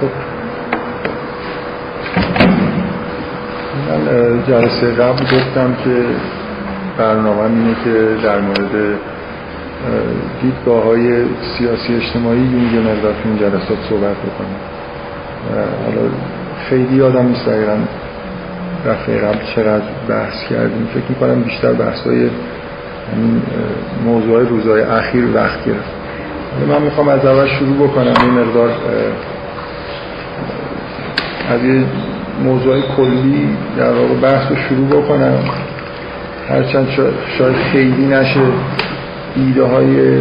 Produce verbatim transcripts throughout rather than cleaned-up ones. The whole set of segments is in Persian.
خب من جلسه قبل گفتم که برنامه اینه که در مورد دیدگاه‌های سیاسی اجتماعی یونگ در این جلسات صحبت بکنم. حالا خیلی یادم نیست دقیقاً دفعه قبل چقدر بحث کردیم. فکر می‌کنم بیشتر بحث‌های همین موضوع روزهای اخیر وقت گرفت. من میخوام از اول شروع بکنم، این مقدار از یه موضوع کلی در واقع بحث رو شروع بکنم، هرچند شاید خیلی نشه ایده های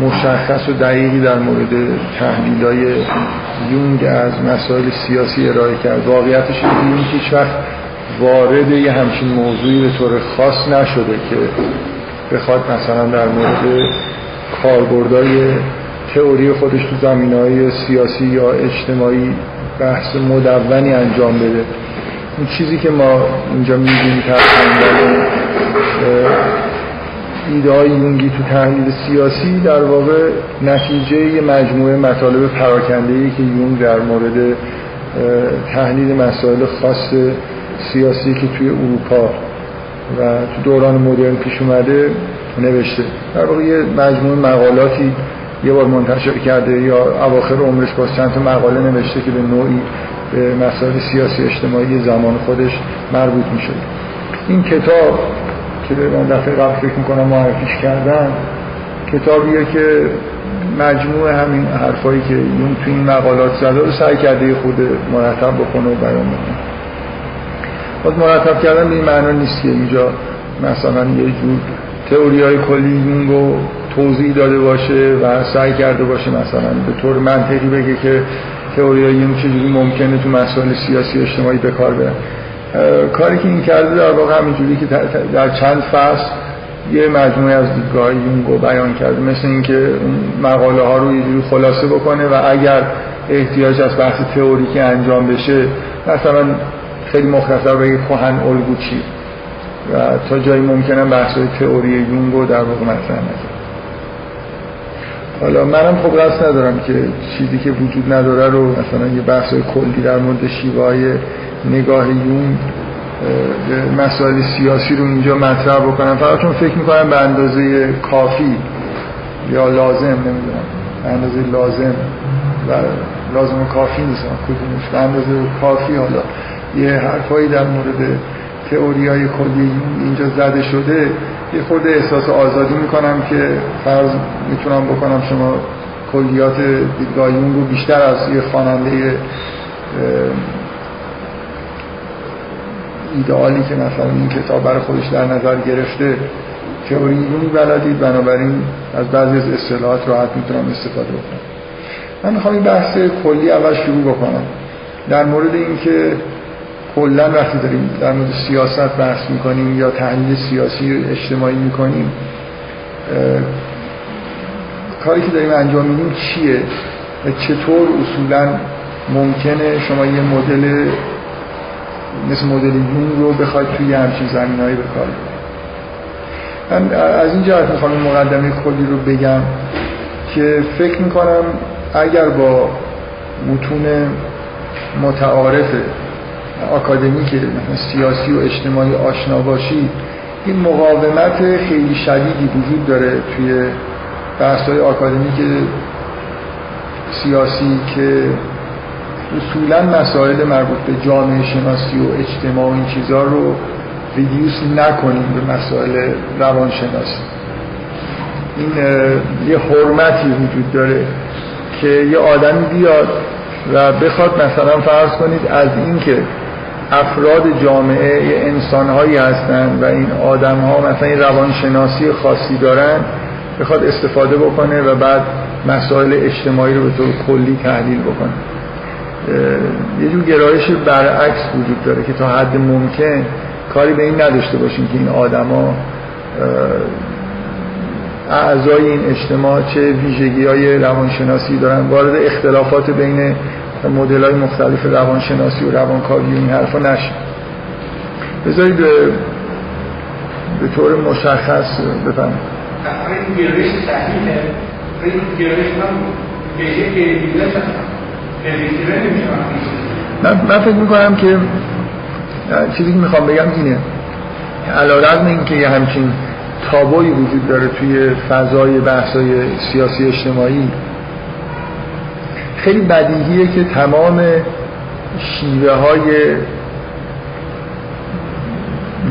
مشخص و دقیقی در مورد تحلیل های یونگ از مسائل سیاسی ارائه کرد. واقعیتش اینه که هیچ وقت وارد یه همچین موضوعی به طور خاص نشده که بخواد مثلا در مورد کاربردهای تئوری خودش تو زمینه‌های سیاسی یا اجتماعی بحث مدونی انجام بده. این چیزی که ما اینجا می‌بینیم تقریباً ایده‌های یونگی تو تحلیل سیاسی در واقع نتیجه یه مجموعه مطالب پراکنده‌ای که یونگ در مورد تحلیل مسائل خاص سیاسی که توی اروپا و تو دوران مدرن پیش اومده نوشته. در واقع یه مجموعه مقالاتی یه بار منتشر کرده یا اواخر عمرش با چند تا مقاله نوشته که به نوعی به مسائل سیاسی اجتماعی زمان خودش مربوط میشه. این کتاب که من دفعه قبل فکر میکنم معرفیش کردم، کتابیه که مجموعه همین حرفایی که یون تو این مقالات زده رو سعی کرده خود مرتب بکنه و بیان بکنه. باز مرتب کردن به این معنی نیست که اینجا مثلا یه جور تئوری‌های کلی یونگ رو توضیح داده باشه و سعی کرده باشه مثلا به طور منطقی بگه که تئوری‌های یونگ چجوری ممکنه تو مسائل سیاسی اجتماعی به کار بره. کاری که این کرده در واقع همینجوری که در چند فصل یه مجموعه از دیدگاه‌های یونگ رو بیان کرده، مثل اینکه مقاله ها رو یه جوری خلاصه بکنه و اگر احتیاج از بحث تئوریکی انجام بشه مثلا خیلی مختصر بگه کهن الگو چیه و تا جایی ممکنه بحث‌های تئوری یونگ رو در واقع مطرح نکنه. حالا منم خب راست ندارم که چیزی که وجود نداره رو مثلا یه بحث‌های کلی در مورد شیوه‌های نگاه یونگ مسائل سیاسی رو اینجا مطرح بکنم، فقط چون فکر می‌کنم به اندازه کافی یا لازم، نمیدونم به اندازه لازم و لازم و کافی نیست، کدومش به اندازه کافی حالا یه حرفایی در مورد تئوریای کلی اینجا زده شده، یه خورده احساس آزادی میکنم که فرض میتونم بکنم شما کلیات دیدگاه یونگ رو بیشتر از یه خواننده ایدئالی که مثلا این کتاب برای خودش در نظر گرفته تئوری یونگ بلدید، بنابراین از بعضی از اصطلاحات راحت میتونم استفاده بکنم. من میخوام این بحث کلی اول شروع بکنم در مورد این که کلا وقتی داریم در مورد سیاست بحث میکنیم یا تحلیل سیاسی اجتماعی میکنیم، کاری که داریم انجام میدیم چیه و چطور اصولا ممکنه شما یه مدل مثل مدل یونگ رو بخواید توی همچین زمینه‌ای بکاری. من از این جهت میخوام این مقدمه کلی رو بگم که فکر میکنم اگر با متون متعارف اکادمیک سیاسی و اجتماعی آشنا باشید، این مقاومت خیلی شدیدی وجود داره توی بحث‌های اکادمیک سیاسی که اصولاً مسائل مربوط به جامعه شناسی و اجتماع و این چیزها رو ریدیوس نکنیم به مسائل روانشناسی. این یه حرمتی وجود داره که یه آدمی بیاد و بخواد مثلا فرض کنید از این که افراد جامعه یه انسان‌هایی هستن و این آدم‌ها مثلا این روانشناسی خاصی دارن بخواد استفاده بکنه و بعد مسائل اجتماعی رو به طور کلی تحلیل بکنه. یه جور گرایش برعکس وجود داره که تا حد ممکن کاری به این نداشته باشیم که این آدم‌ها اعضای این اجتماع چه ویژگی‌های روانشناسی دارن، وارد اختلافات بین مدل‌های مختلف روانشناسی و روانکاوی و این حرفا نشه. بذارید به طور مشخص بفهمم. این گرایش صحیحه، این گرایش من به یک دیدگاه من فکر میکنم که چیزی که میخوام بگم اینه، علیرغم اینکه یه همچین تابویی وجود داره توی فضای بحث‌های سیاسی اجتماعی، خیلی بدیهیه که تمام شیوه های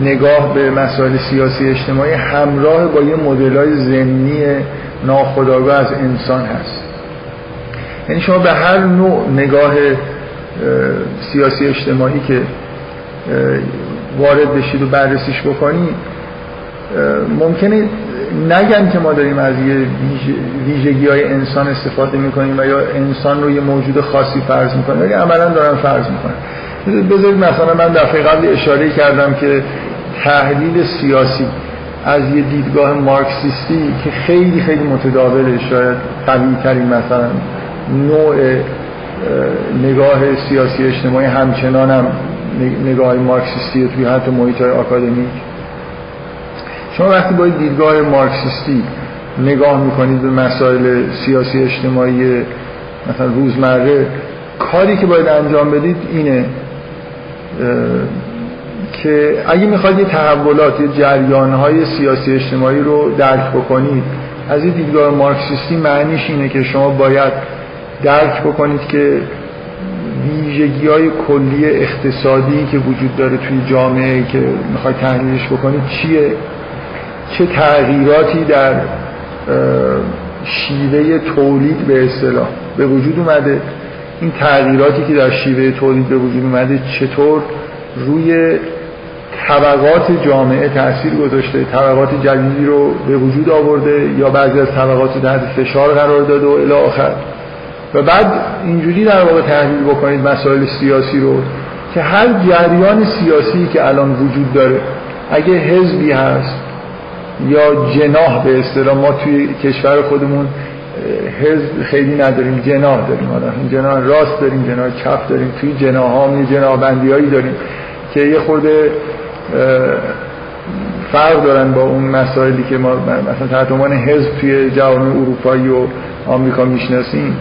نگاه به مسائل سیاسی اجتماعی همراه با یه مدل‌های ذهنی ناخودآگاه از انسان هست. یعنی شما به هر نوع نگاه سیاسی اجتماعی که وارد بشید و بررسیش بکنید، ممکنه نگن که ما داریم از یه ویژگی‌های انسان استفاده می‌کنیم و یا انسان رو یه موجود خاصی فرض می‌کنیم، ولی عملاً دارن فرض می‌کنن. بذارید مثلا من دفعه قبل اشاره کردم که تحلیل سیاسی از یه دیدگاه مارکسیستی که خیلی خیلی متداوله، شاید قوی‌ترین مثلا نوع نگاه سیاسی اجتماعی همچنان هم نگاه مارکسیستی توی حتی محیط‌های آکادمیک. شما وقتی با دیدگاه مارکسیستی نگاه میکنید به مسائل سیاسی اجتماعی مثلا روزمره، کاری که باید انجام بدید اینه که اگه میخواید یه تحولات یه جریانهای سیاسی اجتماعی رو درک بکنید از این دیدگاه مارکسیستی، معنیش اینه که شما باید درک بکنید که ویژگی‌های کلی اقتصادی که وجود داره توی جامعه که میخواید تحلیلش بکنید چیه، چه تغییراتی در شیوه تولید به اصطلاح به وجود اومده، این تغییراتی که در شیوه تولید به وجود اومده چطور روی طبقات جامعه تأثیر گذاشته، طبقات جدیدی رو به وجود آورده یا بعضی از طبقات رو در فشار قرار داده و الی آخر. و بعد اینجوری در واقع تحلیل بکنید مسائل سیاسی رو که هر جریان سیاسی که الان وجود داره، اگه حزبی هست یا جناح به اصطلاح، ما توی کشور خودمون حزب خیلی نداریم، جناح داریم، آدم جناح راست داریم، جناح چپ داریم، توی جناح ها یه جناح بندی هایی داریم که یه خورده فرق دارن با اون مسائلی که ما مثلا تحت عنوان حزب توی جوامع اروپایی و آمریکا میشناسیم.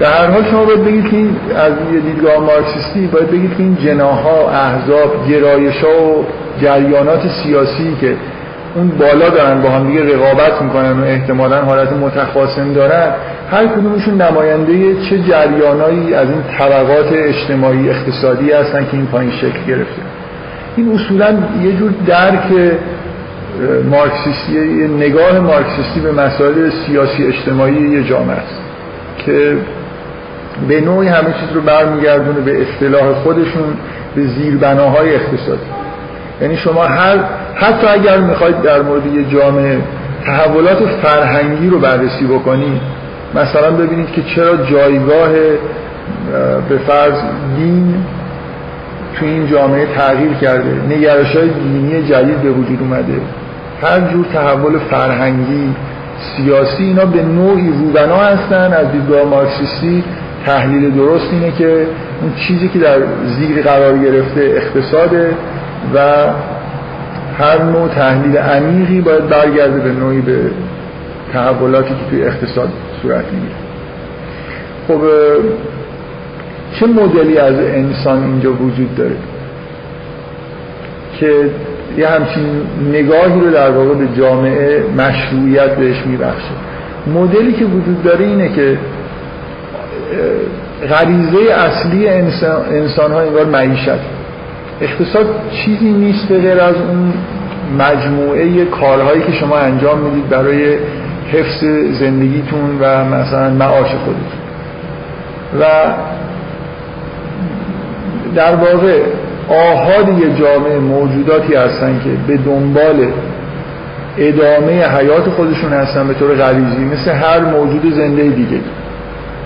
در هر حال شما باید بگید که از یه دیدگاه مارکسیستی باید بگید که این جناح ها، احزاب، گرایش ها و جریانات سیاسی که اون بالا دارن با هم دیگه رقابت میکنن و احتمالاً حالت متخاصم دارن، هر کدومشون نماینده چه جریانایی از این طبقات اجتماعی اقتصادی هستن که این پایین شکل گرفته. این اصولاً یه جور درک مارکسیستی، نگاه مارکسیستی به مسائل سیاسی اجتماعی یه جامعه است که به نوعی همه چیز رو برمیگردونه به اصطلاح خودشون به زیربناهای اقتصادی. یعنی شما هر حتی اگر میخواید در مورد یه جامعه تحولات فرهنگی رو بررسی بکنید، مثلا ببینید که چرا جایگاه به فرض دین تو این جامعه تغییر کرده، نگرش‌های دینی جدید به وجود اومده، هر جور تحول فرهنگی، سیاسی، اینا به نوعی روبنا هستن. از دیدگاه مارکسیستی تحلیل درست اینه که اون چیزی که در زیر قرار گرفته اقتصاده و هر نوع تحلیل عمیقی باید برگرده به نوعی به تحولاتی که توی اقتصاد صورت میگیره. خب چه مدلی از انسان اینجا وجود داره که یه همچین نگاهی رو در واقع به جامعه مشروعیت بهش میبخشه؟ مدلی که وجود داره اینه که غریزه اصلی انسان, انسان ها انگار معیشت. اقتصاد چیزی نیست به غیر از اون مجموعه کارهایی که شما انجام میدید برای حفظ زندگیتون و مثلا معاش خودتون. و در واقع آحاد یه جامعه موجوداتی هستن که به دنبال ادامه حیات خودشون هستن به طور غریزی، مثل هر موجود زنده دیگه،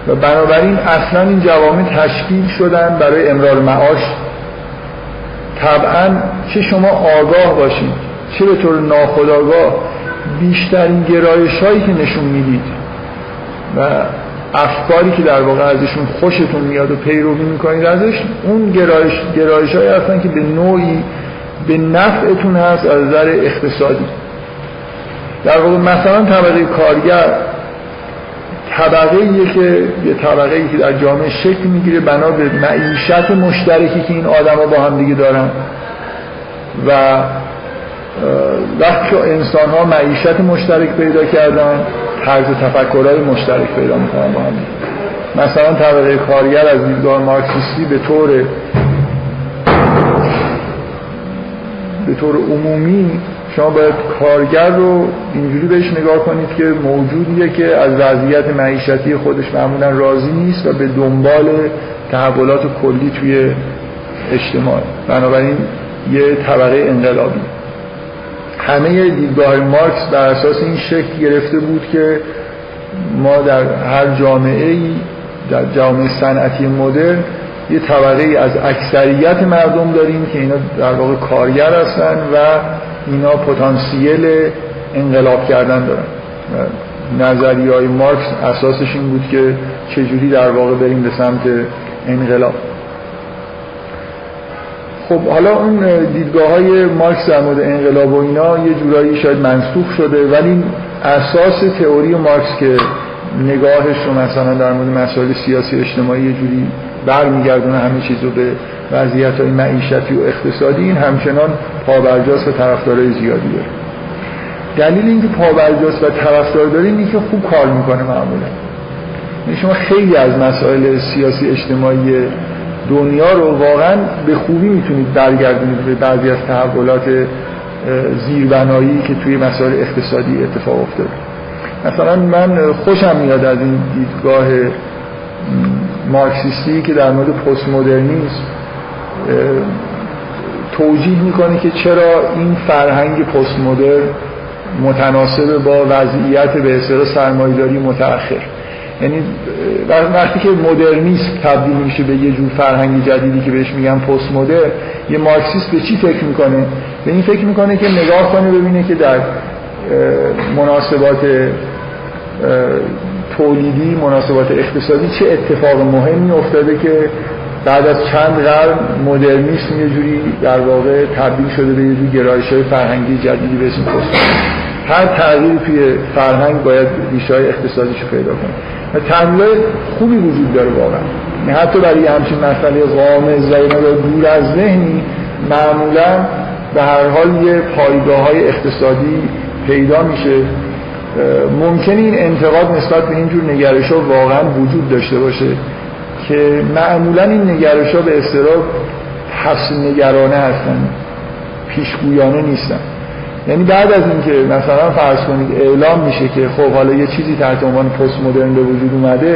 و بنابراین اصلا این جوامع تشکیل شدن برای امرار معاش. طبعا چه شما آگاه باشید چه به طور ناخودآگاه بیشترین گرایش هایی که نشون میدید و افکاری که در واقع ازشون خوشتون میاد و پیروی میکنید ازش، اون گرایش گرایش هایی هستن که به نوعی به نفعتون هست از نظر اقتصادی. در واقع مثلا طبقه کارگر طبقه‌ایه که یه طبقه‌ای که در جامعه شکل میگیره بنا به معیشت مشترکی که این آدم‌ها با هم دیگه دارن و وقتی انسان‌ها معیشت مشترک پیدا کردن طرز تفکرهای مشترک پیدا می‌کنن با هم دیگه. مثلا طبقه کارگر از دیدگاه مارکسیستی به طور به طور عمومی شما باید کارگر رو اینجوری بهش نگاه کنید که موجودیه که از وضعیت معیشتی خودش معمولا راضی نیست و به دنبال تحولات کلی توی اجتماع، بنابراین یه طبقه انقلابی. همه دیدگاه مارکس بر اساس این شکل گرفته بود که ما در هر جامعه‌ای، در جامعه صنعتی مدرن، یه طبقه از اکثریت مردم داریم که اینا در واقع کارگر هستن و اینا پتانسیل انقلاب کردن دارن. نظریه‌های مارکس اساسش این بود که چجوری در واقع بریم به سمت انقلاب. خب حالا اون دیدگاه‌های مارکس در مورد انقلاب و اینا یه جورایی شاید منسوخ شده، ولی اساس تئوری مارکس که نگاهش رو مثلا در مورد مسائل سیاسی اجتماعی یه جوری برمیگردونه همه چیز رو به وضعیت‌های معیشتی و اقتصادی، این همچنان پابرجاست و طرفدارای زیادی داره. دلیل اینکه پابرجاست و طرفدار داره اینه که خوب کار میکنه معمولا. یعنی شما خیلی از مسائل سیاسی اجتماعی دنیا رو واقعا به خوبی میتونید برگردونید به بعضی از تحولات زیربنایی که توی مسائل اقتصادی اتفاق افتاده. مثلا من خوشم میاد از این دیدگاه مارکسیستی که در مورد پست مدرنیسم توجیه میکنه که چرا این فرهنگ پست مدرن متناسب با وضعیت به اصطلاح سرمایه‌داری متأخر. یعنی وقتی که مدرنیسم تبدیل میشه به یه جور فرهنگ جدیدی که بهش میگن پست مدرن، یه مارکسیست به چی فکر میکنه؟ به این فکر میکنه که نگاه کنه ببینه که در مناسبات تولیدی، مناسبات اقتصادی چه اتفاق مهمی افتاده که بعد از چند قرن مدرنیسم یه جوری در واقع تبدیل شده به یه جور گرایش‌های فرهنگی جدیدی به اسم پست. هر تغییری توی فرهنگ باید ریشه‌های اقتصادیشو پیدا کنه و تمایل خوبی وجود داره واقعا. یعنی حتی برای همچین مسئله غامض و اینا دور از ذهنی معمولا به هر حال یه پایگاه‌های اقتصادی پیدا میشه. ممکنه این انتقاد نسبت به اینجور نگرش‌ها واقعا وجود داشته باشه که معمولا این نگرش‌ها به اصطلاح حسن نگرانه هستن، پیشگویانه نیستن. یعنی بعد از اینکه مثلا فرض کنید اعلام میشه که خب حالا یه چیزی تحت عنوان پست مدرن به وجود اومده،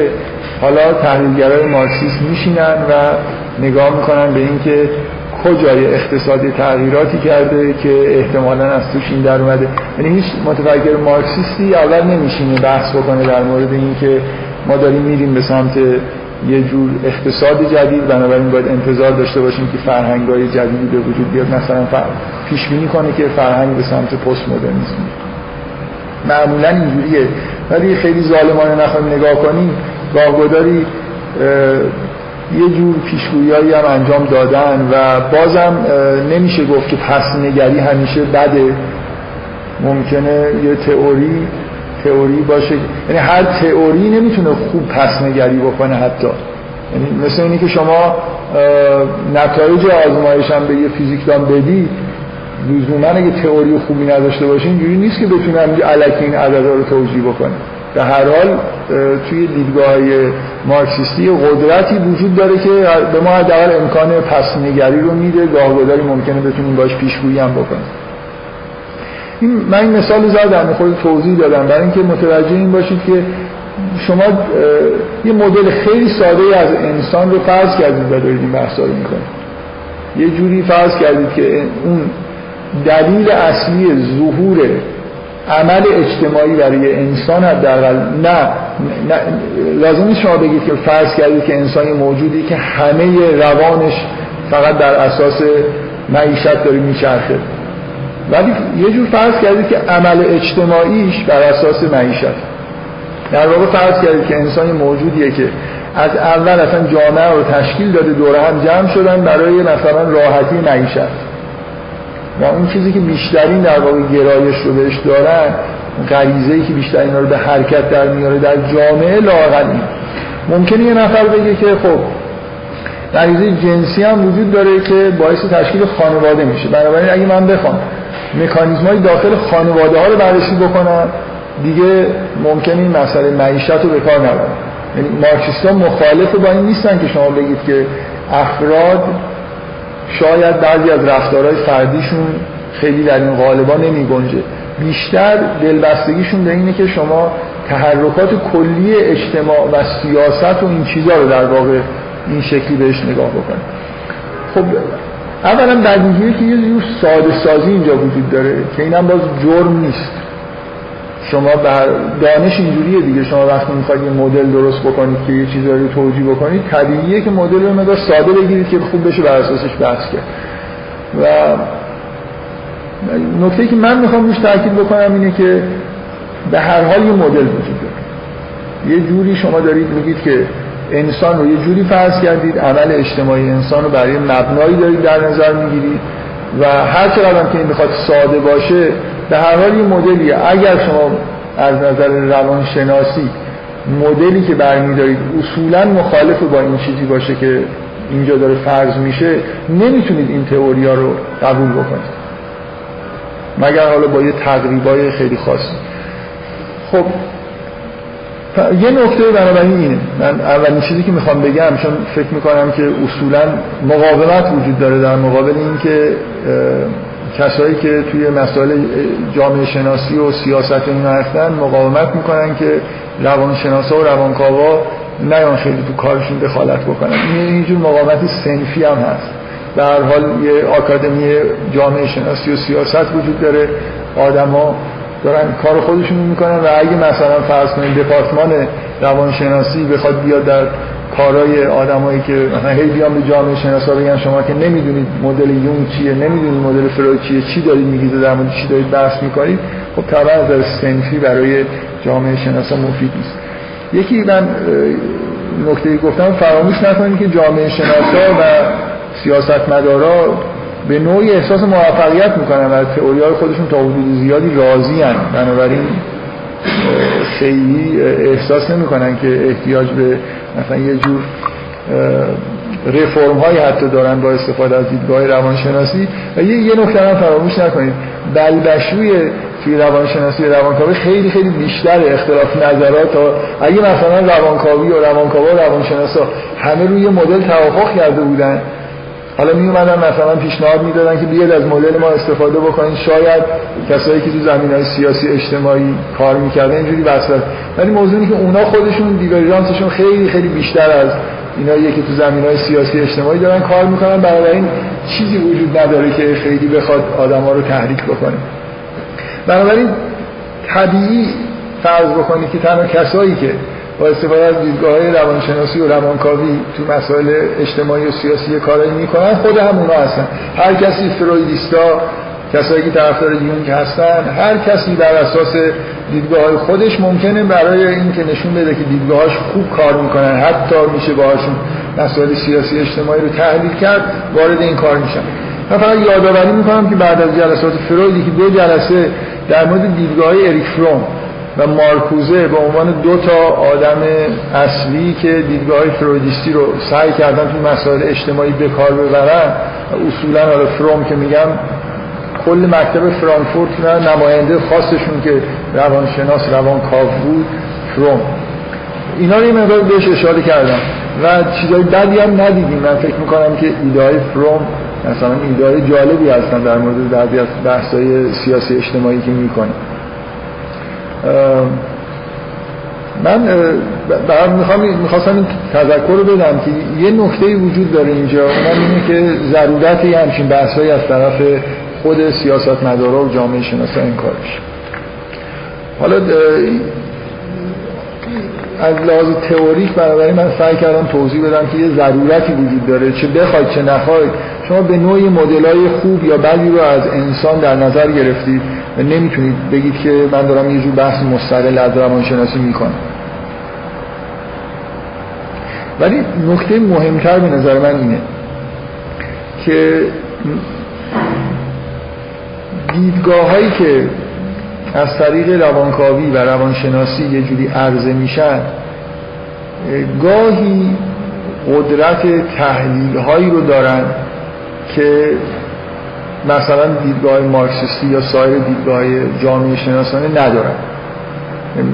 حالا تحلیلگرای مارکسیست میشینن و نگاه میکنن به اینکه کجای اقتصادی تغییراتی کرده که احتمالاً از توش این در اومده. یعنی هیچ متفکر مارکسیستی اول نمیشینه بحث بکنه در مورد اینکه ما داریم میریم به سمت یه جور اقتصاد جدید، بنابراین باید انتظار داشته باشیم که فرهنگ‌های جدیدی به وجود بیاد. مثلا پیش بینی کنه که فرهنگ به سمت پست مدرنیسم معمولاً اینجوریه. ولی خیلی ظالمانه نخوایم نگاه کنیم، گاه‌گداری یه جور پیشگویی هم انجام دادن و بازم نمیشه گفت که پس نگری همیشه بده. ممکنه یه تئوری تئوری باشه، یعنی هر تئوری نمیتونه خوب پس نگری بکنه حتی. یعنی مثل اینی که شما نتایج آزمایش هم به یه فیزیکدان بدی، لزوماً اگه تئوری خوبی نداشته باشه اینجوری نیست که بتونم الکی این عددا رو توجیه بکنه. به هر حال توی دیدگاه‌های مارکسیستی قدرتی وجود داره که به ما حداقل امکان پس نگری رو میده، گاه‌گداری ممکنه بتونیم باش پیشگویی هم بکنیم. این من این مثال زدم، خود توضیح دادم برای اینکه متوجه این باشید که شما یه مدل خیلی ساده از انسان رو فرض کردید و دارید این بحثا رو می‌کنید. یه جوری فرض کردید که اون دلیل اصلی ظهور عمل اجتماعی برای انسان حداقل نه, نه لازم نیست شما بگید که فرض کردید که انسان موجودی که همه روانش فقط در اساس معیشت داره میچرخه، ولی یه جور فرض کردید که عمل اجتماعیش بر اساس معیشت. در واقع فرض کردید که انسان موجودیه که از اول اصلا جامعه رو تشکیل داده، دور هم جمع شدن برای مثلا راحتی معیشت. و اون چیزی که بیشترین در واقع گرایش رو بهش دارن غریزه‌ای که بیشتر اینا رو به حرکت در میاره در جامعه لاغری. ممکنه یه نفر بگه که خب غریزه جنسی هم وجود داره که باعث تشکیل خانواده میشه، بنابراین اگه من بخوام مکانیزم‌های داخل خانواده‌ها رو بررسی بکنم دیگه ممکنه این مسئله معیشت رو به کار نبرم. یعنی مارکسیست‌ها مخالف با این نیستن که شما بگید که افراد شاید بعضی از رفتارهای فردیشون خیلی در این قالب‌ها نمی‌گنجه، بیشتر دلبستگیشون به اینه که شما تحرکات کلی اجتماع و سیاست و این چیزا رو در واقع این شکلی بهش نگاه بکنید. خب اولا بدیهیه که یه جور ساده سازی اینجا وجود داره که اینم باز جرم نیست. شما بر دانش اینجوریه دیگه، شما وقتی میخواید یه مدل درست بکنید که یه چیزا رو توجیه بکنید طبیعیه که مدل رو مقدار ساده بگیرید که خوب بشه بر اساسش بحث کرد. و نکته‌ای که من میخوام روش تاکید بکنم اینه که به هر حال یه مدل وجود داره. یه جوری شما دارید میگید که انسان رو یه جوری فرض کردید، عمل اجتماعی انسان رو برای مبنایی دارید در نظر میگیرید و هر چقدر هم که این بخواد ساده باشه به هر حال یه مدلیه. اگر شما از نظر روانشناسی مدلی که برمی‌دارید اصولاً مخالف با این چیزی باشه که اینجا داره فرض میشه، نمیتونید این تئوریا رو قبول بکنید مگر حالا با یه تقریبای خیلی خاصی. خب یه نکته بنابراین اینه، من اولین چیزی که میخوام بگم، چون فکر میکنم که اصولا مقاومت وجود داره در مقابل این که کسایی که توی مسائل جامعه شناسی و سیاست اینا هستن مقاومت میکنن که روانشناسا و روانکاوا نیان خیلی تو کارشون دخالت بکنن. این یه جور مقاومتی صنفی هم هست. در حال یه آکادمی جامعه شناسی و سیاست وجود داره، آدما دارن کار خودشون میکنن و اگه مثلا فرض کنید دپارتمان روانشناسی بخواد بیاد در کارهای آدمایی که مثلا هی بیان به جامعه شناسا بگن شما که نمیدونید مدل یونگ چیه، نمیدونید مدل فروید چیه، چی دارید میگید و در مورد چی دارید بحث میکنید، خب طبعا از نظر صنفی برای جامعه شناسا مفید نیست. یکی من نکته‌ای گفتم، فراموش نکنید که جامعه شناسا و سیاستمدارا به نوعی احساس موفقیت میکنن و از تئوری‌های خودشون تا حدود زیادی راضی‌اند، بنابراین خیلی احساس نمیکنن که احتیاج به مثلا یه جور رفرم‌هایی حتی دارن با استفاده از دیدگاه روانشناسی. و یه یه نکته هم فراموش نکنید، بلبشوی توی روانشناسی و روانکاوی خیلی خیلی بیشتر اختلاف نظرات تا اگه مثلا روانکاوی و روانکاوا و روانشناسا همه روی مدل توافق کرده بودن، حالا می اومدن مثلا پیشنهاد میدادن که بیاید از مدل ما استفاده بکنید، شاید کسایی که تو زمینه‌های سیاسی اجتماعی کار میکردن اینجوری بسد، ولی موضوع اینه که اونا خودشون دیورژانسشون خیلی خیلی بیشتر از ایناییه که تو زمینه‌های سیاسی اجتماعی دارن کار میکنن، بنابراین چیزی وجود نداره که خیلی بخواد آدما رو تحریک بکنه. بنابراین طبیعی فرض بکنید که تنها کسایی که با استفاده از دیدگاه‌های روانشناسی و روانکاوی تو مسائل اجتماعی و سیاسی کارایی میکنن خود هم اونا هستن. هر کسی فرویدیستا، کسایی که طرفدار یونگ هستن، هر کسی بر اساس دیدگاه‌های خودش ممکنه برای اینکه نشون بده که دیدگاه‌هاش خوب کار میکنن، حتی میشه باهاشون مسائل سیاسی اجتماعی رو تحلیل کرد، وارد این کار میشن. من فقط یادآوری میکنم که بعد از جلسات فرویدی که دو جلسه در مورد دیدگاه‌های اریک فروم و مارکوزه به عنوان دو تا آدم اصلی که دیدگاه فرویدیستی رو سعی کردن تو مسائل اجتماعی به کار ببرن، اصولاً حالا فروم که میگم کل مکتب فرانکفورت نه، نماینده خاصشون که روانشناس روانکاو بود فروم، اینا رو یه مقدار بهش اشاره کردم و چیزای بدی هم ندیدیم. من فکر میکنم که ایده‌های فروم مثلا ایده‌های جالبی هستن در مورد بعضی از بحث‌های سیاسی اجتماعی که میکنه. من برام میخوام میخواستم این تذکر رو بدم که یه نکته‌ای وجود داره اینجا، اونم اینه که ضرورت یه همچین بحثایی از طرف خود سیاستمدارا و جامعه شناسا این کارش. حالا از لحاظ تئوریک بنابراین من سعی کردم توضیح بدم که یه ضرورتی وجود داره، چه بخواید چه نخواید شما به نوعی مدل‌های خوب یا بدی رو از انسان در نظر گرفتید و نمیتونید بگید که من دارم یه جور بحث مستقل از روانشناسی میکنم. ولی نکته مهمتر به نظر من اینه که دیدگاه‌هایی که از طریق روانکاوی و روانشناسی یه جوری عرضه میشن، گاهی قدرت تحلیل هایی رو دارن که مثلا دیدگاه مارکسیستی یا سایر دیدگاه جامعه شناسانه ندارن.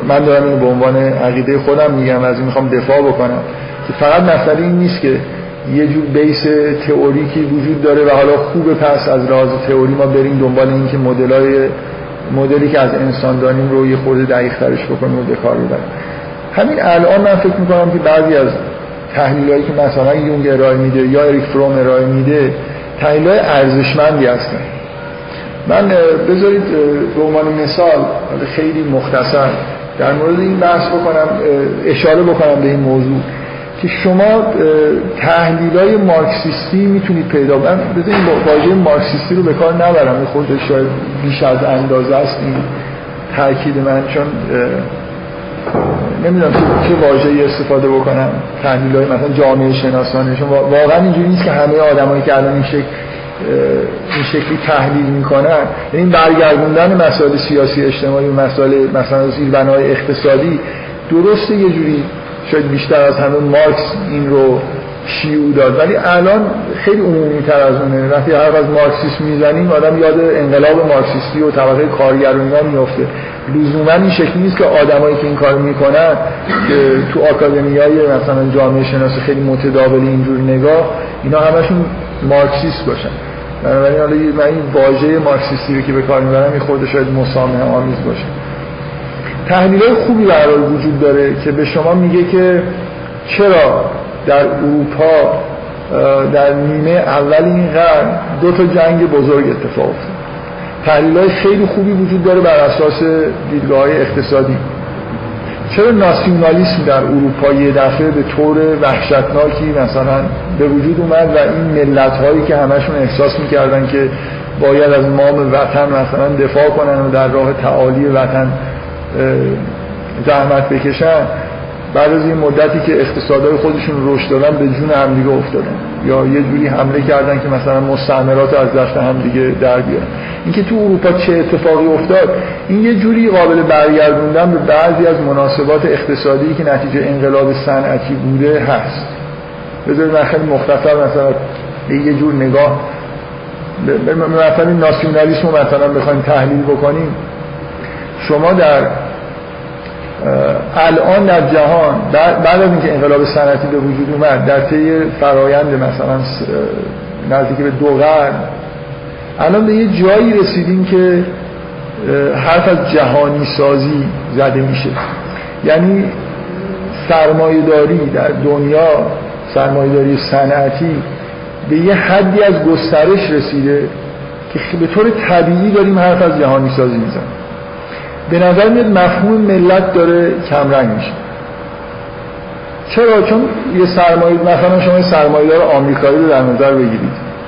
من دارم اینو به عنوان عقیده خودم میگم، از این میخوام دفاع بکنم که فقط مسئله این نیست که یه جور بیس تئوریکی وجود داره و حالا خوبه پس از لحاظ تئوری ما بریم دنبال این که مدلای مدلی که از انسان داریم رو یه خورده دقیق‌ترش بکنیم و به کار ببریم. همین الان من فکر می‌کنم که بعضی از تحلیلایی که مثلا یونگ ارائه میده یا اریک فروم ارائه میده تحلیل‌های ارزشمندی هستن. من بذارید به عنوان مثال خیلی مختصر در مورد این بحث بکنم، اشاره بکنم به این موضوع که شما تحلیل‌های مارکسیستی میتونید پیدا کنید. بذارید واژه مارکسیستی رو به کار نبرم، خودش شاید بیش از اندازه است این تاکید من، چون نمیدونم چه واژه‌ای استفاده بکنم. تحلیل‌های مثلا جامعه شناسانه چون واقعا اینجوری نیست که همه آدمایی که الان این شکل این شکلی تحلیل میکنن، یعنی برگردوندن مسائل سیاسی اجتماعی و مسائل مثلا زیربنای اقتصادی درسته، یه جوری شاید بیشتر از همه مارکس این رو شیوع داد، ولی الان خیلی عمومی‌تر از اونه. وقتی هر از مارکسیسم میزنیم آدم یاد انقلاب مارکسیستی و طبقه کارگرانی‌ها میفته. لزوماً این شکلی نیست که آدمایی که این کارو میکنن تو آکادمیای مثلا جامعه شناسی خیلی متداول اینجور نگاه، اینا همشون مارکسیست باشن. بنابراین حالا من این واژه مارکسیستی رو که به کار میبرم این خودش شاید مسامحه آمیز باشه. تحلیل‌های خوبی برای وجود داره که به شما میگه که چرا در اروپا در نیمه اول این قرن دو تا جنگ بزرگ اتفاق افتاد. تحلیل‌های خیلی خوبی وجود داره بر اساس دیدگاه‌های اقتصادی. چرا ناسیونالیسم در اروپا یه دفعه به طور وحشتناکی مثلا به وجود اومد و این ملت‌هایی که همشون احساس می‌کردن که باید از مام وطن مثلا دفاع کنن و در راه تعالی وطن زحمت بکشن، بعد از این مدتی که اقتصادهای خودشون رشد دادن به جون هم دیگه افتادن یا یه جوری حمله کردن که مثلا مستعمرات از دست هم دیگه در بیارن. اینکه تو اروپا چه اتفاقی افتاد این یه جوری قابل برگردوندن به بعضی از مناسبات اقتصادی که نتیجه انقلاب صنعتی بوده هست. بذارید من خیلی مختصر مثلا یه جور نگاه مثلا ناسیونالیسم مثلا بخوایم تحلیل بکنیم، شما در الان در جهان بعد از اینکه انقلاب صنعتی به وجود اومد در طی فرایند مثلا نزدیک به دو قرن الان به یه جایی رسیدیم که حرف از جهانی سازی زده میشه، یعنی سرمایه‌داری در دنیا، سرمایه‌داری صنعتی به یه حدی از گسترش رسیده که به طور طبیعی داریم حرف از جهانی سازی میزنیم. به نظر میاد مفهوم ملت داره کمرنگ میشه. چرا؟ چون یه سرمایه مثلا شما سرمایه‌دار آمریکایی رو در نظر بگیرید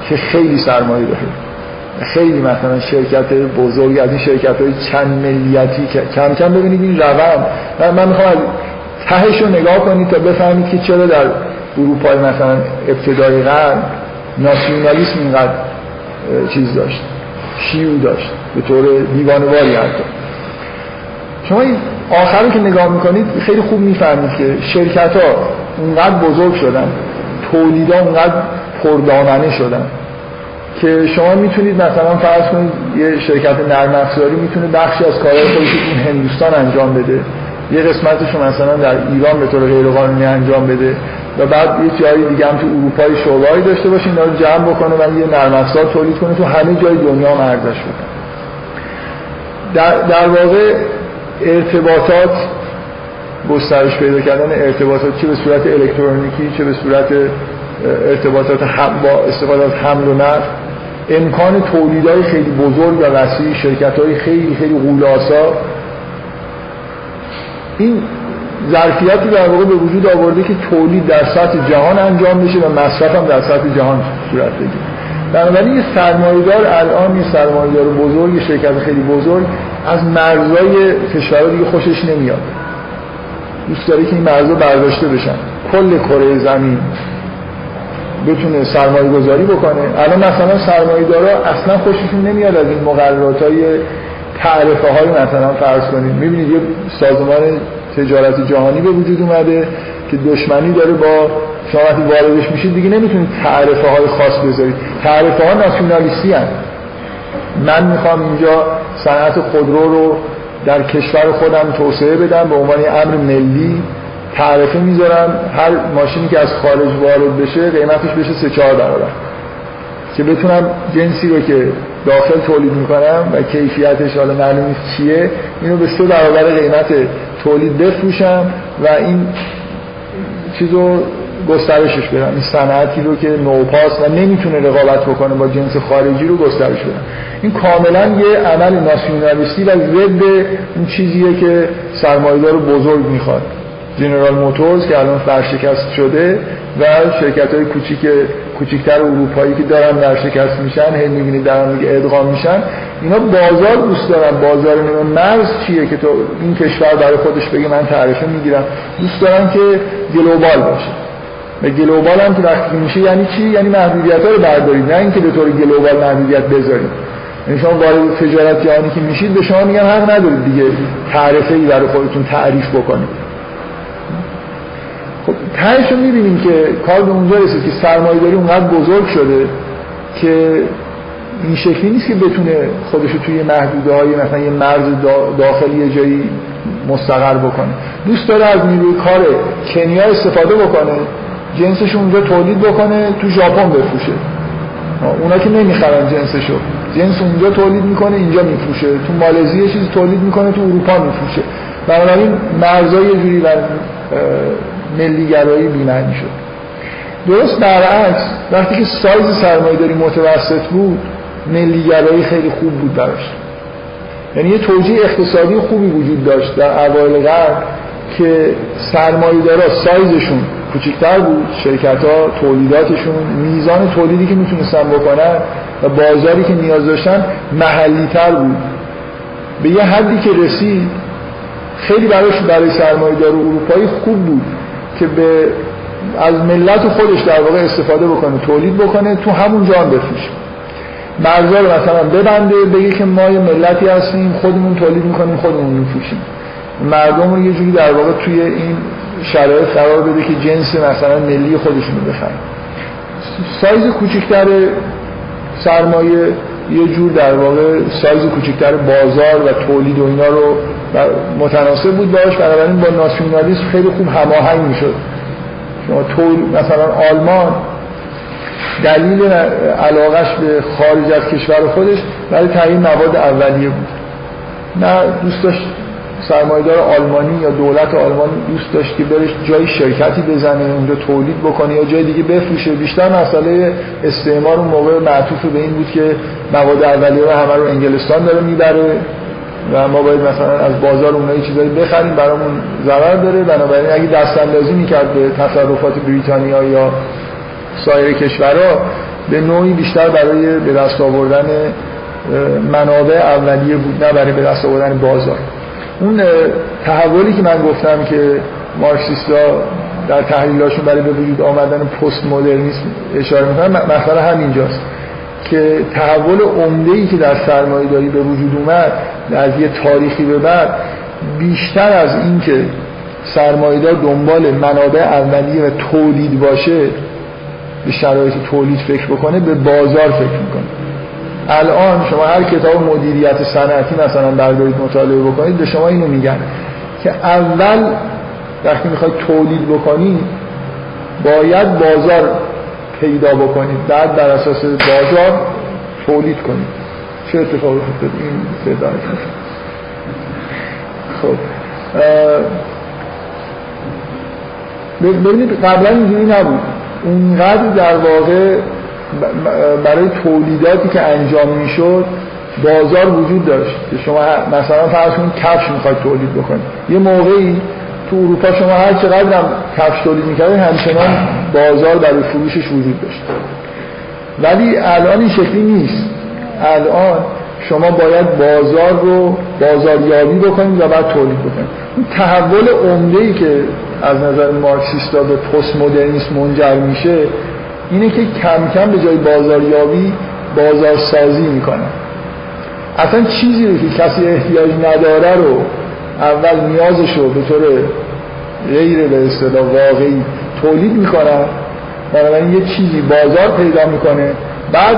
که خیلی سرمایه داره، خیلی مثلا شرکت بزرگ، از این شرکت‌های چند ملیتی که کم کم ببینید این روند. من میخوام تهش رو نگاه کنید تا بفهمید که چرا در اروپا مثلا ابتدای قرن ناسیونالیسم اینقدر چیز داشت، شیوع داشت به طور دیوانه‌واری. حتی شما این آخر رو که نگاه میکنید خیلی خوب میفهمید که شرکت ها اونقدر بزرگ شدن، تولید ها اونقدر پردامنه شدن که شما میتونید مثلا فرض کنید یه شرکت نرم افزاری میتونه بخشی از کارهای خودش تو هندوستان انجام بده، یه قسمتش رو مثلا در ایران به طور غیرقانونی انجام بده و بعد یه جایی دیگه هم تو اروپای شعبه‌ای داشته باشه، اینا رو جمع بکنه و یه نرم افزار تولید کنه تو همه جای دنیا معرض شده. در در واقع ارتباطات گسترش پیدا کردن، ارتباطات چه به صورت الکترونیکی چه به صورت ارتباطات هم با استفاده از حمل و نقل، امکان تولیدهای خیلی بزرگ و وسیع، شرکت‌های خیلی خیلی غول‌آسا، این ظرفیتی در واقع به وجود آورده که تولید در سطح جهان انجام بشه و مصرف هم در سطح جهان صورت بگیره. بنابراین یه سرمایه‌دار الان، یه سرمایه‌دار بزرگ، یه شرکت خیلی بزرگ از مرزهای کشورها دیگه خوشش نمیاد، دوست داره که این مرزها برداشته بشن، کل کره زمین بتونه سرمایه گذاری بکنه. الان مثلا سرمایه‌دارا اصلا خوششون نمیاد از این مقرراتای تعرفه های مثلا فرض کنید میبینید یه سازمان تجارت جهانی به وجود اومده که دشمنی داره با شما وقتی واردش میشید دیگه نمیتونید تعرفه های خاص بذارید. تعرفه ها ناسیونالیستی هست. من میخوام اینجا صنعت خودرو رو در کشور خودم توسعه بدم به عنوان امر ملی، تعرفه میذارم هر ماشینی که از خارج وارد بشه قیمتش بشه سه چهار برابر که بتونم جنسی رو که داخل تولید میکنم و کیفیتش حالا معلوم نیست چیه اینو به سه برابر قیمت تولید بفروشم و این چیزو گسترشش بدم، این صنعتی رو که نوپاس و نمیتونه رقابت بکنه با جنس خارجی رو گسترش بدم. این کاملا یه عمل ناسیونالیستی و ضد اون چیزیه که سرمایه‌دار بزرگ میخواد. جنرال موتورز که الان ورشکست شده و شرکت‌های کوچیک کوچیک‌تر اروپایی که دارن ورشکست میشن، هی می‌بینید دارن ادغام میشن. اینا بازار دوست دارن، بازار مرز چیه که تو این کشور برای خودش بگه من تعرفه میگیرم. دوست دارن که گلوبال باشه. به گلوبال هم که وقتی میشه یعنی چی؟ یعنی محدودیت‌ها رو بردارید، نه اینکه به طور گلوبال محدودیت بذارید. یعنی شما وارد تجارت جهانی که میشید به شما میگن حق ندارید دیگه تعرفه‌ای برای خودتون تعریف بکنید. خب تهش رو میبینیم که کار به اونجا رسید که سرمایه داری اونقدر بزرگ شده که این شکلی نیست که بتونه خودشو توی محدوده های مثلا یه مرز داخلی یه جایی مستقر بکنه. دوست داره از نیروی کار کنیا استفاده بکنه، جنسش اونجا تولید بکنه، تو ژاپن بفروشه. اونا که نمیخرن جنسشو، جنس اونجا تولید میکنه اینجا میفروشه، تو مالزی یه چیز تولید میکنه تو اروپا میفروشه. بنابراین مرزا یه جوری بر ملی‌گرایی بی‌معنی شد. درست برعکس وقتی که سایز سرمایه‌داری متوسط بود ملی‌گرایی خیلی خوب بود براش، یعنی یه توجیه اقتصادی خوبی وجود داشت در اوایل قرن که سرمایه‌دارا سایزشون کوچکتر بود، شرکت‌ها تولیداتشون میزان تولیدی که میتونستن بکنن و بازاری که نیاز داشتن محلی‌تر بود. به یه حدی که رسید خیلی براش برای سرمایه‌دار اروپایی خوب بود که به از ملت خودش در واقع استفاده بکنه، تولید بکنه، تو همون جا بفروشه. مرزا رو مثلا ببنده بگه که ما یه ملتی هستیم خودمون تولید میکنیم خودمون میفروشیم. مردم رو یه جوری در واقع توی این شرایط قرار بده که جنس مثلا ملی خودشون رو بخره. سایز کوچکتر سرمایه یه جور در واقع سایز کوچکتر بازار و تولید و اینا رو متناسب بود باش، بنابراین با ناسیونالیسم خیلی خوب هماهنگ میشد. شما تول مثلا آلمان دلیل علاقش به خارج از کشور خودش برای تعیین مواد اولیه بود. نه دوست داشت سرمایه‌دار آلمانی یا دولت آلمان دوست داشت که برش جای شرکتی بزنه اونجا تولید بکنه یا جای دیگه بفروشه. بیشتر مسئله استعمار اون موقع معطوف به این بود که مواد اولیه رو همه رو انگلستان داره میبره و ما باید مثلا از بازار اونایی چیزایی بخریم برامون ضرر داره. بنابراین اگه دستاندازی میکرد به تصرفات بریتانیا یا سایر کشورها به نوعی بیشتر برای به دست آوردن منابع اولیه بود نه برای به دست آوردن بازار. اون تحولی که من گفتم که مارکسیست‌ها در تحلیلاشون برای به وجود آمدن پست مدرنیسم اشاره میکنن مثلا همینجاست که تحول عمده‌ای که در سرمایه‌داری به وجود اومد از یه تاریخی به بعد بیشتر از این که سرمایه‌دار دنبال منابع اولیه و تولید باشه به شرایط تولید فکر بکنه به بازار فکر میکنه. الان شما هر کتاب مدیریت صنعتی مثلا بردارید مطالعه بکنید به شما اینو میگن که اول وقتی میخواید تولید بکنید باید بازار پیدا بکنید، بعد بر اساس بازار تولید کنید. چه اتفاقی افتاد این صدا؟ خب ببینید قبلا اینجوری نبود. اونقدر در واقع برای تولیداتی که انجام میشد بازار وجود داشت که شما مثلا فرض کنید کفش میخواید تولید بکنید، یه موقعی تو اروپا شما هر چقدر هم کفش تولید میکردید همچنان بازار برای فروشش وجود داشت. ولی الان این شکلی نیست. الان شما باید بازار رو بازاریابی بکنید و بعد تولید بکنید. این تحول عمده‌ای که از نظر مارکسیستا به پست مدرنیسم منجر میشه اینه که کم کم به جای بازاریابی بازارسازی میکنن. اصلا چیزی رو که کسی احتیاج نداره رو اول نیازش رو به طور غیر به اصطلاح واقعی تولید میکنن، بنابراین یه چیزی بازار پیدا میکنه، بعد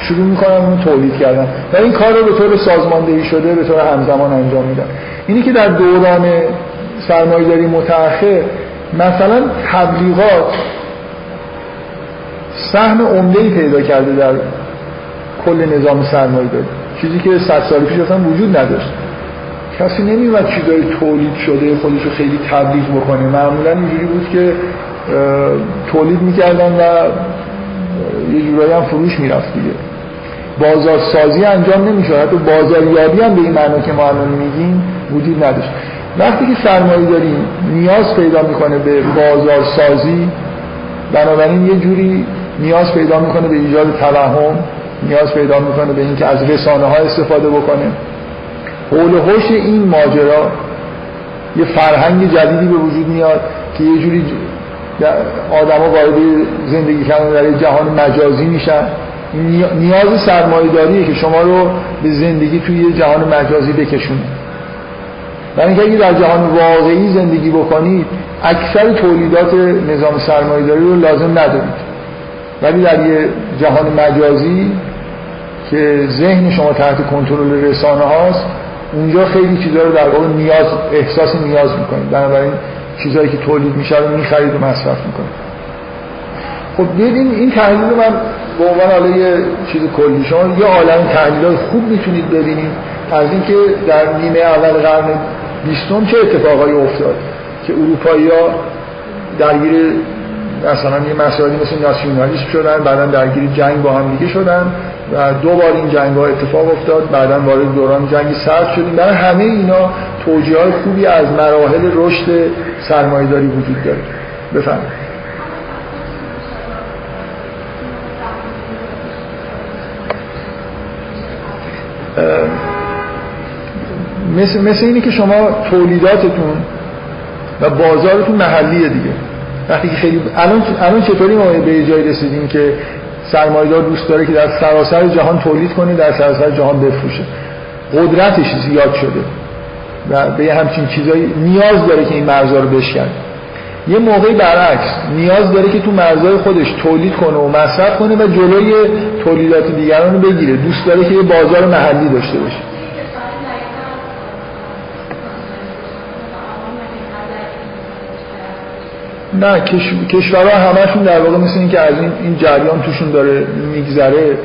شروع میکنن اون تولید کردن و این کار رو به طور سازماندهی شده به طور همزمان انجام میدن. اینی که در دوران سرمایه‌داری متأخر مثلا تبلیغات سهم عمده‌ای پیدا کرده در کل نظام سرمایه‌داری، چیزی که صد سال پیش اصلا وجود نداشت. کسی نمی‌واد چیزای تولید شده خودش رو خیلی تبلیغ بکنه، معمولاً اینجوری بود که تولید می‌کردن و یه جورایی هم فروش می‌رفت دیگه، بازارسازی انجام نمی‌شد، حتی بازاریابی هم به این معنا که ما الان می‌گیم وجود نداشت. وقتی که سرمایه‌داری نیاز پیدا می‌کنه به بازارسازی، بنابراین یه جوری نیاز پیدا می‌کنه به ایجاد توهم، نیاز پیدا می‌کنه به اینکه از رسانه‌ها استفاده بکنه. حول و حوش این ماجرا یه فرهنگ جدیدی به وجود میاد که یه جوری آدم‌ها وارد زندگی کردن در جهان مجازی میشن. نیاز سرمایه‌داریه که شما رو به زندگی توی یه جهان مجازی بکشونه. یعنی اگه در جهان واقعی زندگی بکنید اکثر تولیدات نظام سرمایه‌داری رو لازم ندارید، ولی در یه جهان مجازی که ذهن شما تحت کنترل رسانه هاست، اونجا خیلی چیزا رو در واقع نیاز احساس نیاز می‌کنید، بنابراین چیزایی که تولید میشه رو می‌خرید و مصرف می‌کنید. خب ببین این تحلیل من به عنوان حالا یه چیز کلی، شما یه عالم تحلیل‌های خوب می‌تونید ببینید از اینکه در نیمه اول قرن بیستم چه اتفاقایی افتاد که اروپایی‌ها درگیر مثلا یه مسائلی مثل ناسیونالیسم شدن، بعدن درگیر جنگ با هم دیگه شدن و دو بار این جنگ‌ها اتفاق افتاد، بعدن وارد دوران جنگی سرد شدیم. برای همه اینا توجیه‌های خوبی از مراحل رشد سرمایه‌داری وجود داره. بفرمایید. مثل مثل اینی که شما تولیداتتون و بازارتون محلیه دیگه. وقتی که خیلی الان الان چطوری ما به جایی رسیدیم که سرمایه‌دار دوست داره که در سراسر جهان تولید کنه، در سراسر جهان بفروشه، قدرتش زیاد شده و به همچین چیزایی نیاز داره که این مرزا رو بشکنه. یه موقعی برعکس نیاز داره که تو مرزهای خودش تولید کنه و مصرف کنه و جلوی تولیدات دیگران رو بگیره، دوست داره که یه بازار محلی داشته باشه. نه کش... کشورها همشون در واقع مثل این که از این, این جریان توشون داره میگذره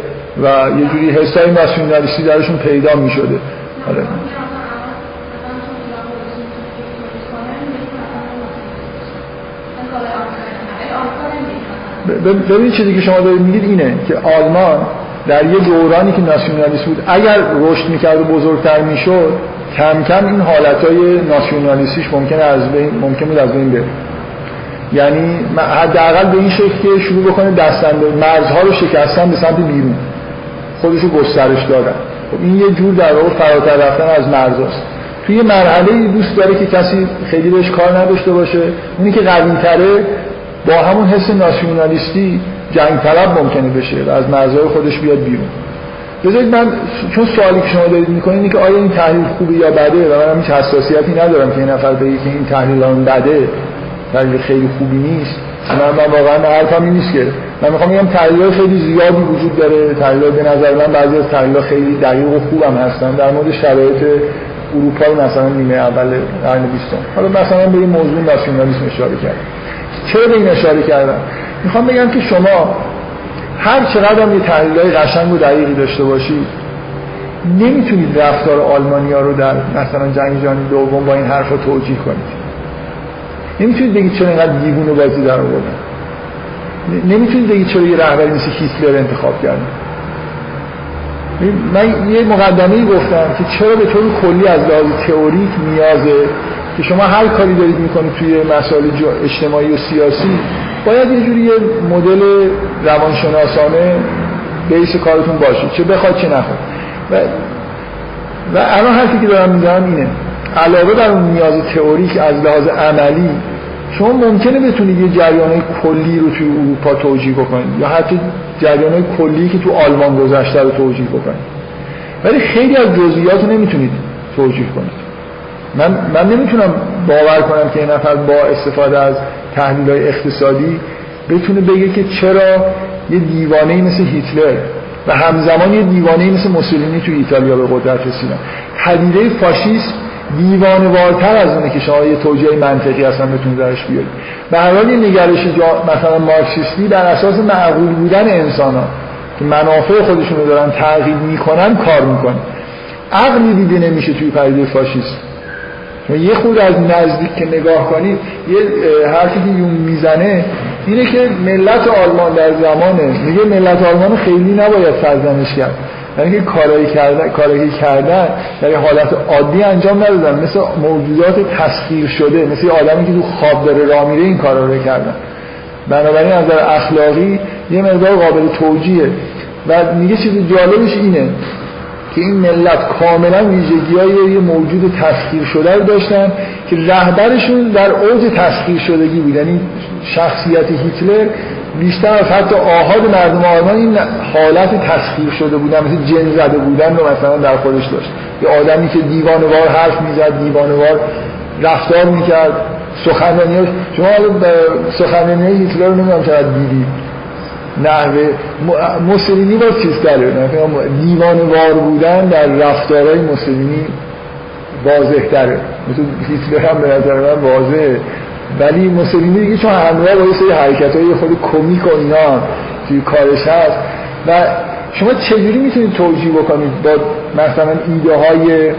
و یه جوری حسای ناسیونالیستی درشون پیدا میشده. آره. ببینید چیزی که شما دارید میگید اینه که آلمان در یه دورانی که ناسیونالیست بود اگر رشد میکرد و بزرگتر میشد، کم کم این حالتهای ناسیونالیستیش ممکنه از بین ممکن بود از بین بره. یعنی حداقل به این شکل که شروع بکنه دستن به مرزها رو شکستن به سمت بیرون، خودش رو گسترش دادن. خب این یه جور در واقع فراتر رفتن از مرزاست. توی یه مرحله دوست داره که کسی خیلی بهش کار نداشته باشه، اونی که قوی‌تره با همون حس ناسیونالیستی جنگ طلب ممکنه بشه و از مرزهای خودش بیاد بیرون. بذارید من چون سوالی که شما دارید میکنید اینه که آیا این تحلیل خوبه یا بده، و من هیچ حساسیتی ندارم که یه نفر بگه که این تحلیل اون بده، تحلیل خیلی خوبی نیست. من من واقعا حرفم این نیست که من میخوام بگم تحلیل‌های خیلی زیادی وجود داره. تحلیل‌ها به نظر من بعضی از تحلیل‌ها خیلی دقیق و خوبم هستن در مورد شرایط اروپا مثلا نیمه اول قرن بیستم. حالا مثلا به این موضوع ناسیونالیسم اشاره کردم. چرا به این اشاره کردم؟ میخوام بگم که شما هر چقدر هم یه تحلیل‌های قشنگ و دقیقی داشته باشید، نمیتونید رفتار آلمانی‌ها رو در مثلا جنگ جهانی دوم با این حرفا توجیه کنید. نمیتونید بگید چرا اینقدر دیوونه بازی در آوردن. نمیتونید بگید چرا یه رهبری مثل هیتلر انتخاب کردن. من یه مقدمه‌ای گفتم که چرا به طور کلی از لحاظ تئوریک نیازه که شما هر کاری دارید میکنید توی مسائل اجتماعی و سیاسی باید یه جوری یه مدل روانشناسانه بیس کارتون باشه، چه بخواد چه نخواد. و و الان حرفی که دارم میزنم اینه، علاوه بر اون نیاز تئوریک از لحاظ عملی شما ممکنه بتونید یه جریان‌های کلی رو توی اروپا توجیه بکنید یا حتی جریان‌های کلی که تو آلمان گذشته رو توجیه بکنید. ولی خیلی از جزئیات نمیتونید توجیه کنید. من من نمیتونم باور کنم که این نفر با استفاده از تحلیل‌های اقتصادی بتونه بگه که چرا یه دیوانه‌ای مثل هیتلر و همزمان یه دیوانه‌ای مثل موسولینی تو ایتالیا به قدرت رسیدن. پدیده فاشیسم دیوانه‌وارتر از اونه که شما یه توجیه منطقی اصلا بتونید درش بیارید. به هر حال یه نگرش مثلا مارکسیستی بر اساس معقول بودن انسان‌ها که منافع خودشون رو دارن تعقیب می‌کنن کار می‌کنه. عقلی دیده نمیشه توی پدیده فاشیسم. یه خود از نزدیک که نگاه کنید یه حرفی که یون میزنه اینه که ملت آلمان در زمانه میگه ملت آلمان خیلی نباید سرزنش کرد، یعنی که کارایی کردن کارایی کردن در حالت عادی انجام ندادن، مثل موجودات تسخیر شده، مثل آدمی که تو خواب داره راه میره این کارا رو کردن. بنابراین از نظر اخلاقی یه مقدار قابل توجیهه. و میگه چیز جالبش اینه که این ملت کاملا ویژگی‌های یه موجود تسخیر شده رو داشتن که رهبرشون در اوج تسخیر شدگی بود. یعنی شخصیت هیتلر بیشتر از حتی آحاد مردم آلمان این حالت تسخیر شده بودن، مثل جن زده بودن رو مثلا در خودش داشت. یه آدمی که دیوانه‌وار حرف می‌زد، دیوانه‌وار رفتار می‌کرد، سخنرانی‌هاش شما سخنرانی هیتلر رو نمی‌دونم چقدر دیدید. نحوه موسولینی باز چیز داره، دیوانه‌وار بودن در رفتارهای موسولینی واضح تره، مثل هیتلر هم به نظر من واضحه، ولی موسولینی دیگه چون همراه با یه سری حرکت‌های خود کمیک و اینا توی کارش هست. و شما چجوری میتونید توجیه بکنید با مثلا ایده‌های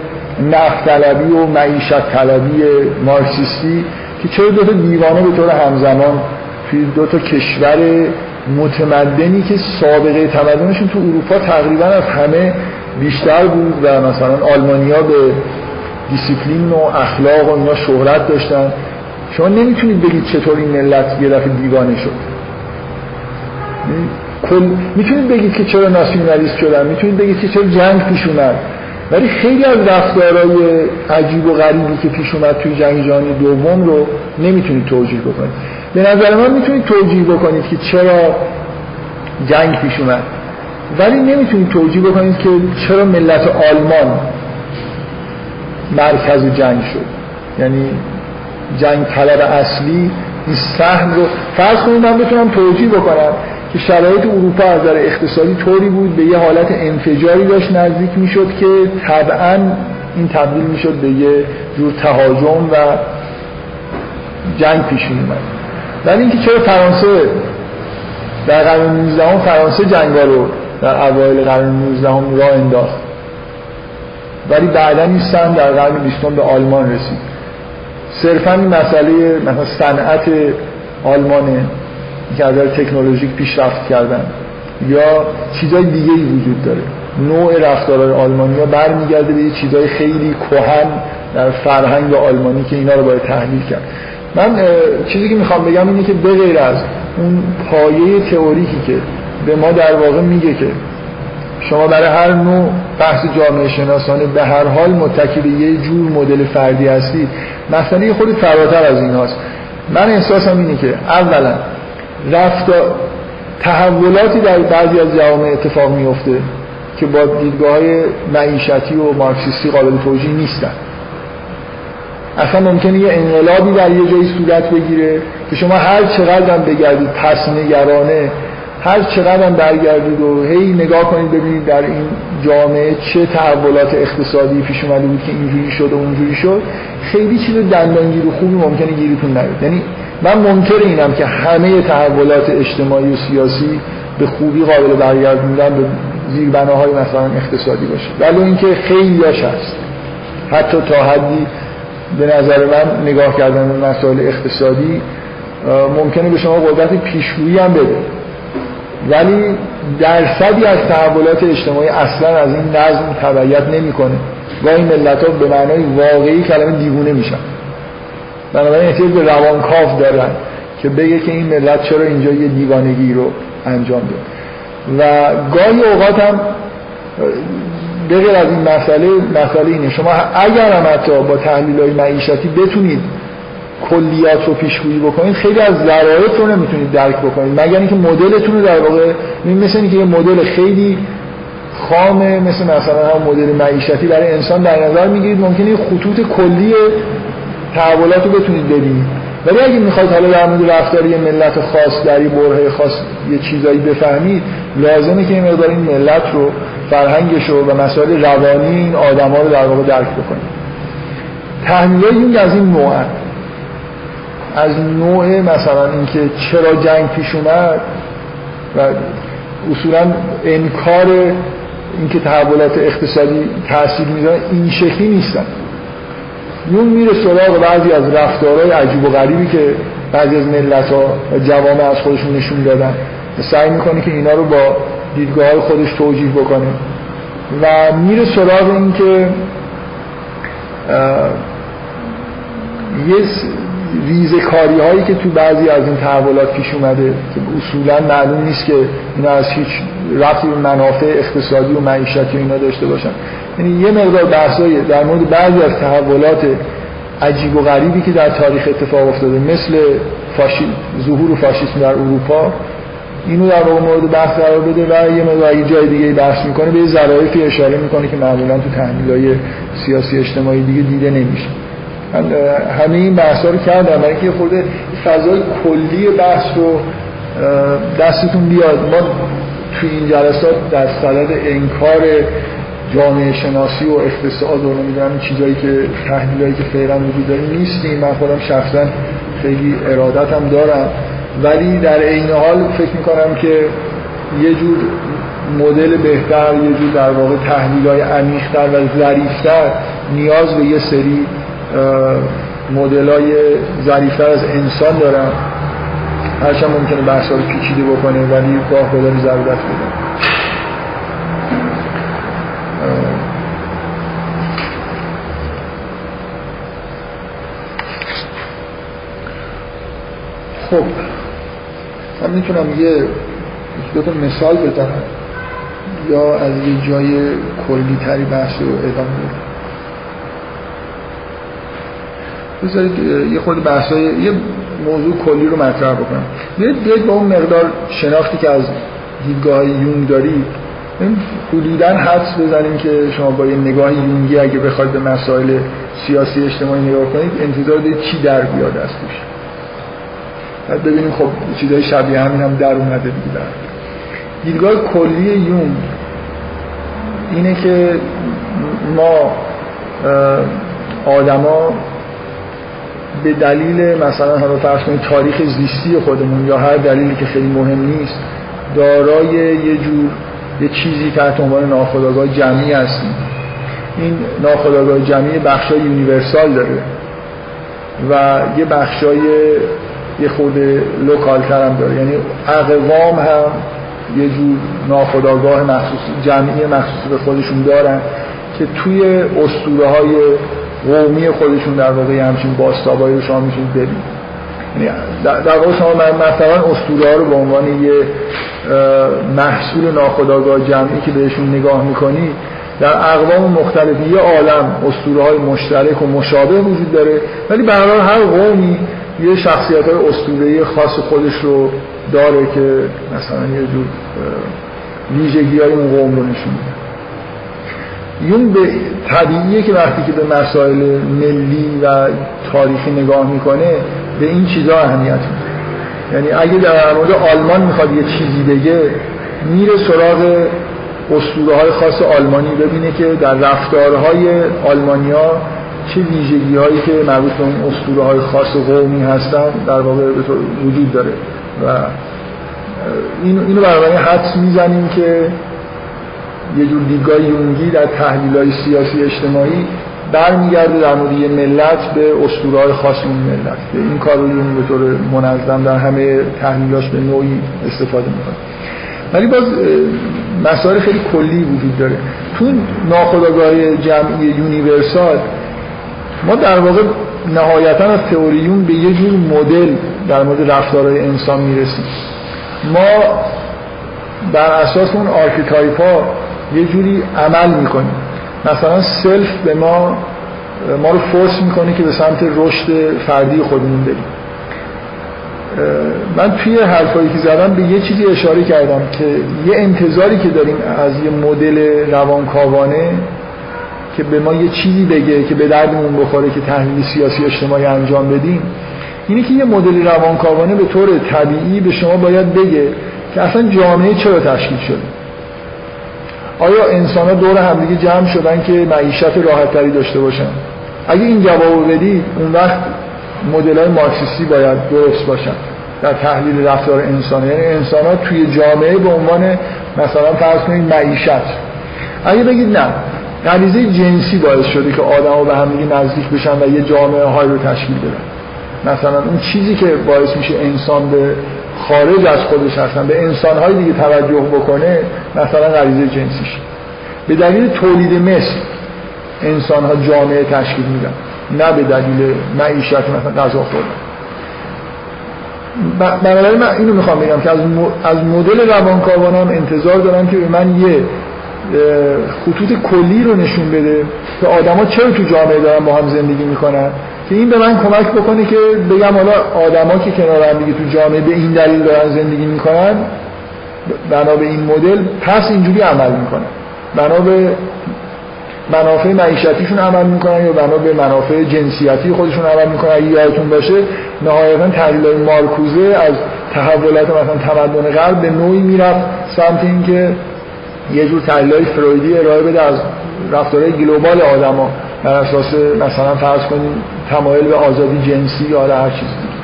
نفت طلبی و معیشت طلبی مارکسیستی که چرا دو تا دیوانه به طور همزمان توی دو تا کشور متمدنی که سابقه تمدنشون تو اروپا تقریبا از همه بیشتر بود و مثلا آلمانی‌ها به دیسیپلین و اخلاق و اینا شهرت داشتن، شما نمیتونید بگید چطور این ملت یه دفعه دیوانه شد. میتونید بگید که چرا ناسیونالیست شدن، میتونید بگید که چرا جنگ پیش اومد، ولی خیلی از رفتارهای عجیب و غریبی که پیش اومد توی جنگ جهانی دوم رو نمیتونید توجیه بکنید. به نظر من میتونید توجیه بکنید که چرا جنگ پیش اومد، ولی نمیتونید توجیه بکنید که چرا ملت آلمان مرکز جنگ شد. یعنی جنگ طلب اصلی این سهم رو فرض کنید من بتونم توجیه بکنم که شرایط اروپا از نظر اقتصادی طوری بود، به یه حالت انفجاری داشت نزدیک میشد که طبعاً این تبدیل میشد به یه جور تهاجم و جنگ پیش اومد. ولی اینکه چرا فرانسه در قرن نوزدهم فرانسه جنگا رو در اوایل قرن نوزدهم راه انداخت ولی بعداً این سهم در قرن بیستم به آلمان رسید، صرفاً این مسئله مثلا صنعت آلمانه که از تکنولوژیک پیشرفت کردن یا چیزای دیگه‌ای وجود داره. نوع رفتارهای آلمانی‌ها برمیگرده به چیزای خیلی کهن در فرهنگ آلمانی که اینا رو باید تحلیل کرد. من چیزی که میخوام بگم اینه که به غیر از اون پایه تئوریکی که به ما در واقع میگه که شما برای هر نوع بحث جامعه شناسانه به هر حال متکی به یه جور مدل فردی هستید، مسئله خود فراتر از ایناست. من احساسم اینه که اولا رفتار تحولاتی در بعضی از جوامع اتفاق میفته که با دیدگاه‌های معیشتی و مارکسیستی قابل توجیه نیستن. اصلا ممکنه یه انقلابی در یه جایی صورت بگیره که شما هر چقدر هم بگردید پس نگرانه، هر چقدر هم برگردید و هی نگاه کنید ببینید در این جامعه چه تحولات اقتصادی پیش اومده بود که اینجوری شد و اونجوری شد، خیلی چیز دندانگیر و خوبی ممکنه گیرتون نیاد. یعنی من منکر اینم که همه تحولات اجتماعی و سیاسی به خوبی قابل برگردوندن به زیربناهای مثلا اقتصادی باشه، ولی اینکه خیلیاش هست. حتی تا حدی به نظر من نگاه کردن به مسائل اقتصادی ممکنه به شما قدرت پیشگویی هم بده، ولی درصدی از تحولات اجتماعی اصلا از این نظم تبعیت نمی‌کنه و این ملت‌ها به معنای واقعی کلمه دیوونه میشن. بنابراین احتیاج به روانکاو دارن که بگه که این ملت چرا اینجا یه دیوانگی رو انجام داد. و گاهی اوقات هم به غیر از این مسئله مسئله اینه شما اگر هم حتی با تحلیل‌های معیشتی بتونید کلیات رو پیشگویی بکنید، خیلی از ذرایط رو نمیتونید درک بکنید مگر اینکه مدلتون رو در واقع مثل اینکه یه مدل خیلی خامه، مثل مثلا هم مدل معیشتی برای انسان در نظر میگیرید، ممکنه خطوط کلی تحولات رو بتونید ببینید. ولی اگه میخواید حالا در مورد رفتار یه ملت خاص در یه برهه خاص یه چیزایی بفهمید، لازمه که این مقدار این ملت رو، فرهنگش رو و مسائل روانی این آدم‌ها رو در واقع درک بکنید. تحلیل‌های یونگ از این نوع، از نوع مثلا اینکه چرا جنگ پیش اومد و اصولا انکار اینکه تحولات اقتصادی تأثیر میذاره، این شکلی نیستن. یونگ میره سراغ بعضی از رفتارهای عجیب و غریبی که بعضی از ملت‌ها و جوامع از خودشون نشون دادن، سعی میکنه که اینا رو با دیدگاه خودش توجیه بکنه و میره سراغ این که یه ریزکاری هایی که تو بعضی از این تحولات پیش اومده که اصولا معلوم نیست که اینا از هیچ ربطی به منافع اقتصادی و معیشتی اینا داشته باشن. یعنی یه مقدار بحثایی در مورد بعضی از تحولات عجیب و غریبی که در تاریخ اتفاق افتاده، مثل فاشیسم، ظهور فاشیسم در اروپا، اینو در واقع مورد بحث قرار بده و یه مقدار اگه جای دیگه بحث میکنه به ظرافی اشاره میکنه که معمولا تو تحلیل‌های سیاسی اجتماعی دیگه دیده نمیشه. همه این بحثا رو کردم برای اینکه خود فضای کلی بحث رو دستتون بیاد. ما تو این جلسات در صدد انکار جامعه شناسی و اقتصاد و نمیدونم چیزایی که تحلیلایی که فعلا وجود داره نیستیم. من خودم شخصا خیلی ارادتم دارم، ولی در عین حال فکر میکنم که یه جور مدل بهتر، یه جور در واقع تحلیل‌های عمیق‌تر و ظریف‌تر نیاز به یه سری مدل‌های ظریف‌تر از انسان دارن. هرچند ممکنه بحث‌ها رو پیچیده بکنه ولی گاه به داری ضرورت بده. خب من میتونم یه دو تا مثال بزنم یا از یه جای کلی تری بحث رو ادامه بدم. بذارید یه خود بحثای یه موضوع کلی رو مطرح بکنم. بیاید با اون مقدار شناختی که از دیدگاه یونگ دارید حدوداً حدس بزنیم که شما با یه نگاه یونگی اگه بخواید به مسائل سیاسی اجتماعی نگاه کنید انتظار دارید چی در بیاد از توش. بعد ببینیم خب چیزای شبیه همین هم در اومده دیگه. دیدگاه کلی یونگ اینه که ما آدما به دلیل مثلا حالا فرض کنید تاریخ زیستی خودمون یا هر دلیلی که خیلی مهم نیست، دارای یه جور یه چیزی تحت عنوان ناخودآگاه جمعی هستیم. این ناخودآگاه جمعی بخشای یونیورسال داره و یه بخشای یه خود لوکال‌تر هم داره، یعنی اقوام هم یه جور ناخودآگاه مخصوص جمعی مخصوص به خودشون دارن که توی اسطوره‌های قومی خودشون در واقع همچین باستابایی رو شما میتونید ببینید. یعنی در واقع شما مثلا اسطوره‌ها رو به عنوان یه محصول ناخودآگاه جمعی که بهشون نگاه میکنید، در اقوام مختلف یه عالم اسطوره‌های مشترک و مشابه وجود داره، ولی به هر حال هر قومی یه شخصیت‌های اسطوره‌ای خاص خودش رو داره که مثلا یه جور ویژگی‌های اون قوم رو نشون میده. یون به طبیعیه که وقتی که به مسائل ملی و تاریخی نگاه میکنه به این چیزا اهمیت میده. یعنی اگه در مورد آلمان میخواد یه چیزی بگه، میره سراغ اسطوره‌های خاص آلمانی ببینه که در رفتارهای آلمانی‌ها چه ویژگی هایی که مربوط به اون اسطوره های خاص قومی هستن در واقع وجود داره و اینو اینو برای حدس میزنیم که یه جور دیدگاه یونگی در تحلیل های سیاسی اجتماعی برمیگرده در مورد یه ملت به اسطوره های خاص اون ملت. این کار رو یونگ به طور منظم در همه تحلیلاش به نوعی استفاده میکنه، ولی باز مسائل خیلی کلی وجود داره. تو ناخودآگاه جمعی یونیورسال ما در واقع نهایتاً از تئوریون به یه جور مدل در مورد رفتارهای انسان میرسیم. ما بر اساس اون آرکیتایپ‌ها یه جوری عمل میکنیم. مثلا سلف به ما ما رو فورس میکنه که به سمت رشد فردی خودمون بریم. من توی حرفایی که زدم به یه چیزی اشاره کردم که یه انتظاری که داریم از یه مدل روانکاوانه که به ما یه چیزی بگه که به دردمون بخوره که تحلیل سیاسی اجتماعی انجام بدیم، اینه که یه مدل روانکاوانه به طور طبیعی به شما باید بگه که اصلا جامعه چرا تشکیل شده. آیا انسان‌ها دور همدیگه جمع شدن که معیشت راحت‌تری داشته باشن؟ اگه این جوابو بدی اون وقت مدل‌های مارکسیستی باید درست باشن در تحلیل رفتار انسان. یعنی انسان‌ها توی جامعه به عنوان مثلا فرض کنید معیشت. اگه بگید نه، غریزه جنسی باعث شده که آدم‌ها به همدیگه نزدیک بشن و یه جامعه های رو تشکیل بدن. مثلا اون چیزی که باعث میشه انسان به خارج از خودش هستن به انسان‌های دیگه توجه بکنه مثلا غریزه جنسیش. به دلیل تولید مثل انسان‌ها جامعه تشکیل میدن، نه به دلیل معیشت مثلا غذا خوردن. بنابراین من اینو میخوام بگم که از از مدل روانکاوانم انتظار دارم که به من یه خطوط کلی رو نشون بده که آدم‌ها چرا تو جامعه دارن با هم زندگی میکنن، که این به من کمک بکنه که بگم حالا آدم‌ها که کنار هم دیگه تو جامعه به این دلیل دارن زندگی میکنن، بنا به این مدل پس اینجوری عمل میکنن، بنا به منافع معیشتیشون عمل میکنن یا بنا به منافع جنسیتی خودشون عمل میکنن. اگه یادتون باشه نهایتاً تحلیل‌های مارکوزه از تحولات مثلا تمدن غرب به نوعی میرفت سمت اینکه یه جور تحلیل‌های فرویدی ارائه بده از رفتارهای گلوبال آدم‌ها بر اساس مثلا فرض کنیم تمایل به آزادی جنسی یا هر چیز دیگه.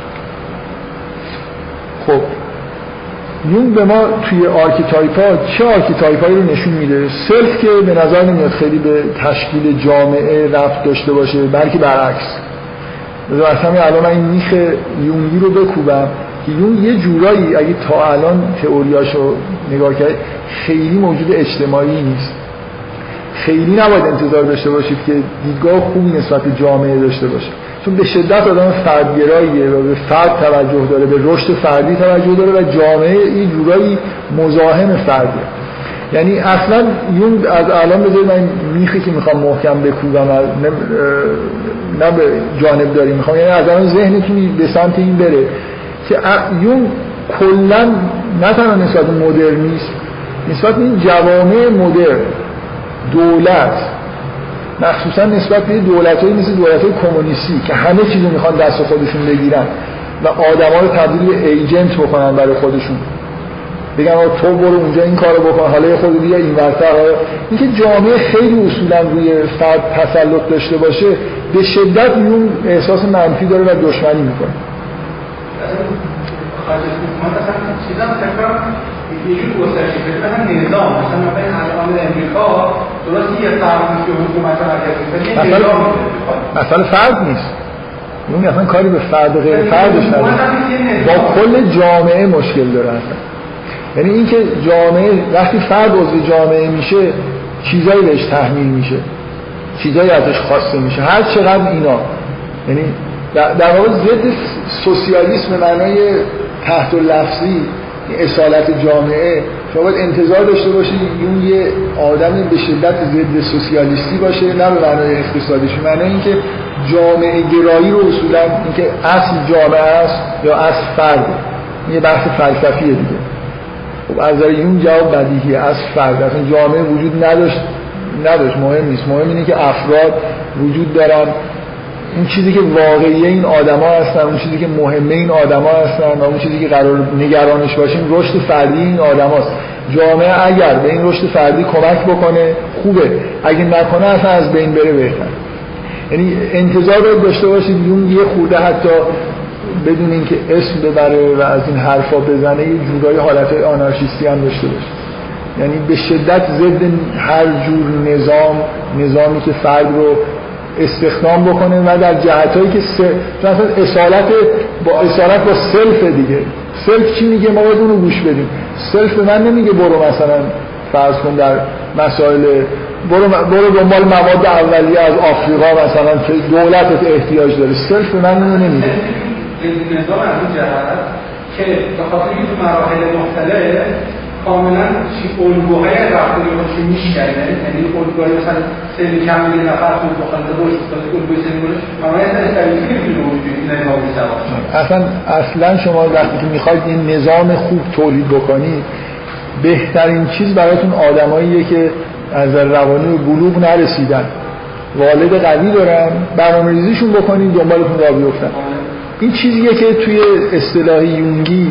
خب یون به ما توی آرکیتایپ‌ها چه آرکیتایپ‌هایی رو نشون میده؟ سلف که به نظر نمیاد خیلی به تشکیل جامعه رفت داشته باشه، بلکه برعکس. راستم الان این میخ یونگی رو بکوبم که یون یه جورایی اگه تا الان تئوریاشو نگاه کنید خیلی موجود اجتماعی نیست. خیلی نباید انتظار داشته باشید که دیدگاه خوب نسبت به جامعه داشته باشه، چون به شدت آدم فردگراییه و به فرد توجه داره، به رشد فردی توجه داره و جامعه این جورایی مزاحم فرده. یعنی اصلا یون از الان بذارید من میخی که میخوام محکم بکوبم نه به جانب داری میخوام، یعنی از الان ذهنتون به سمت این بره که یون کلن نه تنها نسبت مدرن نیست، نسبت این جوامع مدرن دولت مخصوصا نسبت به دولت‌هایی مثل دولت‌های کمونیستی که همه چیزو میخوان دست خودشون بگیرن و آدم‌ها رو تبدیل به ایجنت بکنن برای خودشون، بگن تو برو اونجا این کارو بکن، حالا خودت بیا این ورطه. اینکه جامعه خیلی اصولا روی فرد تسلط داشته باشه به شدت اون احساس منفی داره و دشمنی میکنه. یه جور گسترشی بده هم نظام مثلا بین الان امریکا درست یه فرمانشی حکومت مرکزی مثلا فرد نیست، یعنی اصلا کاری به فرد غیر فردش نداره، با کل جامعه مشکل داره اصلا. یعنی اینکه جامعه وقتی فرد عضو جامعه میشه چیزایی بهش تحمیل میشه، چیزایی ازش خواسته میشه، هر چقدر اینا یعنی در واقع ضد سوسیالیسم به معنای تحت لفظی اصالت جامعه. شما باید انتظار داشته باشید اون یه آدمی به شدت ضد سوسیالیستی باشه، نه به معنای اقتصادیش، معنی اینکه جامعه گرایی رو اصولا اینکه اصل جامعه است یا اصل فرد، یه بحث فلسفیه دیگه. خب از نظر اون جواب بدیهیه، اصل فرد اصلا جامعه وجود نداشت نداشت مهم نیست، مهم اینه که افراد وجود دارن، این چیزی که واقعیه این آدما هستن، اون چیزی که مهمه این آدما هستن و اون چیزی که قرار نگرانش باشیم رشد فردی این آدماست. جامعه اگر به این رشد فردی کمک بکنه خوبه، اگه نکنه اصلا از بین بره بهتره. یعنی انتظار رو داشته باشید اون یه خورده حتی بدون اینکه اسم ببره و از این حرفا بزنه یه جورایی حالت آنارشیستی هم داشته باشه، یعنی به شدت ضد هر جور نظام، نظامی که فرد رو استخدام بکنه و در جهتایی که س... مثلا اصالت با اصالت با سلف دیگه. سلف چی میگه؟ ما باید اونو گوش بدیم. سلف به من نمیگه برو مثلا فرض کن در مسائل برو برو دنبال مواد اولیه از آفریقا مثلا که دولتت احتیاج داره. سلف به من اونو نمیگه. نظام از اون جهت که به خاطر این مراحل مختلف کاملا الگوهای رفتاری خودش رو میشکنه، یعنی الگوهای مثلا سری کم یه نفر خود بخنده باشه الگوی سری باشه اما یه سری تریفی که بیرون بود. اصلا شما وقتی که میخواید این نظام خوب تولید بکنید بهترین چیز براتون آدماییه که از روانی و بلوغ نرسیدن، والد قوی دارن، برنامه‌ریزیشون بکنید دنبالتون را بیفتن. این چیزیه که توی اصطلاح یونگی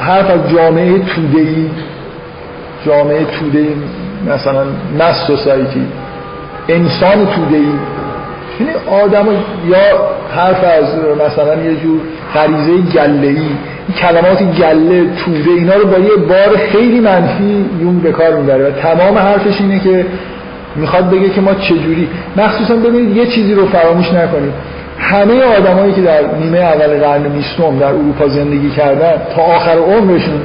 حرف از جامعه توده‌ای، جامعه توده‌ای مثلا مس سوسایتی، انسان توده‌ای، یعنی آدم یا حرف از مثلا یه جور غریزه گله‌ای، کلمات گله توده اینا رو با یه بار خیلی منفی یون به کار میبره و تمام حرفش اینه که میخواد بگه که ما چجوری، مخصوصا ببینید یه چیزی رو فراموش نکنید، همه آدمایی که در نیمه اول قرن بیستم در اروپا زندگی کردن تا آخر عمرشون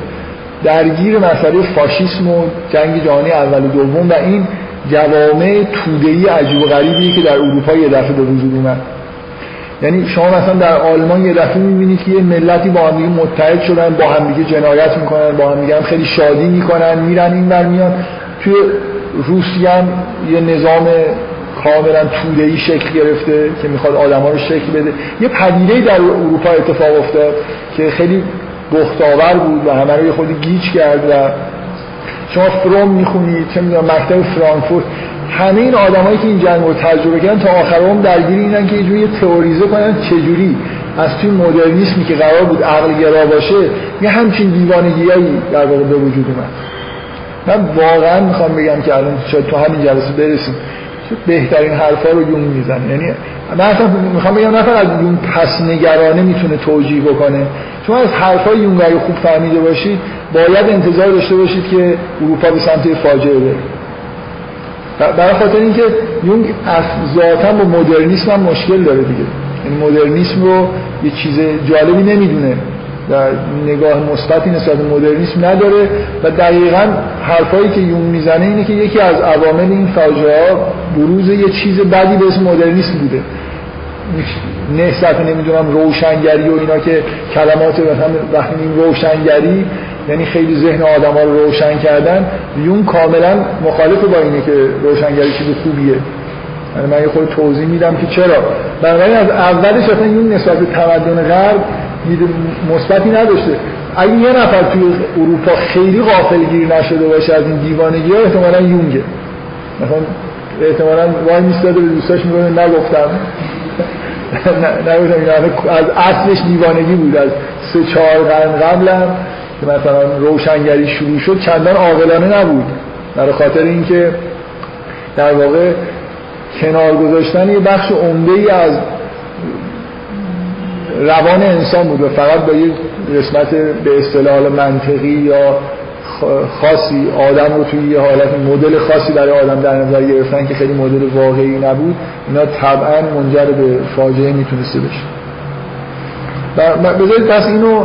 درگیر مسئله فاشیسم و جنگ جهانی اول و دوم و این جوامع توده‌ای عجیب و غریبی که در اروپا یه دفعه به وجود اومد. یعنی شما مثلا در آلمان یه دفعه می‌بینید که یه ملتی با هم دیگه متحد شدن، با هم دیگه جنایت می‌کنن، با هم دیگه هم خیلی شادی می‌کنن، میرن این ور میان. توی روسیه هم یه نظام کاملا توده‌ای شکل گرفته که می‌خواد آدم‌ها رو شکل بده. یه پدیده‌ای در اروپا اتفاق افتاد که خیلی بخت‌آور بود و همه رو یه خودی گیج کرد و شما فروم می‌خونید، چه می‌دونم مکتب فرانکفورت، همه این آدمایی که این جنگ رو تجربه کردن تا آخر عمر درگیر اینن که یه جوری تئوریزه کنن چجوری از توی مدرنیسمی که قرار بود عقل گرا باشه یه همچین دیوانگیایی در واقع به وجود اومد. من واقعا میخوام بگم که الان شاید تو همین جلسه برسیم بهترین حرفا رو یون میزنه، یعنی من اصلا میخوام بگم نفر از یون پس نگرانه میتونه توجیه بکنه، چون از حرفای یونگ اگه خوب فهمیده باشید باید انتظار داشته باشید که اروپا به سمت فاجعه بره. برای خاطر اینکه یونگ ذاتاً با مدرنیسم هم مشکل داره دیگه، یعنی مدرنیسم رو یه چیز جالبی نمیدونه، در نگاه مثبتی نسبت به مدرنیسم نداره و دقیقاً حرفایی که یونگ میزنه اینه که یکی از عوامل این فاجعه ها بروز یه چیز بدی به اسم مدرنیسم بوده، نهضت نمیدونم روشنگری و اینا که کلمات وقتی این روشنگری یعنی خیلی ذهن آدم‌ها رو روشن کردن. یون کاملا مخالف با اینه که روشنگری چیز خوبیه. یعنی من یه خود توضیح میدم که چرا. بنابراین از اولش اصلا یون نسبت به تمدن غرب دید مثبتی نداشته. اگه یه نفر توی اروپا خیلی غافلگیر نشده باشه از این دیوانگی‌ها احتمالاً یونگه. مثلا احتمالاً وای میستاده به دوستاش میگه نگفتم. نه نه از اصلش دیوانگی بود، از سه چهار قرن قبلم که مثلا روشنگری شروع شد چندان عاقلانه نبود، برای خاطر اینکه در واقع کنار گذاشتن یه بخش عمده‌ای از روان انسان بود و فقط با یه قسمت به اصطلاح منطقی یا خاصی آدم رو توی یه حالت مدل خاصی برای آدم در نظر گرفتن که خیلی مدل واقعی نبود، اینا طبعا منجر به فاجعه میتونسته بشه. بذارید پس اینو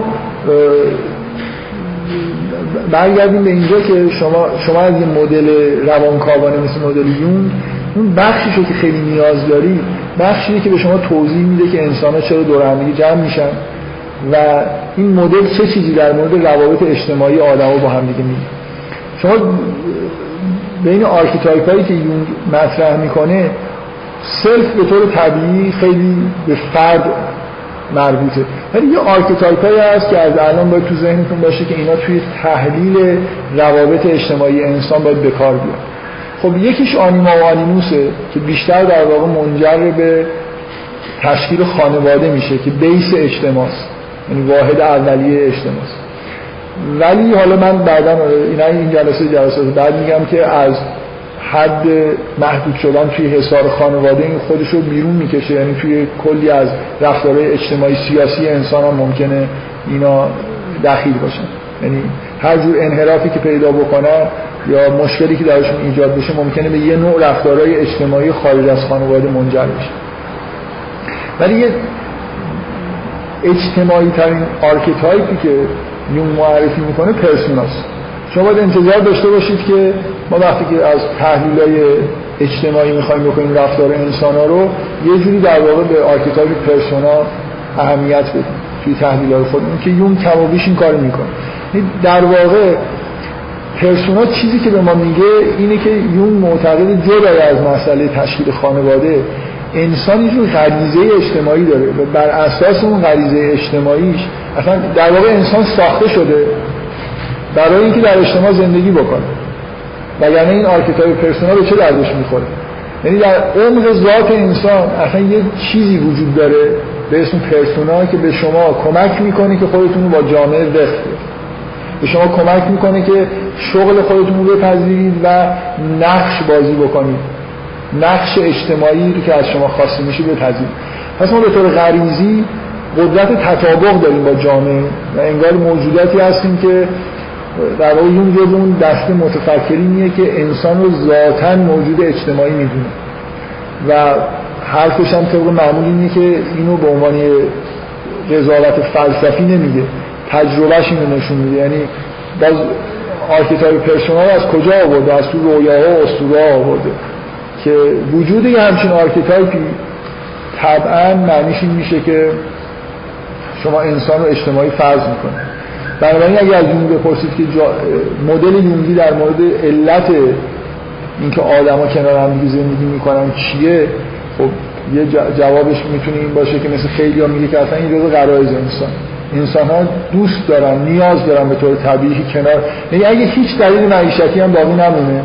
برگردیم به اینجا که شما شما از یه مدل روانکاوانه مثل مدل یون اون بخشیشو که خیلی نیاز داری بخشیه که به شما توضیح میده که انسان‌ها چرا دور هم جمع میشن و این مدل چه چیزی در مورد روابط اجتماعی آدم‌ها با هم دیگه میگه. شما بین آرکیتایپایی که یون مطرح میکنه سلف به طور طبیعی خیلی به فرد مربوطه، ولی یه آرکیتایپایی هست که از الان باید تو ذهنتون باشه که اینا توی تحلیل روابط اجتماعی انسان باید به کار بیاد. خب یکیش آنیما و آنیموسه که بیشتر در واقع منجر به تشکیل خانواده میشه که بیس اجتماعست، یعنی واحد اولیه اجتماعست. ولی حالا من بعداً اینا این جلسه جلسه بعد میگم که از حد محدود شدن توی حصار خانواده این خودش رو بیرون میکشه، یعنی توی کلی از رفتارهای اجتماعی سیاسی انسان هم ممکنه اینا دخیل باشن، یعنی هر جور انحرافی که پیدا بکنه یا مشکلی که درشون ایجاد بشه ممکنه به یه نوع رفتارهای اجتماعی خارج از خانواده منجر بشه. ولی یه اجتماعی ترین آرکیتایپی که یون معرفی میکنه پرسوناست. شما باید انتظار داشته باشید که ما وقتی که از تحلیل‌های اجتماعی می‌خوایم بکنیم رفتار انسان‌ها رو یه جوری در واقع به آرکیتاپ پرسونا اهمیت بدیم توی تحلیل‌های خودمون که یون کم و بیش این کارو می‌کنه. در واقع پرسونا چیزی که به ما میگه اینه که یون معتقد جدای از مسئله تشکیل خانواده انسان یه جور غریزه اجتماعی داره و بر اساس اون غریزه اجتماعیش اصلا در واقع انسان ساخته شده برای اینکه در اجتماع زندگی بکنه، وگرنه این آرکیتاپ پرسونا به چه دردش میخوره؟ یعنی در عمق ذات انسان اصلا یه چیزی وجود داره به اسم پرسونا که به شما کمک میکنه که خودتون با جامعه وفق به شما کمک میکنه که شغل خودتون رو بپذیرید و نقش بازی بکنید، نقش اجتماعی که از شما خواسته میشه بپذیرید. پس ما به طور غریزی قدرت تطابق داریم با جامعه و انگار موجوداتی هستیم که در واقع یون جزو اون دست متفکرینیه که انسان رو ذاتاً موجود اجتماعی میدونه و حرفش هم طبق معمول اینه که اینو به عنوان قضاوت فلسفی نمیگه، تجربهش اینو نشون میده. یعنی باز آرکیتاپ پرسونا از کجا آورده؟ از تو رویاها و اسطوره‌ها آورده که وجود یه همچین آرکیتاپی طبعاً معنیش این میشه که شما انسان رو اجتماعی فرض میکنید. بنابراین اگه از یون بپرسید که مدل یونگی در مورد علت اینکه آدما کنار هم دیگه زندگی میکنن چیه، خب یه جوابش میتونه این باشه که مثل خیلی‌ها میگه که اصلا این جزء غرایز انسان انسان ها دوست دارن، نیاز دارن به طور طبیعی کنار، یعنی اگه هیچ دلیل معیشتی هم باقی نمونه،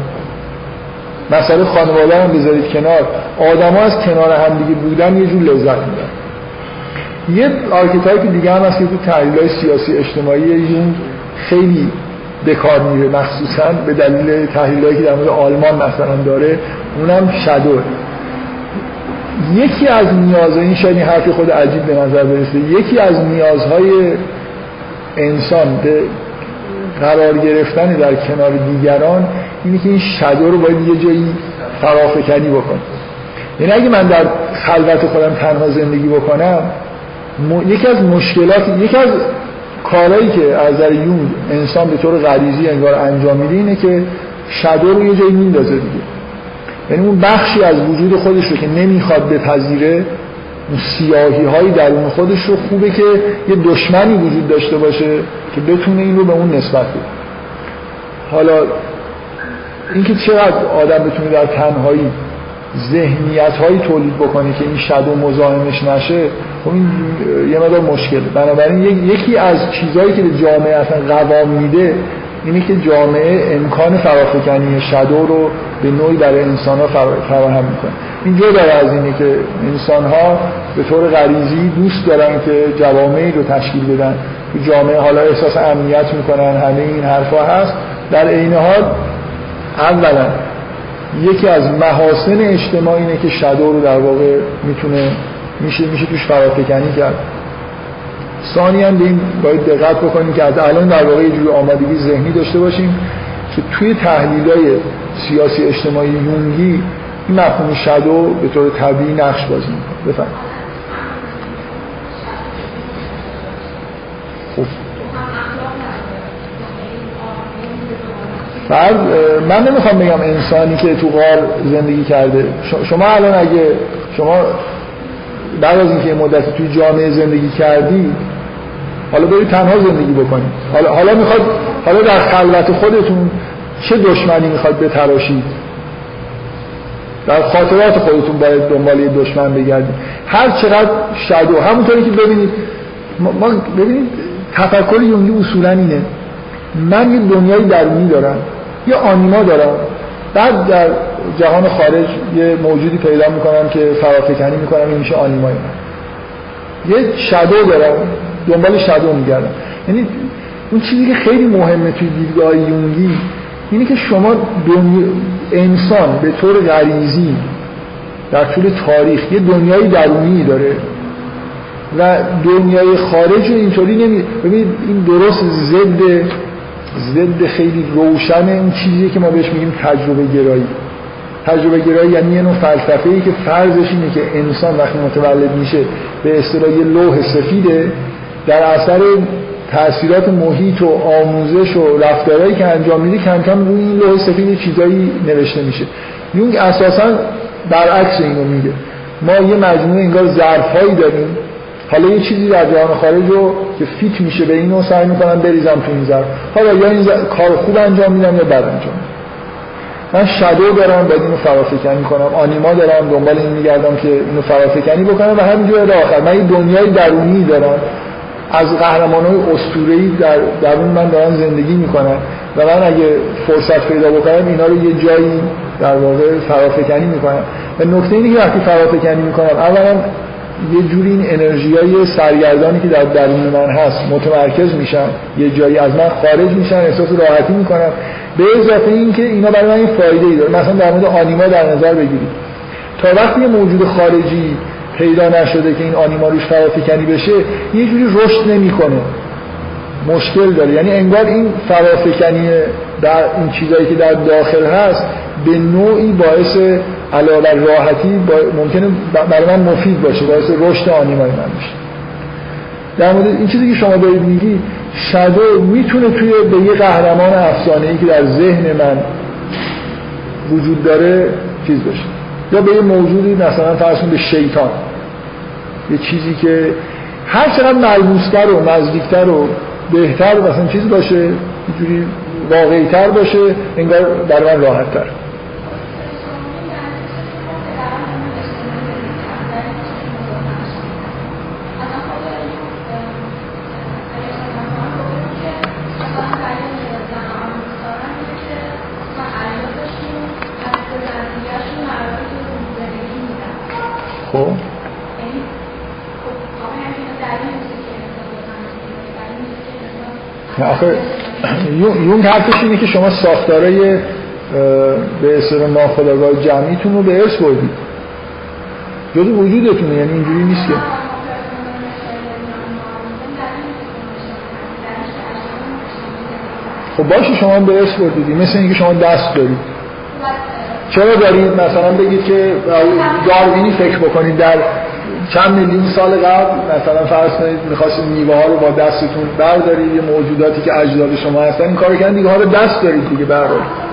مسئله خانواده هم بذارید کنار، آدما از کنار هم دیگه بودن یه جور لذت میبرن. یه آرکیتایپ دیگه هم هست که تو تحلیل‌های سیاسی اجتماعی یون خیلی به کار میره، مخصوصا به دلیل تحلیل‌هایی که در مورد آلمان مثلا داره، اونم شادوه. یکی از نیازهای این شاید حرف خود عجیب به نظر برسه، یکی از نیازهای انسان به قرار گرفتن در کنار دیگران اینه که این شادو رو باید یه جایی فرافکنی بکنه. یعنی اگه من در خلوت خودم تنها زندگی بکنم، م... یکی از مشکلات، یکی از کارهایی که از نظر یون انسان به طور غریزی انگار انجام میده اینه که شادو رو یه جایی میندازه دیگه. یعنی اون بخشی از وجود خودش رو که نمیخواد بپذیره، اون سیاهی‌های درون خودش رو خوبه که یه دشمنی وجود داشته باشه که بتونه این رو به اون نسبت بده. حالا اینکه چقدر آدم بتونه در تنهایی ذهنیت‌هایی تولید بکنه که این شادو مزاحمش نشه، خب این یه مقدار مشکله. بنابراین یکی از چیزایی که به جامعه اصلا قوام میده اینه که جامعه امکان فرافکنی شادو رو به نوعی برای انسان‌ها فراهم میکنه. این جدا از اینه که انسان‌ها به طور غریزی دوست دارن که جوامعی رو تشکیل بدن، که جامعه حالا احساس امنیت میکنن، همه این حرفا هست. در عین حال اولا یکی از محاسن اجتماع اینه که شادو رو در واقع میتونه میشه میشه توش فرافکنی کرد. ثانیاً این باید دقت بکنیم که از الان در واقع یه جور آمادگی ذهنی داشته باشیم که توی تحلیل‌های سیاسی اجتماعی یونگی این مفهوم شادو به طور طبیعی نقش بازی می‌کنه. بفهم. خب. من نمیخوام بگم انسانی که تو غار زندگی کرده، شما الان اگه شما بعد از اینکه مدتی توی جامعه زندگی کردی حالا برید تنها زندگی بکنید، حالا حالا میخواد حالا در خلوت خودتون چه دشمنی میخواد بتراشید، در خاطرات خودتون باید دنبال یه دشمن بگردید. هر چقدر شادو همونطوری که ببینید ما ببینید تفکر یونگی اصولا اینه، من یه دنیای درونی دارم، یه آنیما دارم، بعد در جهان خارج یه موجودی پیدا میکنم که فرافکنی میکنم، این میشه آنیمای من. یه شادو دارم، دنبال شادو میگردم. یعنی اون چیزی که خیلی مهمه توی دیدگاه یونگی اینه که شما دنیا... انسان به طور غریزی در طول تاریخ یه دنیای درونی داره و دنیای خارج رو اینطوری نمی... ببینید این درست ضد ضد خیلی روشنه این چیزی که ما بهش میگیم تجربه گرایی. تجربه گرایی یعنی یه نوع فلسفه‌ای که فرضش اینه که انسان وقتی متولد میشه به اصطلاح یه لوح سفیده، در اثر تأثیرات محیط و آموزش و رفتارهایی که انجام میده کم کم روی این لوح سفید چیزایی نوشته میشه. یونگ اساساً برعکس اینو میگه، ما یه مجموعه انگار ظرف‌هایی داریم حالا یه چیزی در جهان خارج رو که فیت میشه به اینو سعی میکنم بریزم تو این ظرف. حالا یا این ظرف کار خوب انجام میدم یا بد انجام میدم. من شادو دارم بعد اینو فرافکنی کنم، آنیما دارم دنبال این میگردم که اینو فرافکنی بکنم و همینجوری تا آخر. من یه دنیای درونی دارم از قهرمان‌های اسطوره‌ای در درون من دارم زندگی میکنم و من اگه فرصت پیدا بکنم اینا رو یه جایی در واقع فرافکنی میکنم. و نکته اینه که وقتی فرافکنی میکنم اولا یه جوری این انرژیای سرگردانی که در درون من هست متمرکز میشن، یه جایی از من خارج میشن، احساس راحتی میکنم. به اضافه این که اینا برای من این فایده ای داره. مثلا در مورد آنیما در نظر بگیرید، تا وقتی موجود خارجی پیدا نشده که این آنیما روش فرافکنی بشه یه جوری رشد نمیکنه، مشکل داره. یعنی انگار این فرافکنی در این چیزایی که در داخل هست به نوعی باعث علاوه بر راحتی با... ممکنه برای من مفید باشه، باعث رشد آنیمای من میشه. در مورد این چیزی که شما دارید میگی شادو میتونه توی به یه قهرمان افسانه‌ای که در ذهن من وجود داره چیز بشه، یا به یه موجودی مثلا فرض کنید به شیطان، یه چیزی که هر چقدر ملموس‌تر و نزدیک‌تر و بهتر مثلا چیز باشه، یه جوری واقعی‌تر باشه، انگار برای من راحت‌تر. آخه یونگ حرفش اینه که شما ساختارای به اصطلاح ناخودآگاه جمعیتون رو به ارث بردید، جزء وجودتونه. یعنی اینجوری نیست که خب باشه شما به ارث بردید، مثل اینکه شما دست دارید. چرا دارید؟ مثلا بگید که داروینی فکر بکنید در چند میلیون سال قبل مثلا فرض کنید می‌خواستید میوه‌ها رو با دستتون بردارید، یه موجوداتی که اجداد شما هستن این کارو کردن، دیگه ها رو دست دارید دیگه بردارید.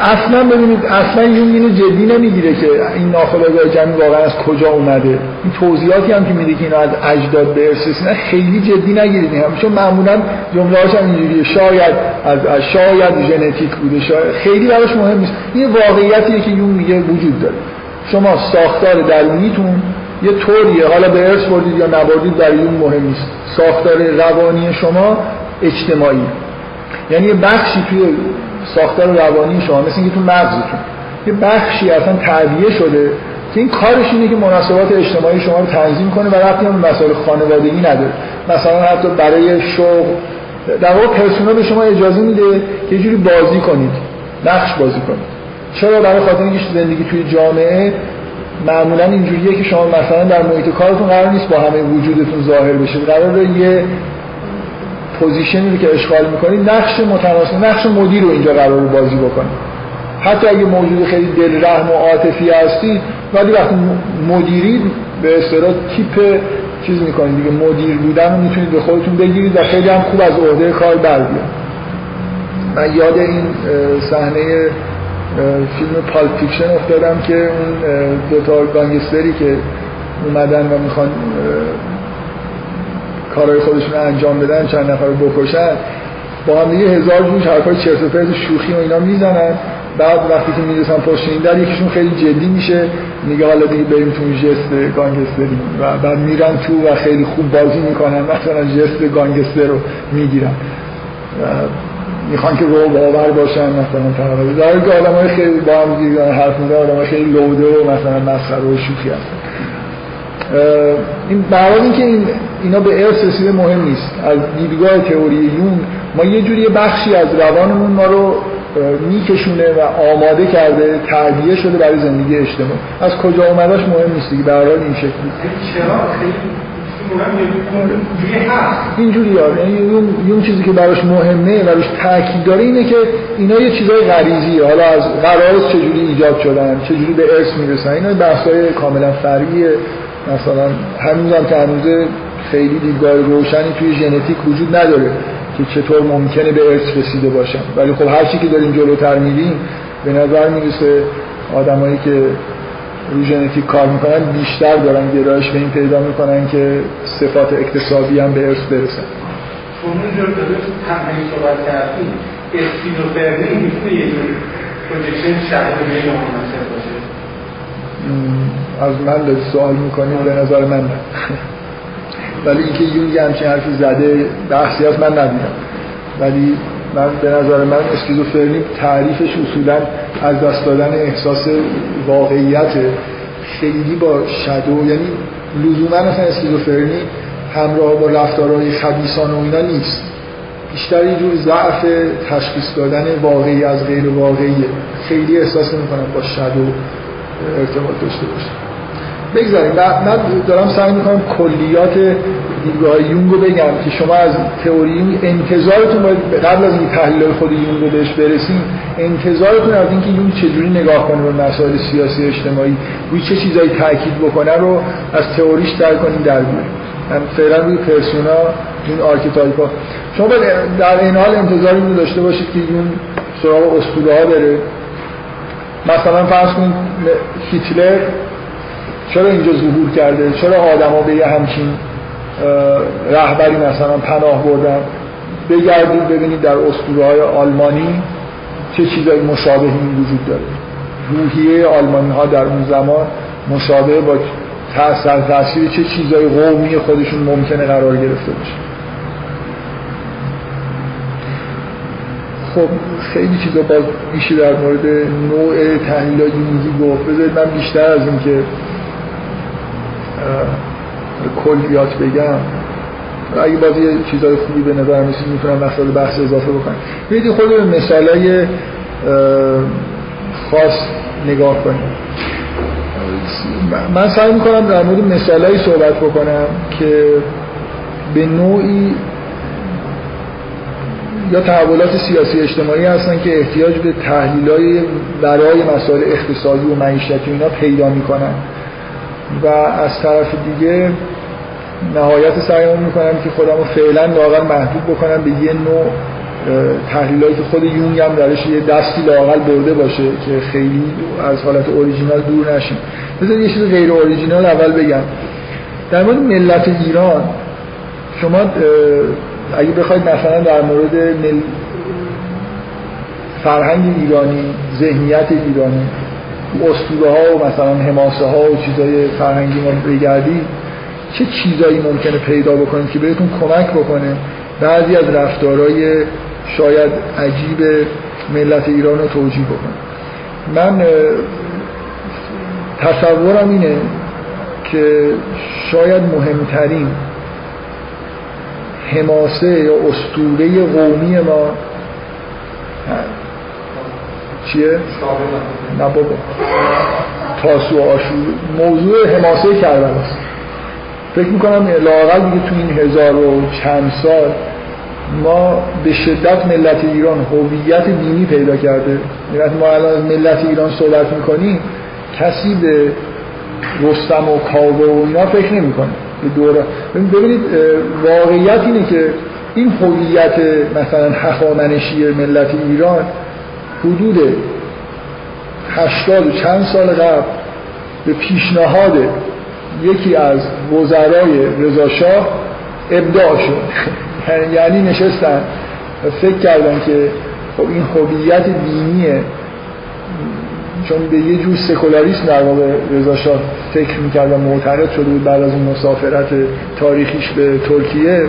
اصلا ببینید اصلا یون اینو جدی نمیگیره که این ناخودآگاه جمعی واقعا از کجا اومده. این توضیحاتی هم که میده که اینا از اجداد به ارث رسیدن خیلی جدی نگیرید، چون معمولا جمله‌هاش هم اینجوریه، شاید از شاید ژنتیک بوده، شاید خیلی براش مهم نیست. این واقعیتیه که یون میگه وجود داره. شما ساختار درونیتون یه طوریه، حالا به ارث بردید یا نبردید برای اون مهم نیست. ساختار روانی شما اجتماعی، یعنی یه بخشی توی ساختار روانی شما مثل اینکه تو مغزتون یه بخشی اصلا تعبیه شده که این کارش اینه که مناسبات اجتماعی شما رو تنظیم کنه و ربطی هم مسائل خانوادگی نداره. مثلا حتی برای شغل در واقع پرسونا به شما اجازه میده که یه جوری بازی کنید، نقش بازی کنید. چرا؟ برای خاطر اینکه زندگی توی جامعه معمولا اینجوریه که شما مثلا در محیط کارتون قرار نیست با همه وجودتون ظاهر بشید، قراره یه پوزیشنی رو که اشغال میکنید نقش متناسب نقش مدیر رو اینجا قرار رو بازی بکنید. حتی اگه موجود خیلی دلرحم و عاطفی هستید ولی وقتی مدیرید به اصطلاح تیپ چیز میکنید دیگه، مدیر بودن رو میتونید به خودتون بگیرید و خیلی هم خوب از عهده کار بر بیاد. من یاد این صحنه فیلم پالپ فیکشن افتادم که اون دو تا گانگستری که اومدن و میخوان کارهای خودشون انجام بدن، چند نفر رو بکشن، با هم دیگه هزار جون حرفای چرت و پرت شوخی و اینا میزنن. بعد وقتی که میرسن پشت این در یکیشون خیلی جدی میشه میگه حالا دیگه بریم تو جست گانگستری، و بعد میرن تو و خیلی خوب بازی میکنن، مثلا جست گانگستر رو میگیرن، میخوان که رو باور باشن مثلا طرف داره که آدمای خیلی با هم دیگه حرف میزنن، آدمای خیلی لوده و مثلا مسخره و شوخی هستن. این برای اینکه این اینا به ارث رسیده مهم نیست. از دیدگاه تئوری یون ما یه جوری بخشی از روانمون ما رو میکشونه و آماده کرده، تعبیه شده برای زندگی اجتماعی. از کجا اومداش مهم نیست دیگه، به هر حال این شکلی. چرا خیلی اینجوری یار یون یون چیزی که براش مهمه و روش تاکید داره اینه که اینا یه چیزای غریزیه، حالا از قرار چجوری ایجاد شدن، چجوری به ارث میرسن، اینا بحث‌های کاملا فرعیه. مثلا هنوز هم که هنوزه خیلی دیدگاه روشنی توی ژنتیک وجود نداره که چطور ممکنه به ارث رسیده باشن، ولی خب هرچی که داریم جلوتر میریم به نظر میرسه آدمایی که روی ژنتیک کار میکنن بیشتر دارن گرایش به این پیدا میکنن که صفات اکتسابی هم به ارث برسن. اونجوری که تمرین صحبت کردیم اسپینوفرنی میتونه یه جور پروژکشن شبیه به مناسب باشه. از من سوال میکنید؟ به نظر من نه. ولی اینکه یونگ همچین حرفی زده بحثی از من ندیدم، ولی من به نظر من اسکیزوفرنی تعریفش اصولا از دست دادن احساس واقعیت، خیلی با شادو، یعنی لزوما اصلا اسکیزوفرنی همراه با رفتارهای خبیثانه و اینا نیست، بیشتر یه جور ضعف تشخیص دادن واقعی از غیر واقعیه. خیلی احساس میکنم با شادو ارتباط داشته باشه. بگذاریم، من دارم سعی میکنم کلیات دیدگاه یونگ رو بگم که شما از تئوری انتظارتون باید قبل از این تحلیل خود یونگ رو بهش برسیم، انتظارتون از اینکه یونگ چجوری نگاه کنه به مسائل سیاسی اجتماعی، روی چه چیزایی تاکید بکنه رو از تئوریش در کنیم در بیاریم. من فعلا روی پرسونا، این آرکیتایپ‌ها. شما در این حال انتظاری رو داشته باشید که یونگ سراغ اسطوره‌ها بره. مثلا فرض کنید هیتلر چرا اینجا ظهور کرده؟ چرا آدما به همین رهبری مثلا پناه بردن؟ بگردید ببینید در اسطوره‌های آلمانی چه چیزای مشابهی وجود داره. روحیه آلمانی‌ها در اون زمان مشابه با تأثیر تأثیر چه چیزای قومی خودشون ممکنه قرار گرفته باشه. خب خیلی چیزا باز میشه در مورد نوع تحلیل‌های یونگی گفت. بذارید من بیشتر از این که کلیات بگم، اگه بازی چیزهای خوبی به نظر میسید میتونم مثال بحث اضافه بکنم. بیدید خود به مثالای خاص نگاه کنیم. من سعی میکنم در مورد مثالایی صحبت بکنم که به نوعی یا تحولات سیاسی اجتماعی هستن که احتیاج به تحلیلای برای مسائل اقتصادی و معیشتی اینا پیدا میکنن، و از طرف دیگه نهایت سعیم میکنم که خودم رو فعلا لااقل محدود بکنم به یه نوع تحلیلایی که خود یونگ هم درش یه دستی لااقل برده باشه که خیلی از حالت اوریجینال دور نشیم. بذارید یه چیز غیر اوریجینال اول بگم. در مورد ملت ایران شما اگه بخواید مثلا در مورد مل... فرهنگ ایرانی، ذهنیت ایرانی، اسطوره ها و مثلا حماسه ها و چیزای فرهنگی ما بگردید، چه چیزایی ممکنه پیدا بکنید که بهتون کمک بکنه بعضی از رفتارهای شاید عجیب ملت ایران رو توجیه بکنه. من تصورم اینه که شاید مهمترین حماسه یا اسطوره قومی ما چیه؟ نه بابا، تاسوعا، آشورا. موضوع حماسه کربلا است. فکر میکنم لااقل دیگه تو این هزار و چند سال ما به شدت ملت ایران هویت دینی پیدا کرده. ما الان ملت ایران صحبت میکنیم، کسی به رستم و کاوه و اینا فکر نمیکنه. دوره ببینید، واقعیت اینه که این هویت مثلا هخامنشی ملت ایران حدود هشتاد و چند سال قبل به پیشنهاد یکی از وزرای رضا شاه ابداع شد. یعنی نشستن فکر کردن که خب این هویت دینیه، چون به یه جور سکولاریسم در واقع رضا شاه فکر میکرد و معترض شده بود بعد از اون مسافرت تاریخیش به ترکیه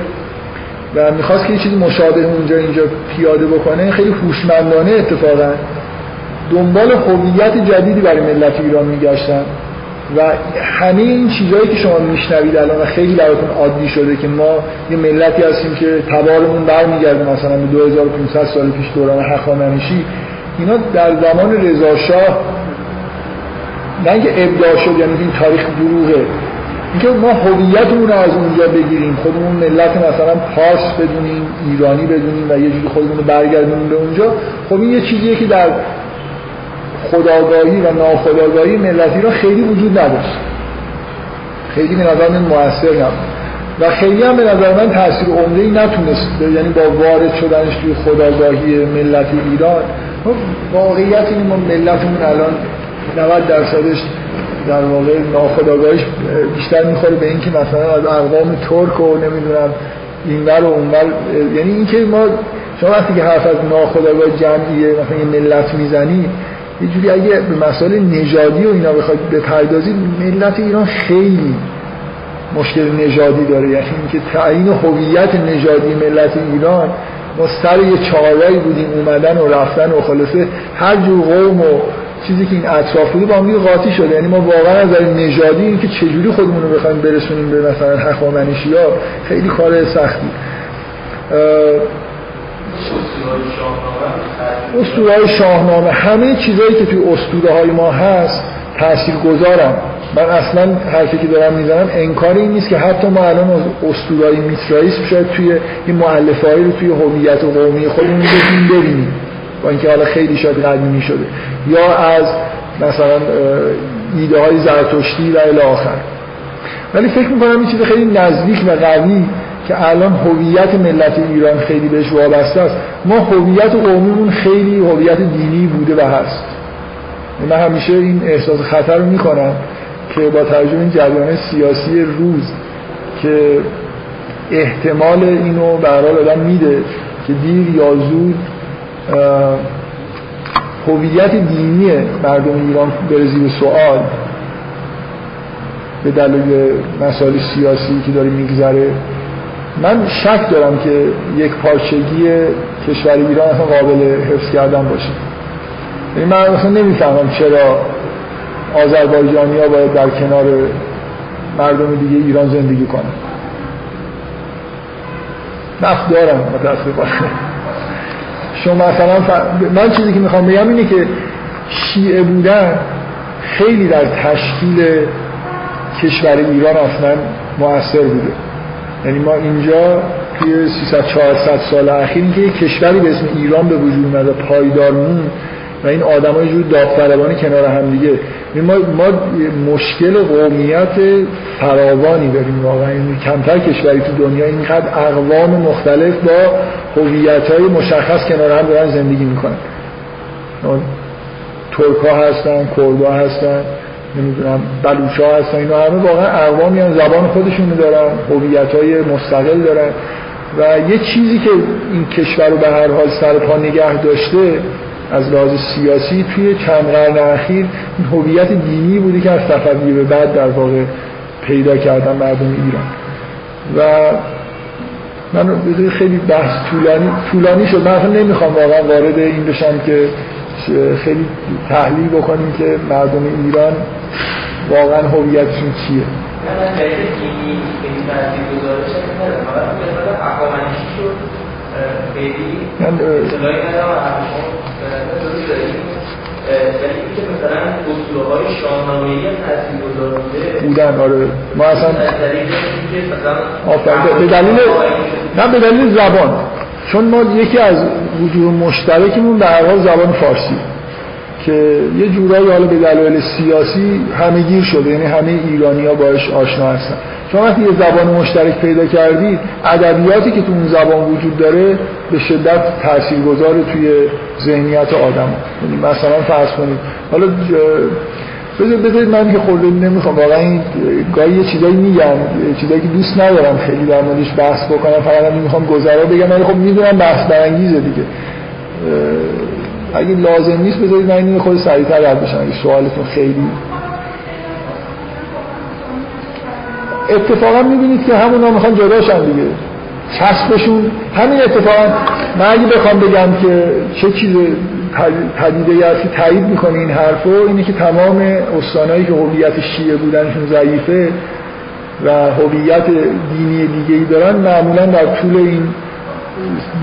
و میخواست که یه چیزی مشابه اونجا اینجا پیاده بکنه. خیلی هوشمندانه اتفاقا دنبال هویت جدیدی برای ملت ایران میگشتن و همه این چیزایی که شما میشنوید الان و خیلی براتون عادی شده که ما یه ملتی هستیم که تبارمون برمیگرده مثلا به دو هزار و پانصد سال پیش دوران هخامنشی، اینا در زمان رضا شاه نه اینکه ابداع شد، یعنی این تاریخ دروغه. اینکه ما هویتمون رو از اونجا بگیریم، خودمون ملت مثلا پارس بدونیم، ایرانی بدونیم و یه جوری خودمون رو برگردونیم به اونجا، خب این یه چیزیه که در خودآگاهی و ناخودآگاهی ملت ایران خیلی وجود نداشت، خیلی به نظر من مؤثر نبود و خیلی هم به نظر من تأثیر عمده‌ای نتونست، یعنی با وارد شدنش توی خودآگاهی ملت ایران. واقعیت اینه ما ملتمون الان نود درصدش در واقع ناخودآگاهش بیشتر میخوره به این که مثلا از اقوام ترک و نمیدونم اینور و اونور، یعنی این که ما شما وقتی که حرف از ناخودآگاه جمعیه مثلا یه ملت میزنی یه جوری اگه به مسئله نژادی و اینا بخواد بپردازید، ملت ایران خیلی مشکل نژادی داره، یعنی اینکه تعیین هویت نژادی ملت ایران ما سر یه چاله‌ای بودیم اومدن و رفتن و خلاصه هر جور قوم و چیزی که این اطراف بود با هم قاطی شده، یعنی ما واقعا از نظر نژادی اینکه چجوری خودمون رو بخوایم برسونیم به مثلا هخامنشی‌ها خیلی کار سختی. اسطوره‌های شاهنامه، همه چیزایی که توی اسطوره‌های ما هست تاثیرگذارن. من اصلا حرفی که دارم میزنم انکاری نیست که حتی ما الان از اسطوره‌های میترائیسم شاید توی این مؤلفه‌هایی رو توی هویت قومی خودمون ببینیم، با اینکه حالا خیلی شاید قدیمی شده، یا از مثلا ایده های زرتشتی و الی آخر. ولی فکر می‌کنم این چیز خیلی نزدیک و قوی که الان هویت ملت ایران خیلی بهش وابسته است. ما هویت قومیمون خیلی هویت دینی بوده و هست. من همیشه این احساس خطر رو می‌کنم که با توجه به این جریان سیاسی روز که احتمال اینو برای آدم میده که دیر یا زود هویت دینی مردم ایران بره زیر سوال به دلیل مسائل سیاسی که داره میگذره. من شک دارم که یک پارچگی کشور ایران اصلا قابل حفظ کردن باشه. یعنی من اصلا نمیفهمم چرا آذربایجانی‌ها باید در کنار مردم دیگه ایران زندگی کنن. نفت دارم متاسفانه. شما مثلا ف... من چیزی که میخوام بگم اینه که شیعه بودن خیلی در تشکیل کشور ایران اصلا مؤثر بوده. یعنی ما اینجا توی سیصد چهارصد سال اخیر که یک کشوری به اسم ایران به وجود اومده پایدار مون و این آدمای جور داوطلبانه کنار هم دیگه، ما ما مشکل قومیت فراوانی داریم واقعا. کمتر کشوری تو دنیا اینقدر اقوام مختلف با هویت‌های مشخص کنار هم دارن زندگی میکنن. ترک‌ها هستن، کردها هستن، نمیدونم بلوچ‌ها هستن، اینا همه واقعا اقوامی هم زبان خودشون دارن، هویت‌های مستقل دارن و یه چیزی که این کشور رو به هر حال سر پا نگه داشته از لحاظ سیاسی توی چند قرن اخیر این هویت دینی بوده که از صفویه به بعد در واقع پیدا کردن مردم ایران. و من بذاری خیلی بحث طولانی طولانی شد، من اصلا نمیخوام واقعا وارد این بشم که خیلی تحلیل بکنیم که مردم ایران واقعا هویتشون چیه. من جایی دینی به این تحصیل گذارش ندارم، من به اصلا اقامنشی شد خیلی اصلاحی ندارم اقامنشی یعنی که مثلا اسطوره‌های شاهنامه‌ای تاثیرگذار بودن. آره ما اصلا به دلیل نه به دلیل زبان، چون ما یکی از وجوه مشترکمون به هر حال زبان فارسی که یه جورایی حالا به دلایل سیاسی همگیر شده، یعنی همه ایرانی‌ها باهاش آشنا هستن. شما وقتی یه زبان مشترک پیدا کردید، ادبیاتی که تو اون زبان وجود داره به شدت تاثیرگذاره توی ذهنیت آدم. یعنی مثلا فرض کنید حالا بذارید من که خورده نمیخوام واقعا این گاهی یه چیزایی میگم، چیزایی که دوست ندارم خیلی در موردش بحث بکنم، فقط میخوام گذرا بگم. ولی خب میدونم بحث برانگیزه دیگه، اگه لازم نیست بذارید من اینو خود سریع‌تر رد بشم اگه سوالتون خیلی. اتفاقا میبینید که همونا میخوان جداشن دیگه، چسبشون همین. اتفاقا من اگه بخوام بگم که چه چیز پدیده‌ای هست که تایید میکنه این حرفو، اینه که تمام استانایی که هویت شیعه بودنشون ضعیفه و هویت دینی دیگه‌ای دارن معمولا در طول این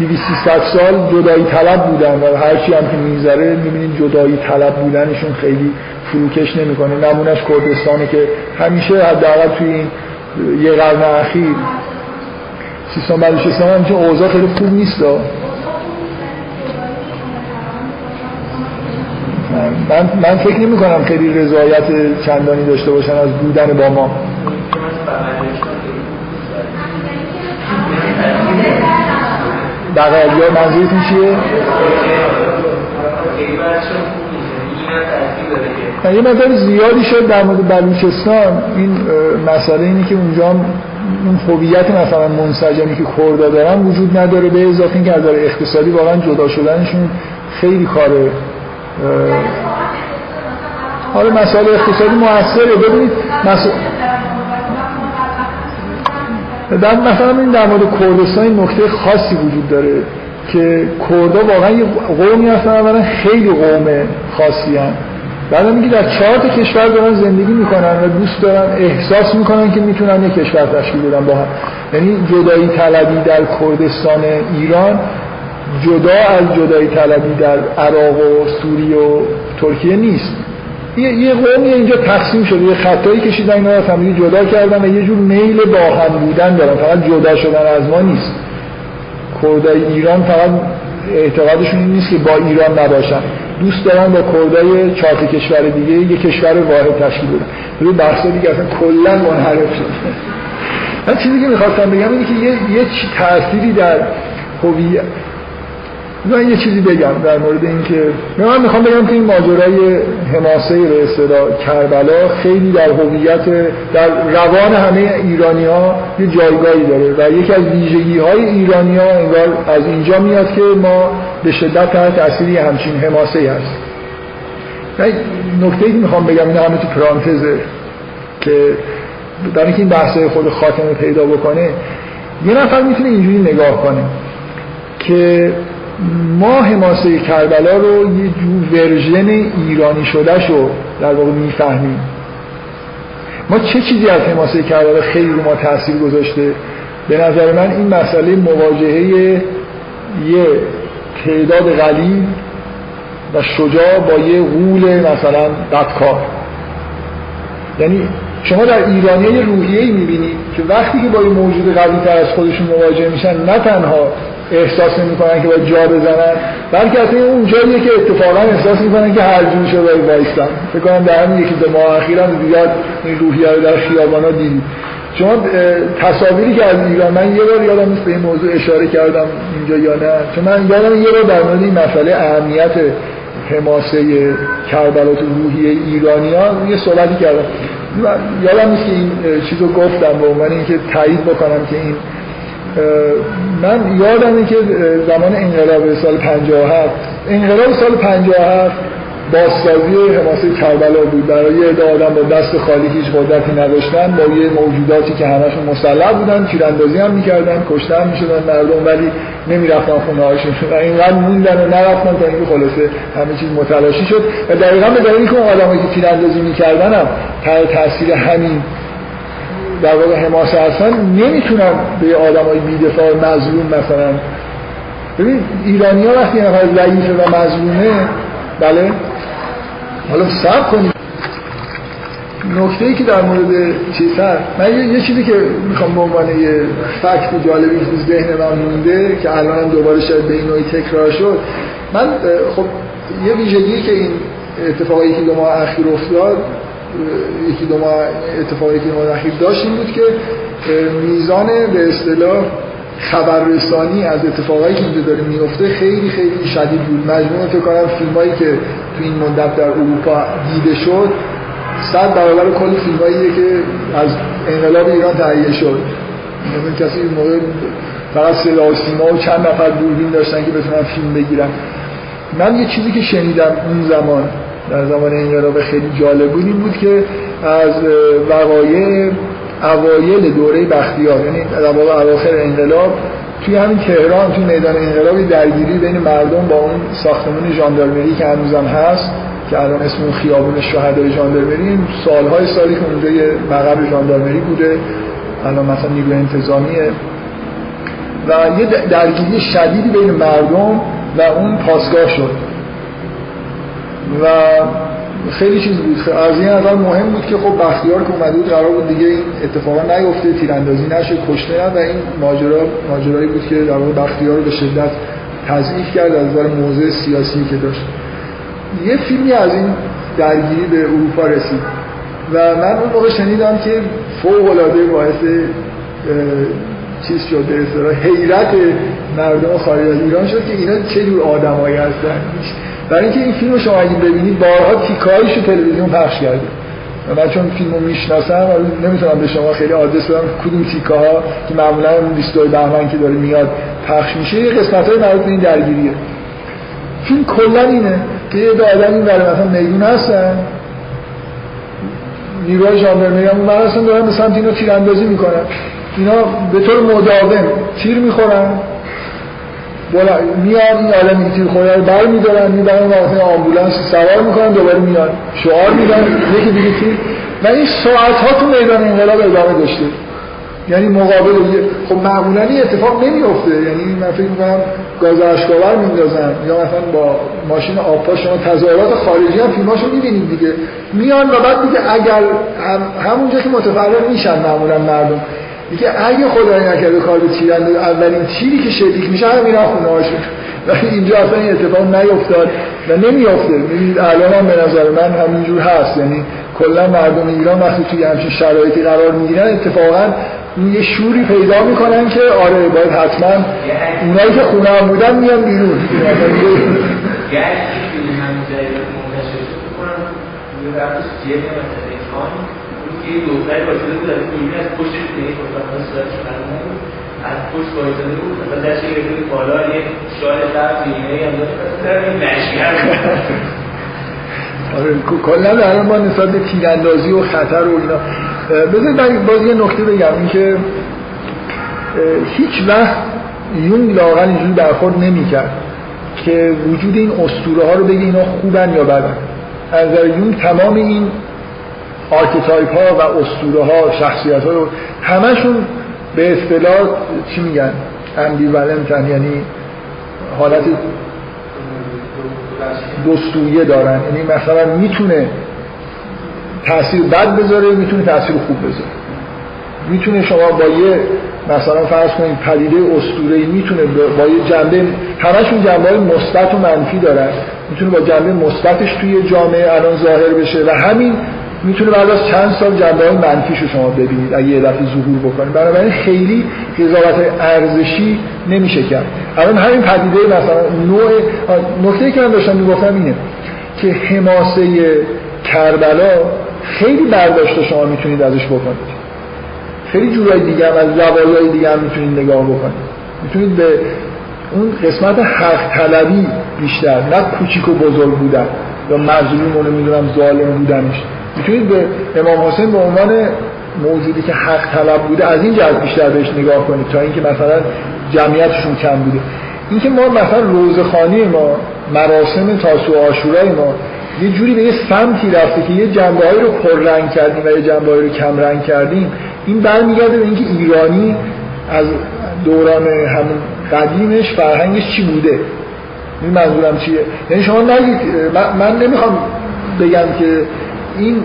دویست سیصد سال جدایی طلب بودن و هرچی هم که میذاره میبینید جدایی طلب بودنشون خیلی فروکش نمیکنه. نمونش کردستانه که همیشه حداقل توی این یه قرن اخیر سیستان بلوچستان هم چون اوضاع خیلی خوب نیست. من, من فکر نمی کنم خیلی رضایت چندانی داشته باشن از بودن با ما. بقیلی ها منظورتون چیه؟ من یه مقدار زیادی شد در مورد بلوچستان. این مسئله اینه که اونجا اون هویت مثلا منسجمی که کردا دارن وجود نداره، به اضافه اینکه از نظر اقتصادی واقعا جدا شدنشون خیلی کاره. حالا مسئله اقتصادی موثره. ببینید مسئله در مثلا این در مورد کردستان نکته خاصی وجود داره که کردا واقعا یه قومی هستن، اولا خیلی قوم خاصی هستن، بعد میگه در چهار تا کشور دارن زندگی میکنن و دوست دارن، احساس میکنن که میتونن یک کشور تشکیل بدن با هم. یعنی جدایی طلبی در کردستان ایران جدا از جدایی طلبی در عراق و سوریه و ترکیه نیست. یه یه قومی اینجا تقسیم شده، یه خطایی کشیدن، اینا رو هم جدا کردن و یه جور میل با هم بودن دارن، فقط جدا شدن از ما نیست. کردای ایران فقط اعتقادشون این نیست که با ایران نباشن، دوست دارن با کردای چهار کشور دیگه یک کشور واحد تشکیل بدن. یه بحث دیگه اصلا کلا منحرف شده. من چیزی که می‌خواستم بگم اینه که یه یه تأثیری در هویت. من یه چیزی بگم در مورد این که من میخوام بگم که این ماجرای حماسه به اصطلاح کربلا خیلی در هویت، در روان همه ایرانی‌ها یه جایگاهی داره و یکی از ویژگی‌های ایرانی‌ها انگار از اینجا میاد که ما به شدت تحت تأثیر همچین حماسه‌ای هست. من نکته‌ای که میخوام بگم این همه تو پرانتزه که در اینکه این بحثه خود خاتمه پیدا بکنه، یه نفر میتونه اینجوری نگاه کنه که ما حماسه کربلا رو یه جور ورژن ایرانی شده شو در واقع میفهمیم. ما چه چیزی از حماسه کربلا خیلی رو ما تاثیر گذاشته؟ به نظر من این مسئله مواجهه یه تعداد قلیل و شجاع با یه غول مثلا بدکار. یعنی شما در ایرانی یه روحیه‌ای می‌بینید که وقتی که با یه موجود قوی‌تر از خودشون مواجه میشن نه تنها احساس نمی‌کنن که باید جا بزنن، بلکه حتی اونجاییه که اتفاقا احساس می‌کنن که هرجوری شده باید وایسن. فکر کنم در همین یکی دو ماه اخیراً زیاد این روحیه رو در خیابانا دیدید. شما تصاویری که از ایران، من یه بار یادم نیست به این موضوع اشاره کردم اینجا یا نه، چون من یادم یه بار در مورد این مسئله اهمیت حماسه کربلا تو روحیه ایرانی‌ها یه صحبتی کردم. یادم نیست که این چیزو گفتم به عنوان اینکه تایید بکنم که این، من یادمه که زمان انقلاب سال پنجاه و هفت انقلاب سال پنجاه و هفت بازسازی حماسه کربلا بود برای عده آدم با دست خالی هیچ قدرتی نداشتن، با یه موجوداتی که همشون مسلح بودن، تیراندازی هم میکردن، کشته هم میشدن مردم، ولی نمیرفتن خونه هاشون و اینقدر موندن و نرفتن تا اینکه خلاصه همه چیز متلاشی شد. و دقیقا به دلیل که اون آدمایی که تیراندازی میکردن هم تحت تاثیر همین در واقع حماسه هستن، نمیتونن به آدمای بی‌دفاع مظلوم مثلا. ببین ایرانی‌ها وقتی اینا ضعیفه و مظلومه، بله حالا صبر کنید. نکته‌ای که در مورد چیزا من یه چیزی که میخوام به عنوان یه فکت جالبی تو ذهن من مونده که الانم دوباره شاید به این نوعی تکرار شد، من خب یه ویژگی که این اتفاقی که دو ماه اخیر افتاد یکی دو ماه اتفاقی که ما اخیر داشتیم بود که میزان به اصطلاح خبررسانی از اتفاقایی که اینجا داره میفته خیلی خیلی شدید بود. مجموعه فکر کنم فیلمایی که تو این مدت در اروپا دیده شد صد برابر کل فیلماییه که از انقلاب ایران تهیه شد. یعنی کسی این موقع فقط صدا و سیما و چند نفر دوربین داشتن که بتونن فیلم بگیرن. من یه چیزی که شنیدم اون زمان در زمان انقلاب خیلی جالب بود این بود که از وقایع اوایل دوره بختیار، یعنی در واقع اواخر انقلاب، توی همین تهران توی میدان انقلابی درگیری بین مردم با اون ساختمان ژاندارمری که هنوزم هست که الان اسم اون خیابون شهدای ژاندارمری، سالهای سالی که اونجا یه مقر ژاندارمری بوده، الان مثلا نیروی انتظامیه، و یه درگیری شدیدی بین مردم و اون پاسگاه شد و خیلی چیز بود. از این نظر مهم بود که خب بختیار که اومده بود قرار بود دیگه این اتفاقا نیفته، تیراندازی نشه، کشته نه، و این ماجرا ماجرایی بود که در واقع بختیار رو به شدت تضعیف کرد از نظر موضع سیاسی که داشت. یه فیلمی از این درگیری به اروپا رسید و من اون موقع شنیدم که فوق العاده باعث چیز شد، به اصطلاح حیرت مردم خارج از ایران شد که اینا چه جور آدمایی هستن. برای اینکه این فیلم رو شما اگه ببینید بارها تیکایشو تلویزیون پخش کرده و من چون فیلم رو میشناسم و نمیتونم به شما خیلی آدرس بدم کدوم تیکاها که معمولا بیست و دو بهمن که داره میاد پخش میشه یه قسمت‌های مربوط به این درگیریه. فیلم کلا اینه که یه آدم این برای مثلا میدون هستن نیروهای ژاندارمری هم اونور هستن دارن به سمت اینا تیراندازی میکنن، اینا به طور مداوم تیر میخورن بالا میان، این آدمی که تیر خورده رو برمی‌دارن میبرن واسه آمبولانس سوار میکنن دوباره میان شعار میدن یکی دیگه تیر و این ساعت‌ها تو میدان انقلاب ادامه داشته. یعنی مقابل خب معمولاً این اتفاق نمیفته، یعنی من فکر می‌کنم گاز اشک‌آور میندازن یا مثلا با ماشین آبپا شما تظاهرات خارجی هم فیلماشو می‌بینید دیگه، میان و بعد دیگه اگر هم همونجا که متفرق میشن معمولاً مردم دیگه اگه خدای نکرده کار به تیراندازی اولین تیری که شلیک میشه هم اینا خونه‌هاشون، ولی اینجا اصلا این اتفاق نیفتاد و نمیافته. ببینید الان هم به نظر من همینجور هست، یعنی کلا مردم ایران وقتی توی همچین شرایطی قرار میگیرن اتفاقا یه شوری پیدا میکنن که آره باید حتما اونایی که خونه هم بودن میان بیرون. یه دوتایی باشده بود از بیمی از پشتش دیگه خودتان صورتش خرمون از پشت باشده بود از دشت گرده بالا یه شاید در بیمی هم داشت در این نشگر بود. کلا در ما نسبت به تیراندازی و خطر و اینا بذارید باز یه نکته بگم، این که هیچ وقت یون لاغل اینجوری برخورد نمی کرد که وجود این اسطوره ها رو بگه اینا خوبن یا بدن. از نظر یون تمام این آرکیتایپ ها و اسطوره ها شخصیت ها رو همشون به اصطلاح چی میگن امبیولنتن، یعنی حالت دو سویه دارن، یعنی مثلا میتونه تأثیر بد بذاره میتونه تأثیر خوب بذاره. میتونه شما با یه مثلا فرض کنید پدیده اسطوره‌ای میتونه با یه جنبه همشون جنبه‌های مثبت و منفی دارن، میتونه با جنبه مثبتش توی جامعه الان ظاهر بشه و همین میتونه بعد از چند سال جنبه های منفیشو شما ببینید اگه یه دفعه ظهور بکنه. بنابراین خیلی قضاوت ارزشی نمیشه کرد. الان همین پدیده مثلا نوع نکته‌ای که من داشتم میگفتم اینه که حماسه کربلا خیلی برداشت شما میتونید ازش بکنید، خیلی جورای دیگه هم از زوایای دیگه هم میتونید نگاه بکنید، میتونید به اون قسمت حق طلبی بیشتر، نه کوچیک و بزرگ بودن یا مظلوم اونو میدونم ظالم بودنش، میتونید به امام حسین به عنوان موجودی که حق طلب بوده از این جهت بیشتر بهش نگاه کنید تا اینکه مثلا جمعیتشون کم بوده. اینکه ما مثلا روزخوانی ما، مراسم تاسوعا و عاشورای ما یه جوری به یه سمتی رفته که یه جنبه‌ای رو پررنگ کردیم و یه جنبه‌ای رو کم رنگ کردیم، این برمیگرده به اینکه ایرانی از دوران همون قدیمش فرهنگش چی بوده. این منظورم چیه؟ یعنی شما نگید من, من نمیخوام بگم که این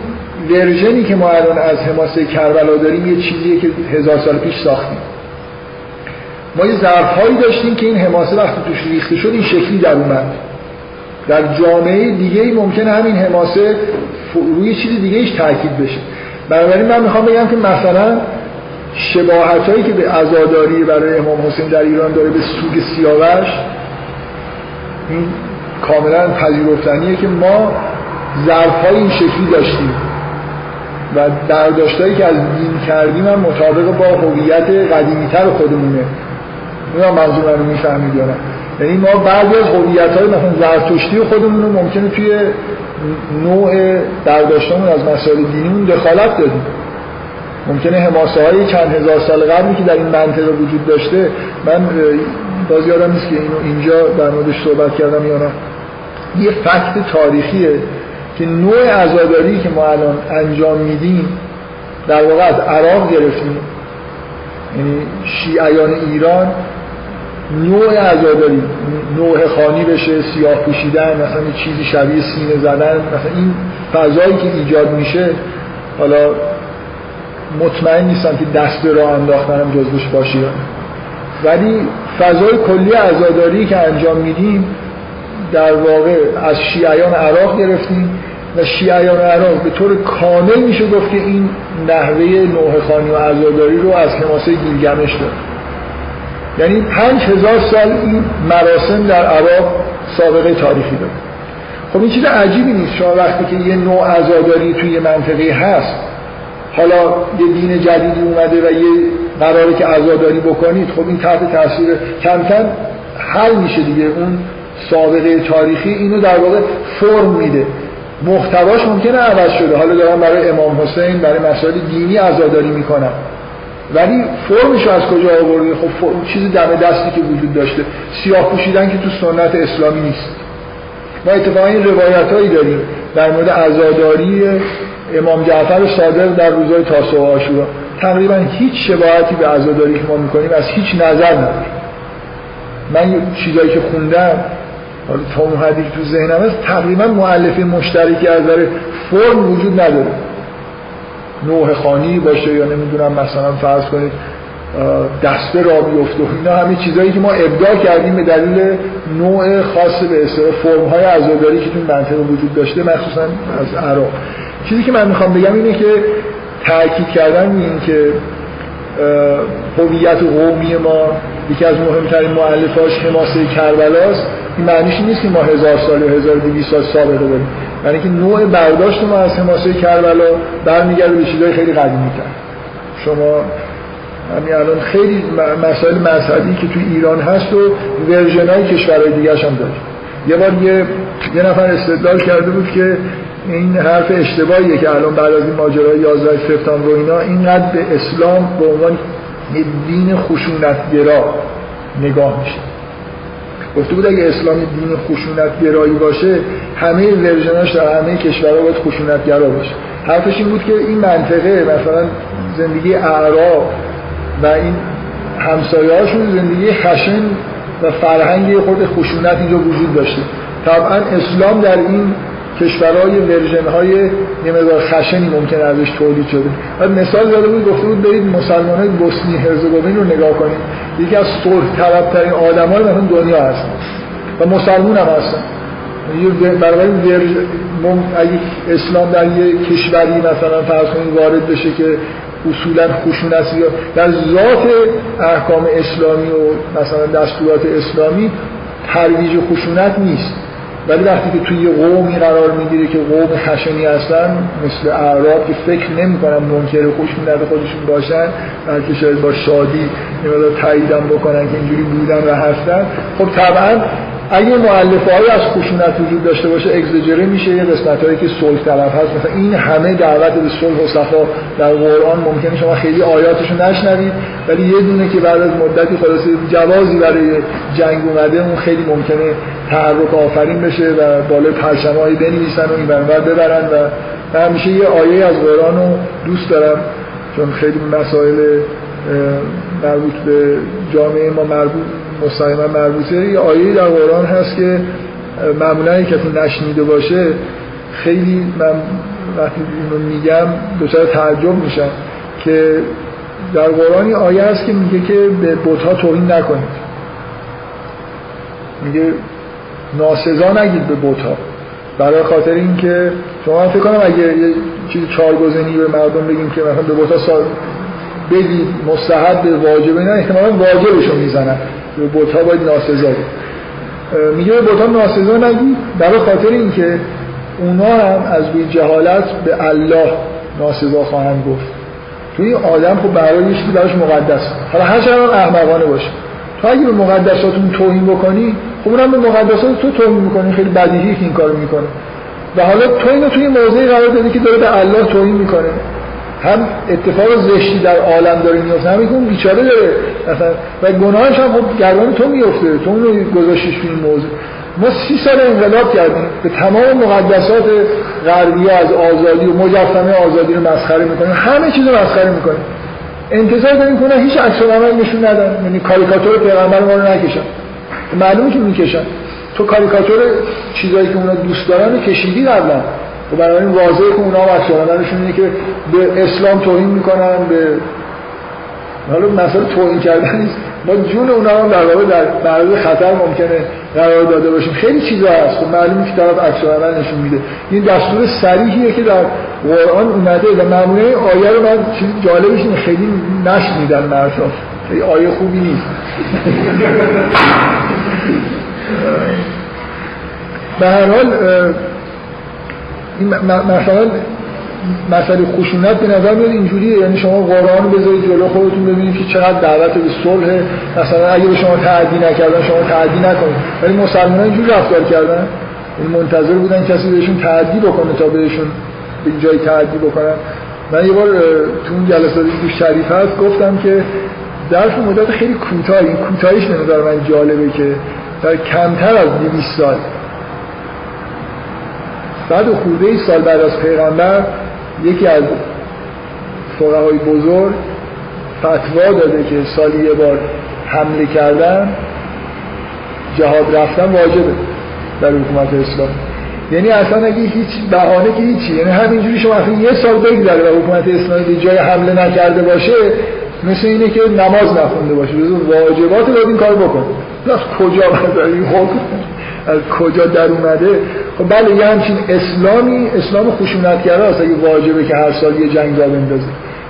ورژنی که ما الان از حماسه کربلا داریم یه چیزیه که هزار سال پیش ساختیم. ما یه ظرفهایی داشتیم که این حماسه وقتی توش ریخته شد این شکلی در اومد. در جامعه دیگه‌ای ممکنه همین حماسه روی چیز دیگه‌ایش تاکید بشه. بنابراین من میخوام بگم که مثلا شباهتایی که به عزاداری برای امام حسین در ایران داره به سوگ سیاوش این کاملا پذیرفتنیه که ما ظرف‌های این شکلی داشتیم و برداشتایی که از دین کردیم هم مطابق با هویت قدیمی‌تر خودمونه. اینا منظورم رو می‌فهمید یا نه؟ یعنی ما بعضی از هویت‌های مثلا زرتشتی خودمون رو ممکنه توی نوع برداشتمون از مسائل دینیمون دخالت دادیم. ممکنه حماسه‌های چند هزار سال قبلی که در این منطقه وجود داشته، من باز یادم نیست که اینو اینجا در موردش صحبت کردم یا نه. یه فکت تاریخیه که نوع عزاداری که ما الان انجام میدیم در واقع از عراق گرفتیم، یعنی شیعیان ایران نوع عزاداری نوع خانی بشه، سیاه پوشیدن، مثلا یه چیزی شبیه سینه زدن، مثلا این فضایی که ایجاد میشه، حالا مطمئن نیستم که دست به راه انداختنم جزوش باشه، ولی فضای کلی عزاداری که انجام میدیم در واقع از شیعیان عراق گرفتیم و شیعیان عراق به طور کامل میشه گفت که این نحوه نوحه‌خوانی و عزاداری رو از حماسه گیلگمش داره. یعنی پنج هزار سال این مراسم در عراق سابقه تاریخی داره. خب این چیز عجیبی نیست. شما وقتی که یه نوع عزاداری توی یه منطقه هست، حالا یه دین جدیدی اومده و یه قراره که عزاداری بکنید، خب این تحت تاثیر کم کم حل میشه دیگه. اون سابقه تاریخی اینو در واقع فرم میده، محتواش ممکنه عوض شده. حالا دارن برای امام حسین برای مسائل دینی عزاداری میکنن، ولی فرمشو از کجا آورده؟ خب فرم چیز دم دستی که وجود داشته. سیاه پوشیدن که تو سنت اسلامی نیست. ما اتفاقا این روایتایی داریم در مورد عزاداری امام جعفر صادق در روزهای تاسوعا و عاشورا، تقریبا هیچ شباهتی به عزاداری که ما میکنیم از هیچ نظر نداره. من چیزایی که خوندم حالا تا اون حدی تو ذهنم هست، تقریبا مؤلفه مشترکی از نظر فرم وجود نداره. نوع خانی باشه یا نمیدونم مثلا فرض کنید دسته را بیفته، اینا همه چیزایی که ما ابداع کردیم به دلیل نوع خاص به اصطلاح فرم‌های عزاداری که تو منطقه وجود داشته، مخصوصا از عراق. چیزی که من میخوام بگم اینه که تاکید کردن این که هویت قومی ما یکی از مهمترین مؤلفه‌اش حماسه کربلاست، این معنیش این نیست که ما هزار سال و هزار و دویست سال سابقه داریم. یعنی که نوع برداشت ما از حماسه کربلا برمیگرده به چیزای خیلی قدیمی‌تر. شما همین الان خیلی مسائل مذهبی که تو ایران هست و ورژن‌های کشورهای دیگه‌ش هم داره. یه بار یه یه نفر استدلال کرده بود که این حرف اشتباهیه که الان بعد از این ماجرای یازده سپتامبر و اینا اینقدر به اسلام به عنوان یه دین خشونتگرا نگاه میشه. گفته بود اگه اسلام دین خشونتگرایی باشه، همه ورژناش در همه کشورها باید خشونتگرا باشه. حرفش این بود که این منطقه مثلا زندگی اعراب و این همسایه‌هاشون زندگی خشن و فرهنگی خود خشونت اینجا وجود داشته. طبعا اسلام در این کشورهای ورژن‌های یه مقدار خشنی ممکنه ازش تولید شده. و مثال زده بود، گفته بود برید مسلمان‌های بوسنی هرزگوین رو نگاه کنید، یکی از صلح طلب‌ترین آدم‌های دنیا هست و مسلمان هم هستن. برای ورژن اگه اسلام در یه کشوری مثلا فرض کنید وارد بشه که اصولا خشونت در ذات احکام اسلامی و مثلا دستورات اسلامی ترویج خشونت نیست، ولی وقتی که توی یه قومی قرار میگیره که قوم خشنی هستن مثل اعراب که فکر نمی‌کنم منکر خشونت خودشون باشن، بلکه شاید با شادی اینو تاییدم بکنن که اینجوری بودن و هستن، خب طبعا اگه مؤلفه‌ای از خشونت وجود داشته باشه اگزاجره میشه. یه قسمتایی که صلح طلب هست، مثلا این همه دعوت به صلح و صفا در قرآن ممکنه شما خیلی آیاتش رو نشنوید، ولی یه دونه که بعد از مدتی خلاص جوازی برای جنگ اومده اون خیلی ممکنه تحرک آفرین بشه و بالای پرچم‌های بنویسن و این برنامه ببرن. و من همیشه یه آیه از قرآن رو دوست دارم چون خیلی مسائل مربوط به جامعه ما مربوط مستقیما مربوطه. یه آیه در قرآن هست که معمولا یکی که نشنیده باشه خیلی من وقتی اینو میگم دچار تعجب میشم که در قرآن یه آیه هست که میگه که به بت‌ها توهین نکنید، میگه ناسزا نگید به بت‌ها، برای خاطر اینکه شما فکر کنم اگه یه چیز چارگزینی به مردم بگیم که مثلا به بت‌ها سا... بگید مستحب به واجب، نه احتمالاً واجبشو میزنن. بت‌ها باید ناسزا بود. میگه بت‌ها ناسزا نگید برای خاطر اینکه اونا هم از بی جهالت به الله ناسزا خواهند گفت. توی آدم خب برای یه چیزی براش مقدس، حالا هر چقدر احمقانه باشه، تو اگه به مقدساتون توهین بکنی خب اونم به مقدسات تو توهین میکنی. خیلی بدیهیه که این کارو میکنه. و حالا تو اینو توی موضعی قرار دادی که داره به الله توهین میکنه، هم اتفاق زشتی در عالم داره میفته، هم میگه اون بیچاره داره مثلا و گناهش هم خب گردن تو میفته، تو اونو گذاشتیش تو این موضوع. ما سی سال انقلاب کردیم به تمام مقدسات غربی از آزادی و مجسمه آزادی رو مسخره میکنیم، همه چیز رو مسخره میکنیم، انتظار داریم که هیچ عکس العملی نشون ندن، یعنی کاریکاتور پیغمبر ما رو نکشن. معلومه که میکشن، تو کاریکاتور چیزایی که اونا دوست دارن کشیدی قبلا، و بنابراین واضحه که اونا واسطه‌دارشون اینه که به اسلام توهین میکنن. به حالا مسئله توهین کردن نیست، ما جون اونا هم در واقع در معرض خطر ممکنه قرار داده باشیم. خیلی چیزا هست که معلومه که طرف اکثرا نشون میده. این دستور صریحیه که در قرآن اومده و معمولی آیه رو من چیز جالبش اینه خیلی نشنیدن مرساف، خیلی آیه خوبی نیست. به هر حال مثلا مسئله خشونت به نظر میاد اینجوریه، یعنی شما قرآن بذارید جلو خودتون ببینید که چقدر دعوت به صلح، مثلا اگه به شما تعدی نکردن شما تعدی نکنید، ولی مسلمان‌ها اینجوری رفتار کردن، منتظر بودن کسی بهشون تعدی بکنه تا بهشون به جای تعدی بکنن. من یه بار تو اون جلساتی که شریف هست گفتم که درس مدت خیلی کوتاهی، کوتاهیش به نظر من جالبه که در کمتر از دویست سال، صد و خورده سال بعد از پیغمبر، یکی از فقهای بزرگ فتوا داده که سالی یه بار حمله کردن، جهاد رفتن واجبه در حکومت اسلام. یعنی اصلا اگه هیچ بهانه که هیچی، یعنی همینجوری شما اصلا یه سال بگذره و حکومت اسلامی جای حمله نکرده باشه، مثل اینه که نماز نخونده باشه، واجبات رو این کار بکن. از کجا این حکم از کجا در اومده؟ خب بله، یه همچین اسلامی، اسلام خشونتگرا هست، اگه واجبه که هر سال یه جنگ را بندازه،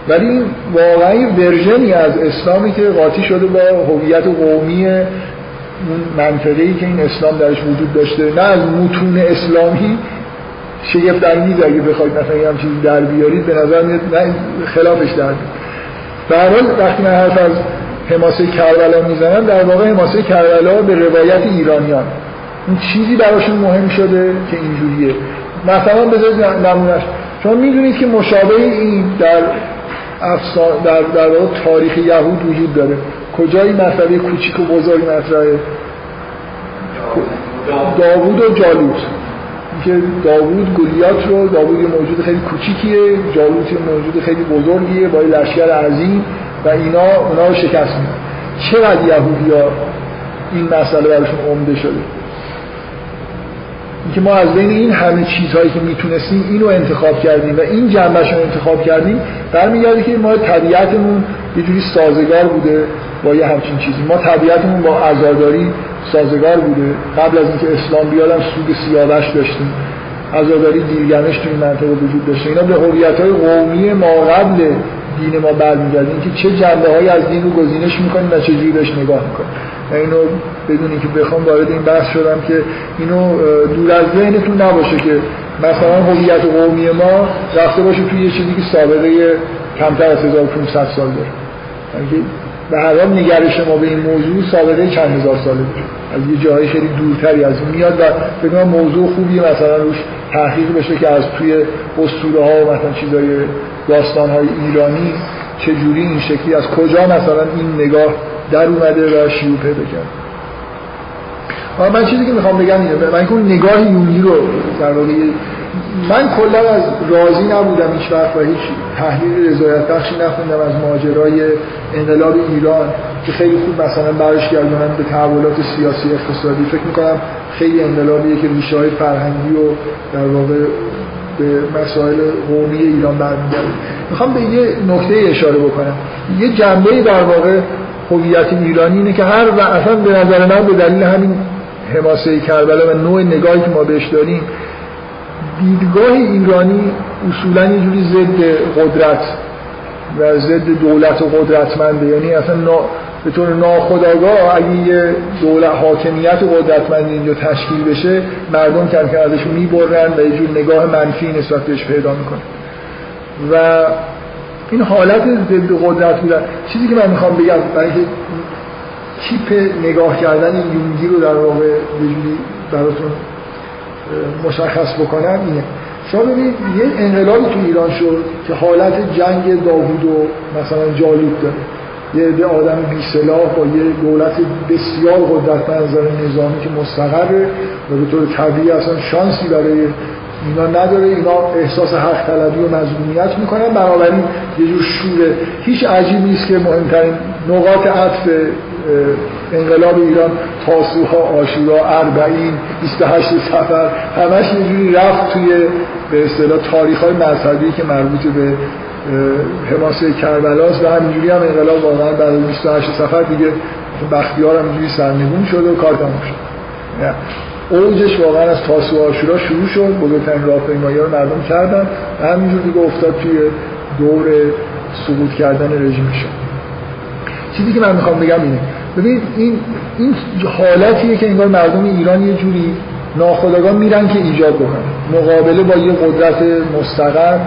ولی این واقعی ورژنی از اسلامی که قاطی شده با هویت قومی منطقه‌ای که این اسلام درش وجود داشته، نه از متون اسلامی شگفت انگیز اگه بخواید مثلا یه همچین چیزی در بیارید به نظر میاد نه خلافش در بیارید. به هر حال وقتی من حرف از حماسه کربلا میزنم، در واقع حماسه کربلا به روایت ایرانیان این چیزی براشون مهم شده که اینجوریه. مثلا بذارید نمونهش، شما میدونید که مشابه این در افسانه در در واقع تاریخ یهود وجود داره. کجای مسئله کوچیک و بزرگ مطرحه؟ داوود و جالوت، که داوود گولیات رو، داوود یه موجود خیلی کوچیکیه، جالوت یه موجود خیلی بزرگیه با لشکر عظیم و اینا اونا رو شکست میدن. چقدر یهودی‌ها این مسئله براشون عمده شده، اینکه ما از بین این همه چیزهایی که میتونستیم اینو انتخاب کردیم و این جنبش رو انتخاب کردیم. برمیگرده که ما طبیعتمون یه جوری سازگار بوده با یه همچین چیزی، ما طبیعتمون با عزاداری سازگار بوده. قبل از اینکه اسلام بیاد هم سود سیاوش داشتیم، عزاداری گیلگمش تو این منطقه وجود داشته. اینا به هویت‌های قومی ما قبل دین ما برمیگرده، اینکه چه جنبه‌هایی از دین رو گزینش می‌کنیم و چه جوری بهش نگاه می‌کنیم. اینو بدون اینکه بخوام وارد این بحث شدم که اینو دور از ذهنتون نباشه که مثلا هویت قومی ما رفته باشه توی یه چیزی که سابقه کمتر از هزار و پانصد سال داره. یعنی به هر حال نگرش ما به این موضوع سابقه چند هزار ساله داره، از یه جایی خیلی دورتری از اون میاد و فکر کنم موضوع خوبیه مثلا روش تحقیق بشه که از توی اسطوره ها و مثلا چیزای داستان های ایرانی چه جوری این شکلی از کجا مثلا این نگاه در اومده و شیوع پیدا کرد. من چیزی که میخوام بگم اینه، من که اون نگاه یونگی رو در واقع من کلا از راضی نبودم هیچ وقت و هیچ تحلیل رضایت بخشی نخوندم از ماجرای انقلاب ایران که خیلی خوب مثلا برش گردونم به تحولات سیاسی اقتصادی. فکر میکنم خیلی انقلابیه که ریشه‌های فرهنگی و در واقع به مسائل قومی ایران برمی‌گرده. میخوام به یه نکته اشاره بکنم، یه جنبه در واقع هویت ایرانی اینه که هر و اصلا به نظر من به دلیل همین حماسه کربلا و نوع نگاهی که ما بهش داریم، دیدگاه ایرانی اصولاً یه جوری ضد قدرت و ضد دولت و قدرتمنده. یعنی اصلا نا... به طور ناخودآگاه اگه یه دولت حاکمیت و قدرتمند اینجا تشکیل بشه، مردم کم کم ازش میبرن و یه جور نگاه منفی نسبت بهش پیدا میکنه و این حالت ضد قدرت بودن. چیزی که من میخوام بگم برای اینکه تیپ نگاه کردن این یونگی رو در واقع یه جوری براتون مشخص بکنم اینه، شما ببینید یه انقلابی تو ایران شد که حالت جنگ داوود و مثلا جالوت داره، یه عده آدم بی‌سلاح با یه دولت بسیار قدرتمند از نظامی که مستقره و به طور طبیعی اصلا شانسی برای اینا نداره، اینا احساس حق طلبی و مظلومیت میکنن، بنابراین یه جور شوره. هیچ عجیب نیست که مهمترین نقاط عطف انقلاب ایران تاسوها، آشورا، اربعین، بیست و هشت سفر همش یه جوری رفت توی به اصطلاح تاریخ‌های مذهبی که مربوط به حماسه کربلاست و همینجوری هم انقلاب واقعا بعد از بیست و هشت سفر دیگه بختیار همینجوری سرنگون شد و کار تموم شد. اوجش واقعا از تاسوعا عاشورا شروع شد، بزرگترین راهپیمایی رو مردم کردن و همینجور دیگه افتاد توی دور سقوط کردن رژیم شد. چیزی که من میخوام بگم اینه، ببینید این این حالتیه که انگار مردم ایران یه جوری ناخودآگاه میرن که ایجاد بکنن، مقابله با یه قدرت مستقر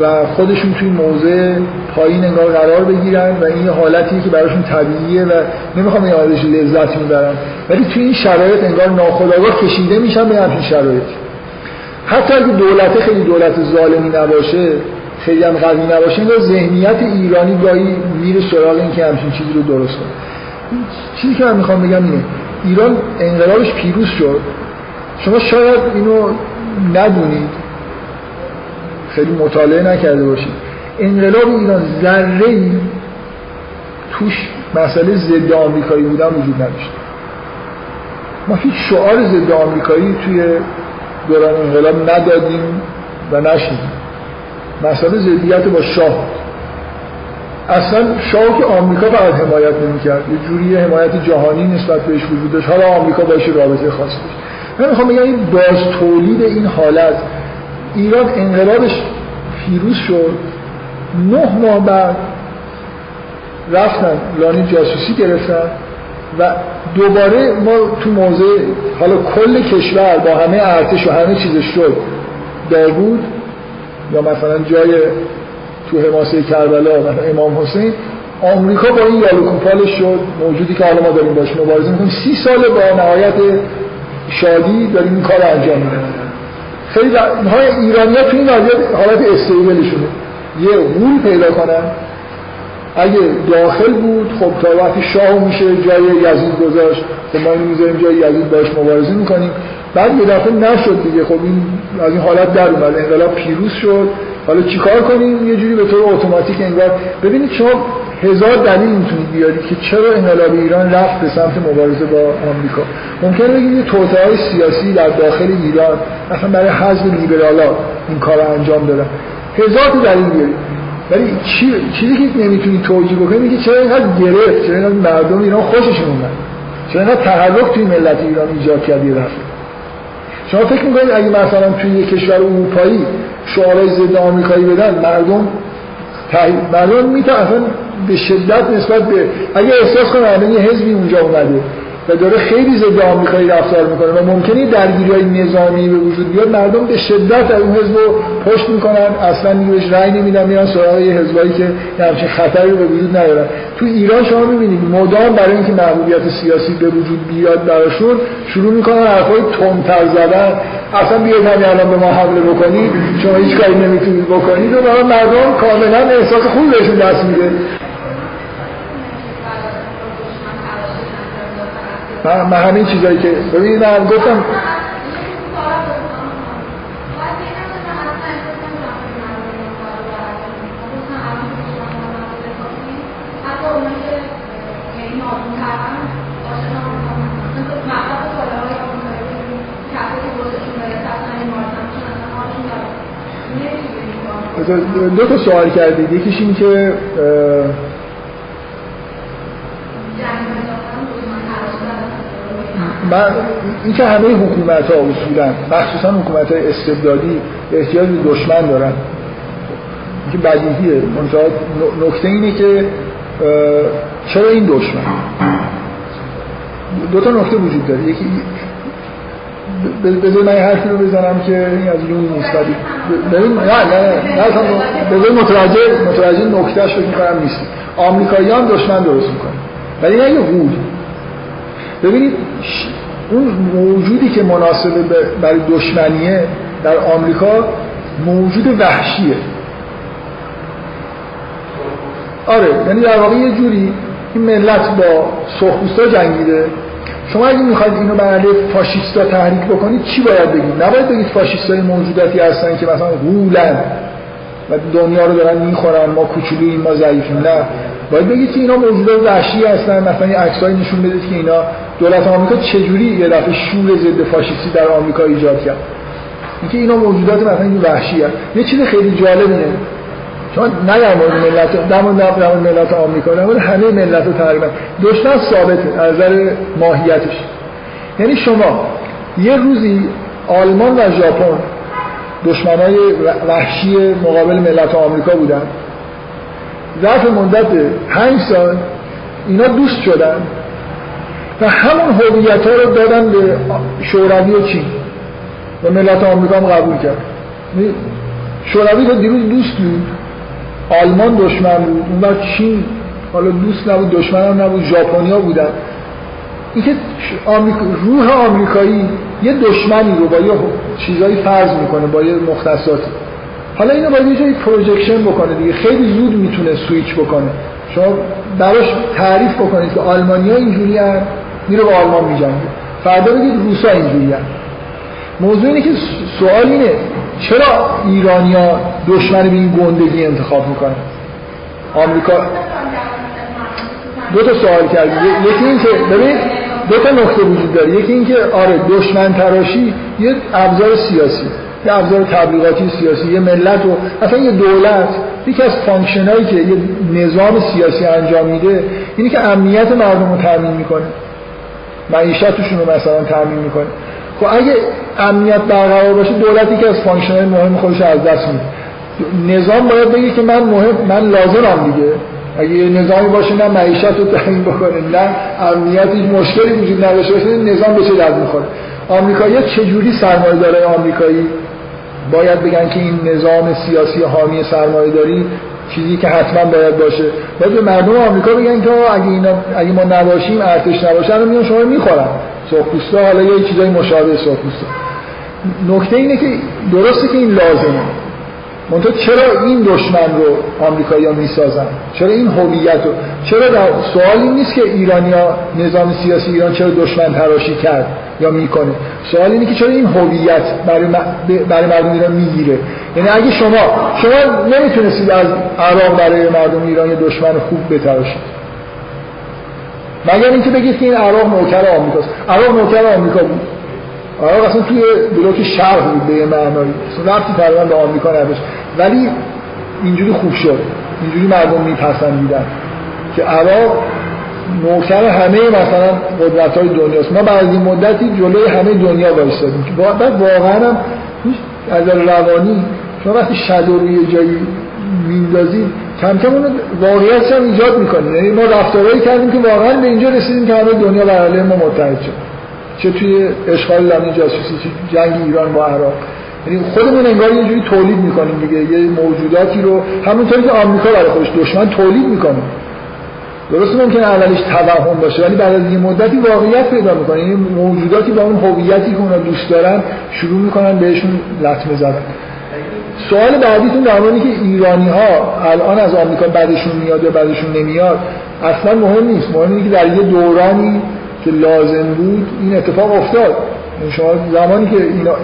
و خودشون توی موضع پایین انگار قرار بگیرن و این حالتی که براشون طبیعیه و نمیخوام این آدش لذت میبرن، ولی توی این شرایط انگار ناخودآگاه کشیده میشن به همین شرایط. حتی اگه دولت خیلی دولت ظالمی نباشه، خیلی هم قوی نباشه، انگار ذهنیت ایرانی گاهی میره سراغ این که همچین چیزی رو درست کنه. چیزی که من میخوام بگم اینه، ایران انقلابش پیروز شد. شما شاید اینو ندونید، خیلی مطالعه نکرده باشید، انقلاب ایران ذره‌ای توش مسئله ضد آمریکایی بودن وجود نداشت. ما هیچ شعار ضد آمریکایی توی دوران انقلاب ندادیم و نشنیدیم. مسئله ضدیت با شاه بود. اصلا شاه که آمریکا فقط حمایت نمی‌کرد، یه جوری حمایت جهانی نسبت بهش وجود داشت، حالا آمریکا باشه رابطه خاصی داشت. من میخوام بگم این باز تولید این حالت، ایران انقلابش پیروز شد، نه ماه بعد رفتن لانه جاسوسی گرفتن و دوباره ما تو موضع حالا کل کشور با همه ارتش و همه چیزش شد داوود یا مثلا جای تو حماسه کربلا مثلا امام حسین، آمریکا با این یالوکوپالش شد موجودی که حالا ما داریم باش مبارزه میکنیم. سی سال با نهایت شادی داریم این کار انجام میدیم. خیلی های ایرانی ها توی این حالت استیبلشونه یه غول پیدا کنن. اگه داخل بود خب تا وقتی شاه میشه جای یزید گذاشت، خب ما اینو میذاریم جای یزید باش مبارزه میکنیم. بعد یه دفعه نشد دیگه، خب این از این حالت در اومد، انقلاب پیروز شد، حالا چیکار کنیم؟ یه جوری به طور اتوماتیک انگار. ببینید شما هزار دلیل میتونید بیارید که چرا انقلاب ایران رفت به سمت مبارزه با آمریکا. ممکنه بگید یه توطئه‌های سیاسی در داخل ایران مثلا برای حزب لیبرالا این کارو انجام دادن، هزار دلیل بیارید، ولی چی چیزی که نمیتونید توجیه بکنید که چرا اینقدر گرفت، چرا اینقدر مردم ایران خوششون اومد، چرا اینقدر تحرک توی ملت ایران ایجاد کردی رفت. شما فکر میکنید اگه مثلا توی یک کشور اروپایی شعارهای ضد آمریکایی بدن مردم تح... مردم میتونن به شدت نسبت به اگه احساس کنن یه حزبی اونجا اومده و داره خیلی ضد آمریکایی رفتار میکنه و ممکنه درگیری‌های نظامی به وجود بیاد، مردم به شدت اون حزب رو پشت میکنن، اصلا بهش رأی نمیدن، میرن سراغ یه حزبایی که همچین خطری به وجود نیاره. تو ایران شما میبینید مدام برای اینکه محبوبیت سیاسی به وجود بیاد براشون شروع میکنن حرفای تندتر زدن، اصلا بیاید الان به ما حمله بکنید، شما هیچ کاری نمیتونید بکنید، و مردم کاملا احساس خوبی بهشون دست میده. من همین چیزایی که ببینید من گفتم دو تا سوال کردید، یکیش این که من این که همه حکومت ها اصولاً مخصوصا حکومت های استبدادی احتیاج به دشمن دارن، این که بدیهیه. نکته اینه که چرا این دشمن؟ دو تا نکته وجود داره. یکی بذار من حرفی رو بزنم که این از یون مستدی ببین، نه نه بذار متوجه متوجه نکتهش رو میکنم نیست. آمریکایی هم دشمن درست میکنن، ولی نه یه غول. ببینید اون موجودی که مناسب برای دشمنیه در آمریکا موجود وحشیه. آره، یعنی در واقع یه جوری این ملت با سرخپوستا جنگیده. شما اگه میخواید اینو به علیه فاشیستا تحریک بکنید چی باید بگید؟ نباید بگید فاشیستای موجوداتی هستن که مثلا غولن و دنیا رو دارن میخورن، ما کوچولوییم، ما ضعیفیم. نه، باید بگید که اینا موجودات وحشی هستن. مثلا یه عکسایی نشون بدید که اینا دولت آمریکا چجوری یه دفعه شور ضد فاشیستی در آمریکا ایجاد کرد، اینکه اینا موجودات مثلا وحشی هستن. یه چیز خیلی جالبیه چون نه در مورد ملت، در مورد ملت آمریکا، در مورد همه ملت‌ها تقریبا دشمن ثابته از نظر ماهیتش. یعنی شما یه روزی آلمان و ژاپن دشمنای وحشی مقابل ملت آمریکا بودن، ظرف مدت پنج سال اینا دوست شدن، و همون هویت ها رو دادن به شوروی و چین و ملت آمریکا هم قبول کرد. شوروی تا دیروز دوست بود، آلمان دشمن بود، اون بعد چین حالا دوست نبود، دشمن هم نبود، ژاپنیا بودن. این که آمریکا، روح آمریکایی یه دشمنی رو با یه چیزایی فرض میکنه، با یه مختصاتی. حالا اینو باید یه جایی پروژکشن بکنه دیگه، خیلی زود میتونه سویچ بکنه. شما براش تعریف بکنید که آلمانی‌ها اینجوری هست، میره به آلمان میجنگه، فردا بگید روسا اینجوری هست. موضوع اینه که سوال اینه چرا ایرانی‌ها دشمن به این گندگی انتخاب میکنن؟ آمریکا دو تا سوال کرد، یکی این که ببینید دو تا نکته وجود داره، یکی این که آره دشمن تراشی یه ابزار سیاسی، یه ابزار تبلیغاتی سیاسی، یه ملت و اصلا یه دولت، یکی از فانکشنایی که یه نظام سیاسی انجام میده اینی که امنیت مردم رو تامین میکنه، معیشتشون رو مثلا تامین میکنه. خب اگه امنیت برقرار باشه دولت یکی از فانکشنای مهم خودش از دست میده. نظام باید بگه که من مهم، من لازمم دیگه. اگه یه نظامی باشه نه معیشت رو تامین بکنه نه امنیتی مشکلی وجود نداشته باشه، نظام بشه درد میخوره. آمریکایی‌ها چجوری سرمایه‌دارای آمریکایی باید بگن که این نظام سیاسی حامی سرمایه‌داری چیزی که حتما باید باشه؟ باید به مردم آمریکا بگن که اگه اینا اگه ما نباشیم، ارتش نباشه، الان میان شما میخورن. سرخپوستا حالا یه چیزای مشابه سرخپوستا. نکته اینه که درسته که این لازمه. منتها چرا این دشمن رو آمریکایی‌ها میسازن؟ چرا این هویت رو؟ چرا در سوال این نیست که ایرانی‌ها نظام سیاسی ایران چرا دشمن تراشی کرد یا میکنه؟ سوال اینه که چرا این هویت برای برای مردم ایران میگیره؟ یعنی اگه شما شما نمیتونستید از عراق برای مردم ایران یه دشمن خوب بتراشید، مگر اینکه بگید که این عراق نوکر آمریکاست. عراق نوکر آمریکا بود. عراق اصلا توی بلوک شرق بود به معنایی، ربطی تقریبا به آمریکا نداشت، ولی اینجوری خوب شد، اینجوری مردم میپسندیدن که عراق نوکر همه مثلا قدرت‌های دنیاست. ما بعد از این مدتی جلوی همه دنیا وایسادیم که بعد واقعا هم از نظر روانی شما وقتی شادو روی جایی میندازید کم کم اون واقعیتش هم ایجاد می‌کنه. یعنی ما رفتارهایی کردیم که واقعا به اینجا رسیدیم که همه دنیا بر علیه ما متحد شد، چه توی اشغال زمین جاسوسی، چه جنگ ایران با عراق. یعنی خودمون انگار یه جوری تولید می‌کنیم دیگه، یه موجوداتی رو همونطوری که آمریکا برای خودش دشمن تولید می‌کنه. درست ممکنه اولش توهم باشه ولی بعد از یه مدتی واقعیت پیدا می‌کنه. یعنی موجوداتی با اون هویتی که اونا دوست دارن شروع می‌کنن بهشون لطمه زدن. سوال بعدیتون در مورد اینکه ایرانی‌ها الان از آمریکا بعدشون میاد یا بعدشون نمیاد اصلا مهم نیست. مهم اینه که در یه دورانی که لازم بود این اتفاق افتاد. شما زمانی که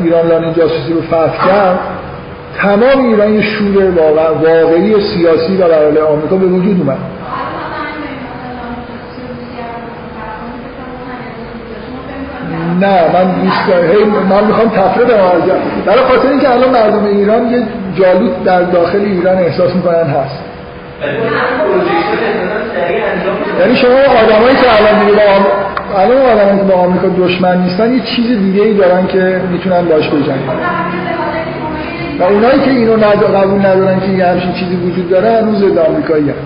ایران لانه جاسوسی رو فتح کرد تمام ایران یه شور واقعی سیاسی و برای آمریکا به وجود اومد. نه من هی من میخوام تفرید مارجم برای خاطر اینکه الان مردم ایران یه جالوت در داخل ایران احساس میکنن هست. یعنی شما آدمایی که الان دیگه با الان آدمایی که با آمریکا دشمن نیستن یه چیز دیگه ای دارن که میتونن باش بجنگن و اونایی که اینو قبول ندارن که یه همچین چیزی وجود داره هنوز ضد آمریکایی هست.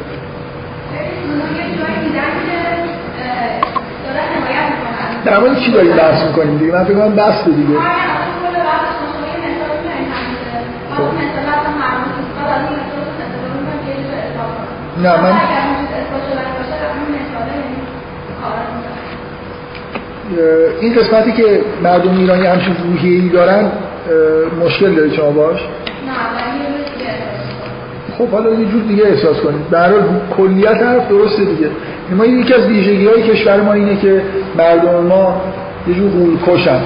در مورد چی داریم بحث میکنیم دیگه؟ من فکر کنم بحث دیگه نه من این قسمتی که مردم ایرانی همچین روحیه‌ای دارن مشکل داره شما باش؟ خب حالا یه جور دیگه احساس کنید. به هر حال کلیت حرف درسته دیگه. ما یکی از ویژگی‌های کشور ما اینه که مردم ما یه جور غول‌کشن.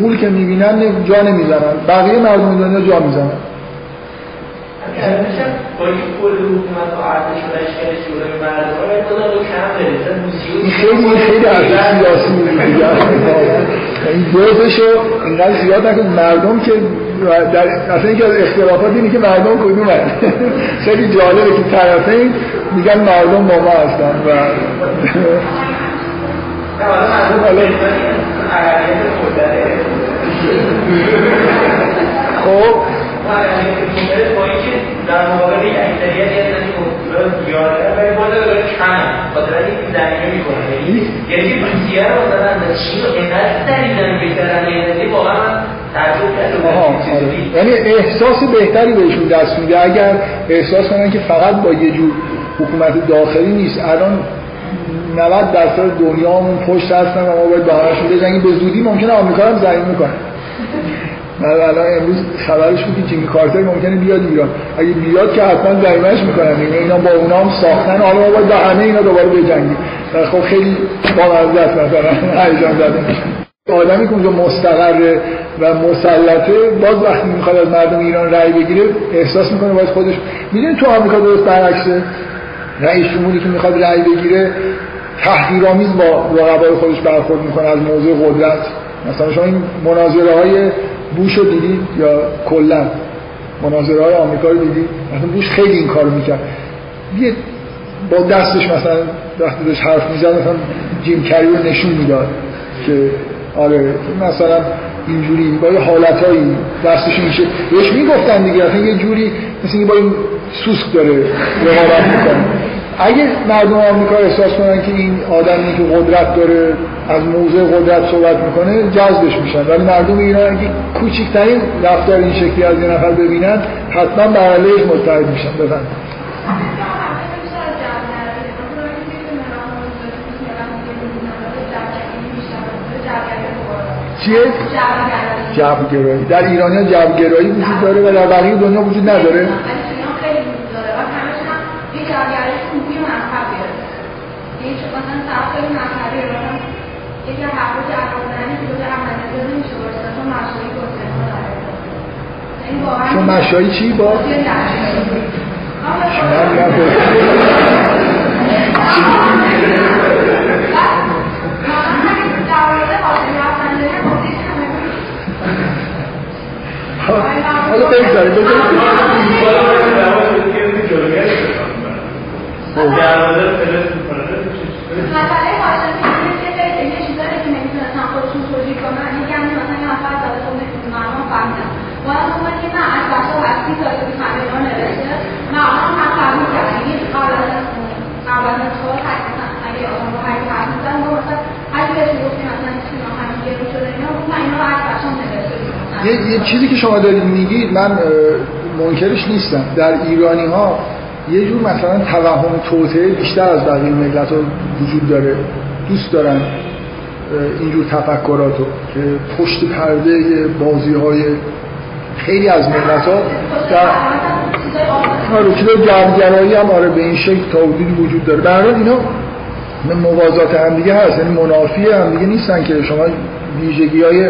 غول که می‌بینن جا نمی‌زنن، بقیه مردم دنیا جا می‌زنن. این خیلی خیلی عرض سیاسی میگه. این دوزشو اینقدر زیاد نکنید. مردم که در اصلا یکی از اختلافات اینه که مردم کدومن. خیلی جالبه که طرفین میگن مردم با ما هستن و خب با اینکه در مقابل اکثریت یه سری اصولا زیاده ولی باز داره کمه، خاطر اینکه درک نمی کنم، یعنی روسیه رو مثلا از چین و انرژی دریدن بهترن، انرژی واقعا من تعجب کردم، یعنی احساس بهتری بهشون دست میده اگر احساس کنن که فقط با یه جور حکومت داخلی نیست. الان نود درصد دنیامون پشت هستن و ما باید به همشون بجنگیم، به زودی ممکنه آمریکا هم ضعیف میکنه. الان امروز خبرش بود که جیمی کارتر ممکنه بیاد ایران، اگه بیاد که حتما ضعیفش میکنن، اینا با اونا هم ساختن، حالا ما باید با همه اینا دوباره بجنگیم. خب خیلی بامزه است مثلا هیجان زده آدمی که اونجا مستقره و مسلطه، باز وقتی میخواد از مردم ایران رأی بگیره احساس میکنه باید خودش میدونه. تو آمریکا درست برعکسه، رئیس جمهوری که میخواد رأی بگیره تحقیرآمیز با رقبای خودش برخورد میکنه از موضوع قدرت. مثلا شما این مناظره‌های بوش رو دیدید یا کلا مناظره‌های آمریکا رو دیدید؟ مثلا بوش خیلی این کارو میکرد، یه با دستش مثلا وقتی داشت حرف میزد مثلا جیم کری رو نشون میداد که آره مثلا اینجوری با یه حالتایی دستش میشه، بهش میگفتن دیگه مثلا یه جوری مثل این با این سوسک داره رقابت میکنه. اگه مردم آمریکا احساس کنن که این آدمی که قدرت داره از موضوع قدرت صحبت میکنه جذبش میشن، ولی مردم ایران اگه کوچکترین رفتار این شکلی از یه نفر ببینن حتما به علیهش متحد میشن. بزن چیه؟ جبرگرایی. در ایرانی ها جبرگرایی وجود داره و در بقیه دنیا وجود نداره؟ چون مشایی چی با؟ شما میگم حالا بگذاری بگذاری مسئله باشه که یه چیزایی که نمیتونستم خودشون توجیه کنم، یکم مثلا یه نفر داده اون نمیتونم معنا فهمیدم باید اومد که من از بچه وقتی داده بفهمه اینا نوشته معنا هم فهمیدم، یعنی قبل از تو حقیقتا اگه آدم رو هایی فهمیدم با مثلا اگه بهش گفتی مثلا چیزی ما همین گرو شده اینا بود من اینا رو از بچه هم نوشته بودم. یه چیزی که شما دارید میگید من منکرش نیستم، در ایرانی ها یه جور مثلا توهم توطئه بیشتر از بقیه ملت‌ها وجود داره، دوست دارن اینجور تفکراتو که پشت پرده بازی‌های خیلی از ملت‌ها در روی جمع‌گرایی هم آره به این شکل تاویل وجود داره. در حال اینا موازات هم دیگه هست، یعنی منافی هم دیگه نیستن که شما ویژگی‌های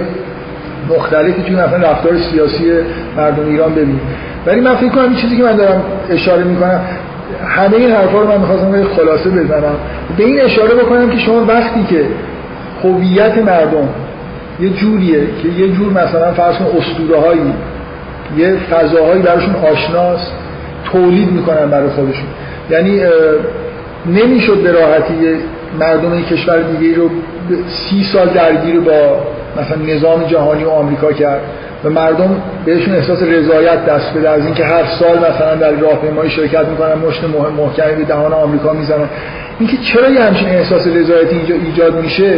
مختلفی توی مثلا رفتار سیاسی مردم ایران ببینید. ولی من فکر کنم این چیزی که من دارم اشاره میکنم، همه این حرفا رو من میخواستم یه خلاصه بزنم به این اشاره بکنم که شما وقتی که هویت مردم یه جوریه که یه جور مثلا فرض کن اسطوره هایی یه فضاهایی براشون آشناست تولید میکنن برای خودشون، یعنی نمیشد به راحتی مردم این کشور دیگه رو سی سال درگیر با مثلا نظام جهانی و آمریکا کرد و مردم بهشون احساس رضایت دست بده از اینکه هر سال مثلا در راهپیمایی شرکت میکنن مشت محکمی به دهان آمریکا میزنن. اینکه چرا یه همچین احساس رضایتی اینجا ایجاد میشه،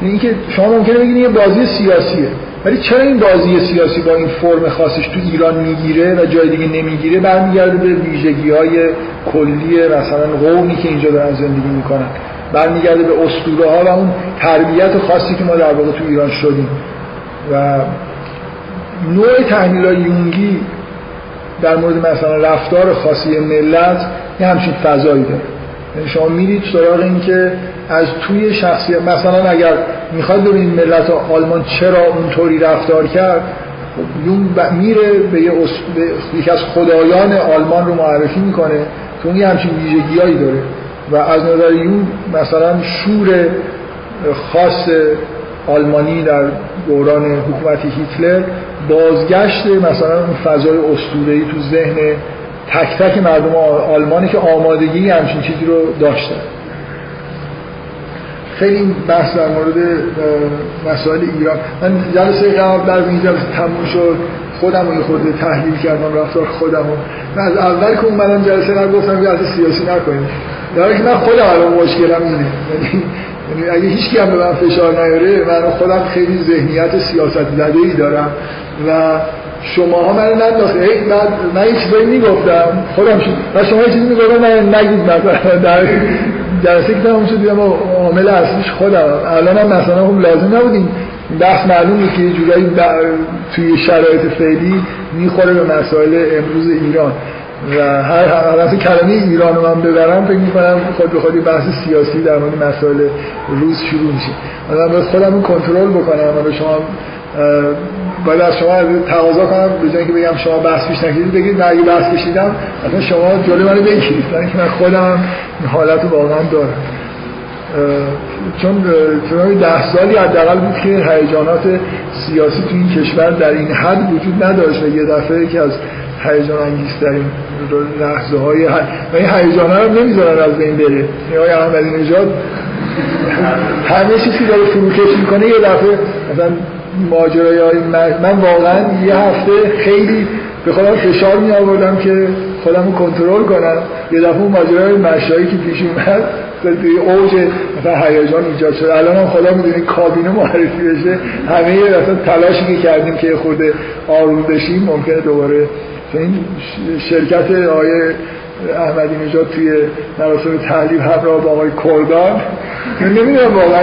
اینکه شما ممکنه بگید یه بازی سیاسیه، ولی چرا این بازی سیاسی با این فرم خاصش تو ایران میگیره و جای دیگه نمیگیره؟ برمیگرده به ویژگی‌های کلی مثلا قومی که اینجا دارن زندگی میکنن، برمیگرده به اسطوره‌ها و اون تربیت خاصی که ما در واقع تو ایران شدیم. و نوع تحلیل‌های یونگی در مورد مثلا رفتار خاصی ملت یه همچین فضایی داره، یعنی شما میرید سراغ این که از توی شخصیت مثلا اگر میخواد ببینید ملت آلمان چرا اونطوری رفتار کرد، یونگ میره به یه یکی از خدایان آلمان رو معرفی میکنه که اون یه همچین ویژگی‌هایی داره و از نظر یونگ مثلا شور خاص آلمانی در دوران حکومت هیتلر بازگشت مثلا اون فضای اسطوره‌ای تو ذهن تک تک مردم آلمانی که آمادگی همچین چیزی رو داشتن. خیلی بحث در مورد مسائل ایران، من جلسه قبل در اینجا تموم شد خودم رو خود تحلیل کردم رفتار خودم رو، من از اول که اومدم جلسه قبل گفتم که از سیاسی نکنیم. داره که من خودم الان مشکلم اینه، یعنی اگه هیچکی هم به من فشار نیاره، من خودم خیلی ذهنیت سیاست زده‌ای دارم و شماها منو نندازید. من من هیچ چیزی نگفتم خودم شد و شما هیچ چیزی نگفتم من نگید مثلا در درسی که تموم شد دیدم عامل اصلیش خودم. الان هم مثلا خب لازم نبودیم بحث معلومه که یه جورایی توی شرایط فعلی میخوره به مسائل امروز ایران و هر هر کلمه ایران رو من ببرم فکر می‌کنم خود به خودی بحث سیاسی در مورد مسائل روز شروع میشه. من باید خودم رو کنترل بکنم. من شما باید از شما تقاضا کنم به جایی که بگم شما بحث پیش نکشید بگید من اگه بحث کشیدم اصلا شما جلوی منو بگیرید، من که من خودم این حالت رو واقعا دارم. چون چون ده سالی حداقل بود که هیجانات سیاسی تو این کشور در این حد وجود نداشت و یه دفعه که از هیجان انگیزترین لحظه های و این هیجان ها رو نمیذارن از بین بره. آقای احمدی‌نژاد همه چیزی داره فروکش میکنه، یه دفعه مثلا ماجرای های من واقعا یه هفته خیلی به خودم فشار می آوردم که خودم رو کنترل کنم. یه دفعه اون ماجرای مشایی که پیش اومد توی اوج مثلا هیجان ایجاد شد. الان هم خدا میدونه کابینه معرفی بشه همه یه مثلا تلاشی که کردیم که خود آروم بشیم ممکنه دوباره این شرکت آقای احمدی‌نژاد توی مراسم تحلیل همراه با آقای کردان نمیدونم واقعا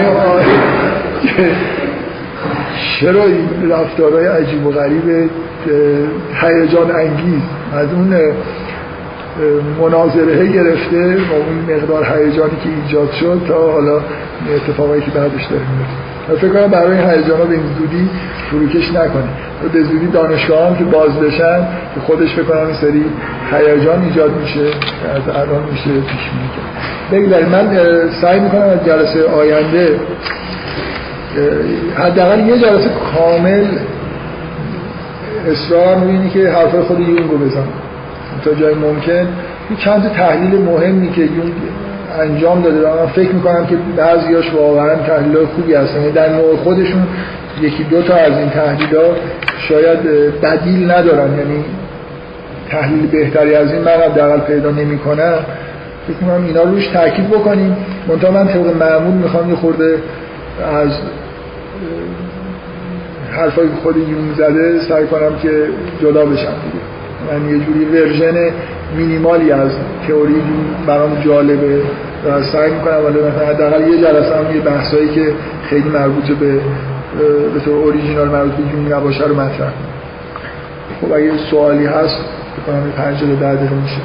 چرا این رفتارهای عجیب و غریب هیجان انگیز از اون مناظره گرفته و اون مقدار هیجانی که ایجاد شد تا حالا اتفاقایی که بعدش داره میفته. فکر کنم برای این هیجانا به این زودی فروکش نکنه و به زودی دانشگاه هم که باز بشن که خودش بکنم این سری هیجان ایجاد میشه از الان میشه پیش میگه. بگذارید من سعی میکنم از جلسه آینده حداقل یه جلسه کامل اصرار می‌بینی که حرفای خود یونگ رو بزن تا جای ممکن. چند تا تحلیل مهمی که یونگ انجام داده و من فکر می‌کنم که بعضیاش واقعا تحلیل‌های خوبی هستن در نوع خودشون، یکی دو تا از این تحلیل‌ها شاید بدیل ندارن، یعنی تحلیل بهتری از این من حداقل پیدا نمی‌کنم. فکر می‌کنم اینا روش تاکید بکنیم. منتها من طبق معمول می‌خوام یه خورده از حرفایی که خود یونگ زده سعی کنم که جدا بشم دیگه. من یه جوری ورژن مینیمالی از تئوری یونگ برام جالبه و سعی میکنم ولی مثلا حداقل یه جلسه هم یه بحثایی که خیلی مربوط به به طور اوریجینال مربوط به یونگ نباشه رو مطرح کنم. خب اگه سوالی هست بکنم پنجاه در دقیقه میشه.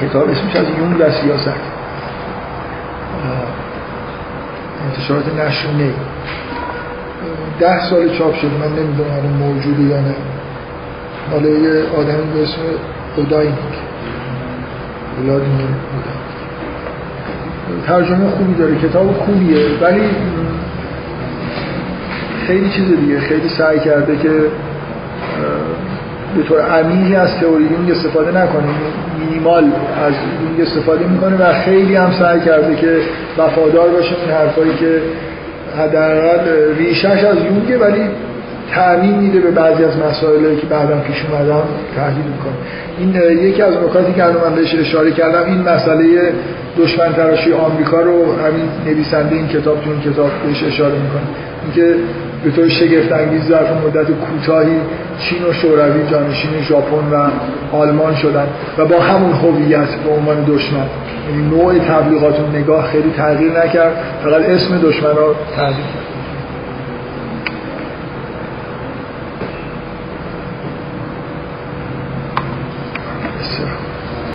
این کتاب اسمش از یونگ و سیاست انتشارات نشر نی ده سال چاپ شد. من نمیدونم الان موجوده یا نه. مال یه آدمی به اسم اوداینیک ولادیمیر اوداینیک. ترجمه خوبی داره، کتاب خوبیه، ولی خیلی چیز دیگه، خیلی سعی کرده که به طور عمیقی از تئوری یونگ استفاده نکنه، مینیمال از یونگ استفاده میکنه و خیلی هم سعی کرده که وفادار باشه این حرفایی که حداقل ریشش از یونگه ولی تعمیم میده به بعضی از مسائلی که بعداً پیش اومدن تحلیل میکنه. این یکی از نکاتی که من بهش اشاره کردم این مسئله دشمن تراشی آمریکا رو همین نویسنده این کتاب تو این کتاب بهش اشاره میکنه، اینکه به طور شگفت انگیز ظرف مدت کوتاهی چین و شوروی جانشین ژاپن و آلمان شدن و با همون هویت به عنوان دشمن، یعنی نوع تبلیغات و نگاه خیلی تغییر نکرد، فقط اسم دشمن را تغییر کرد.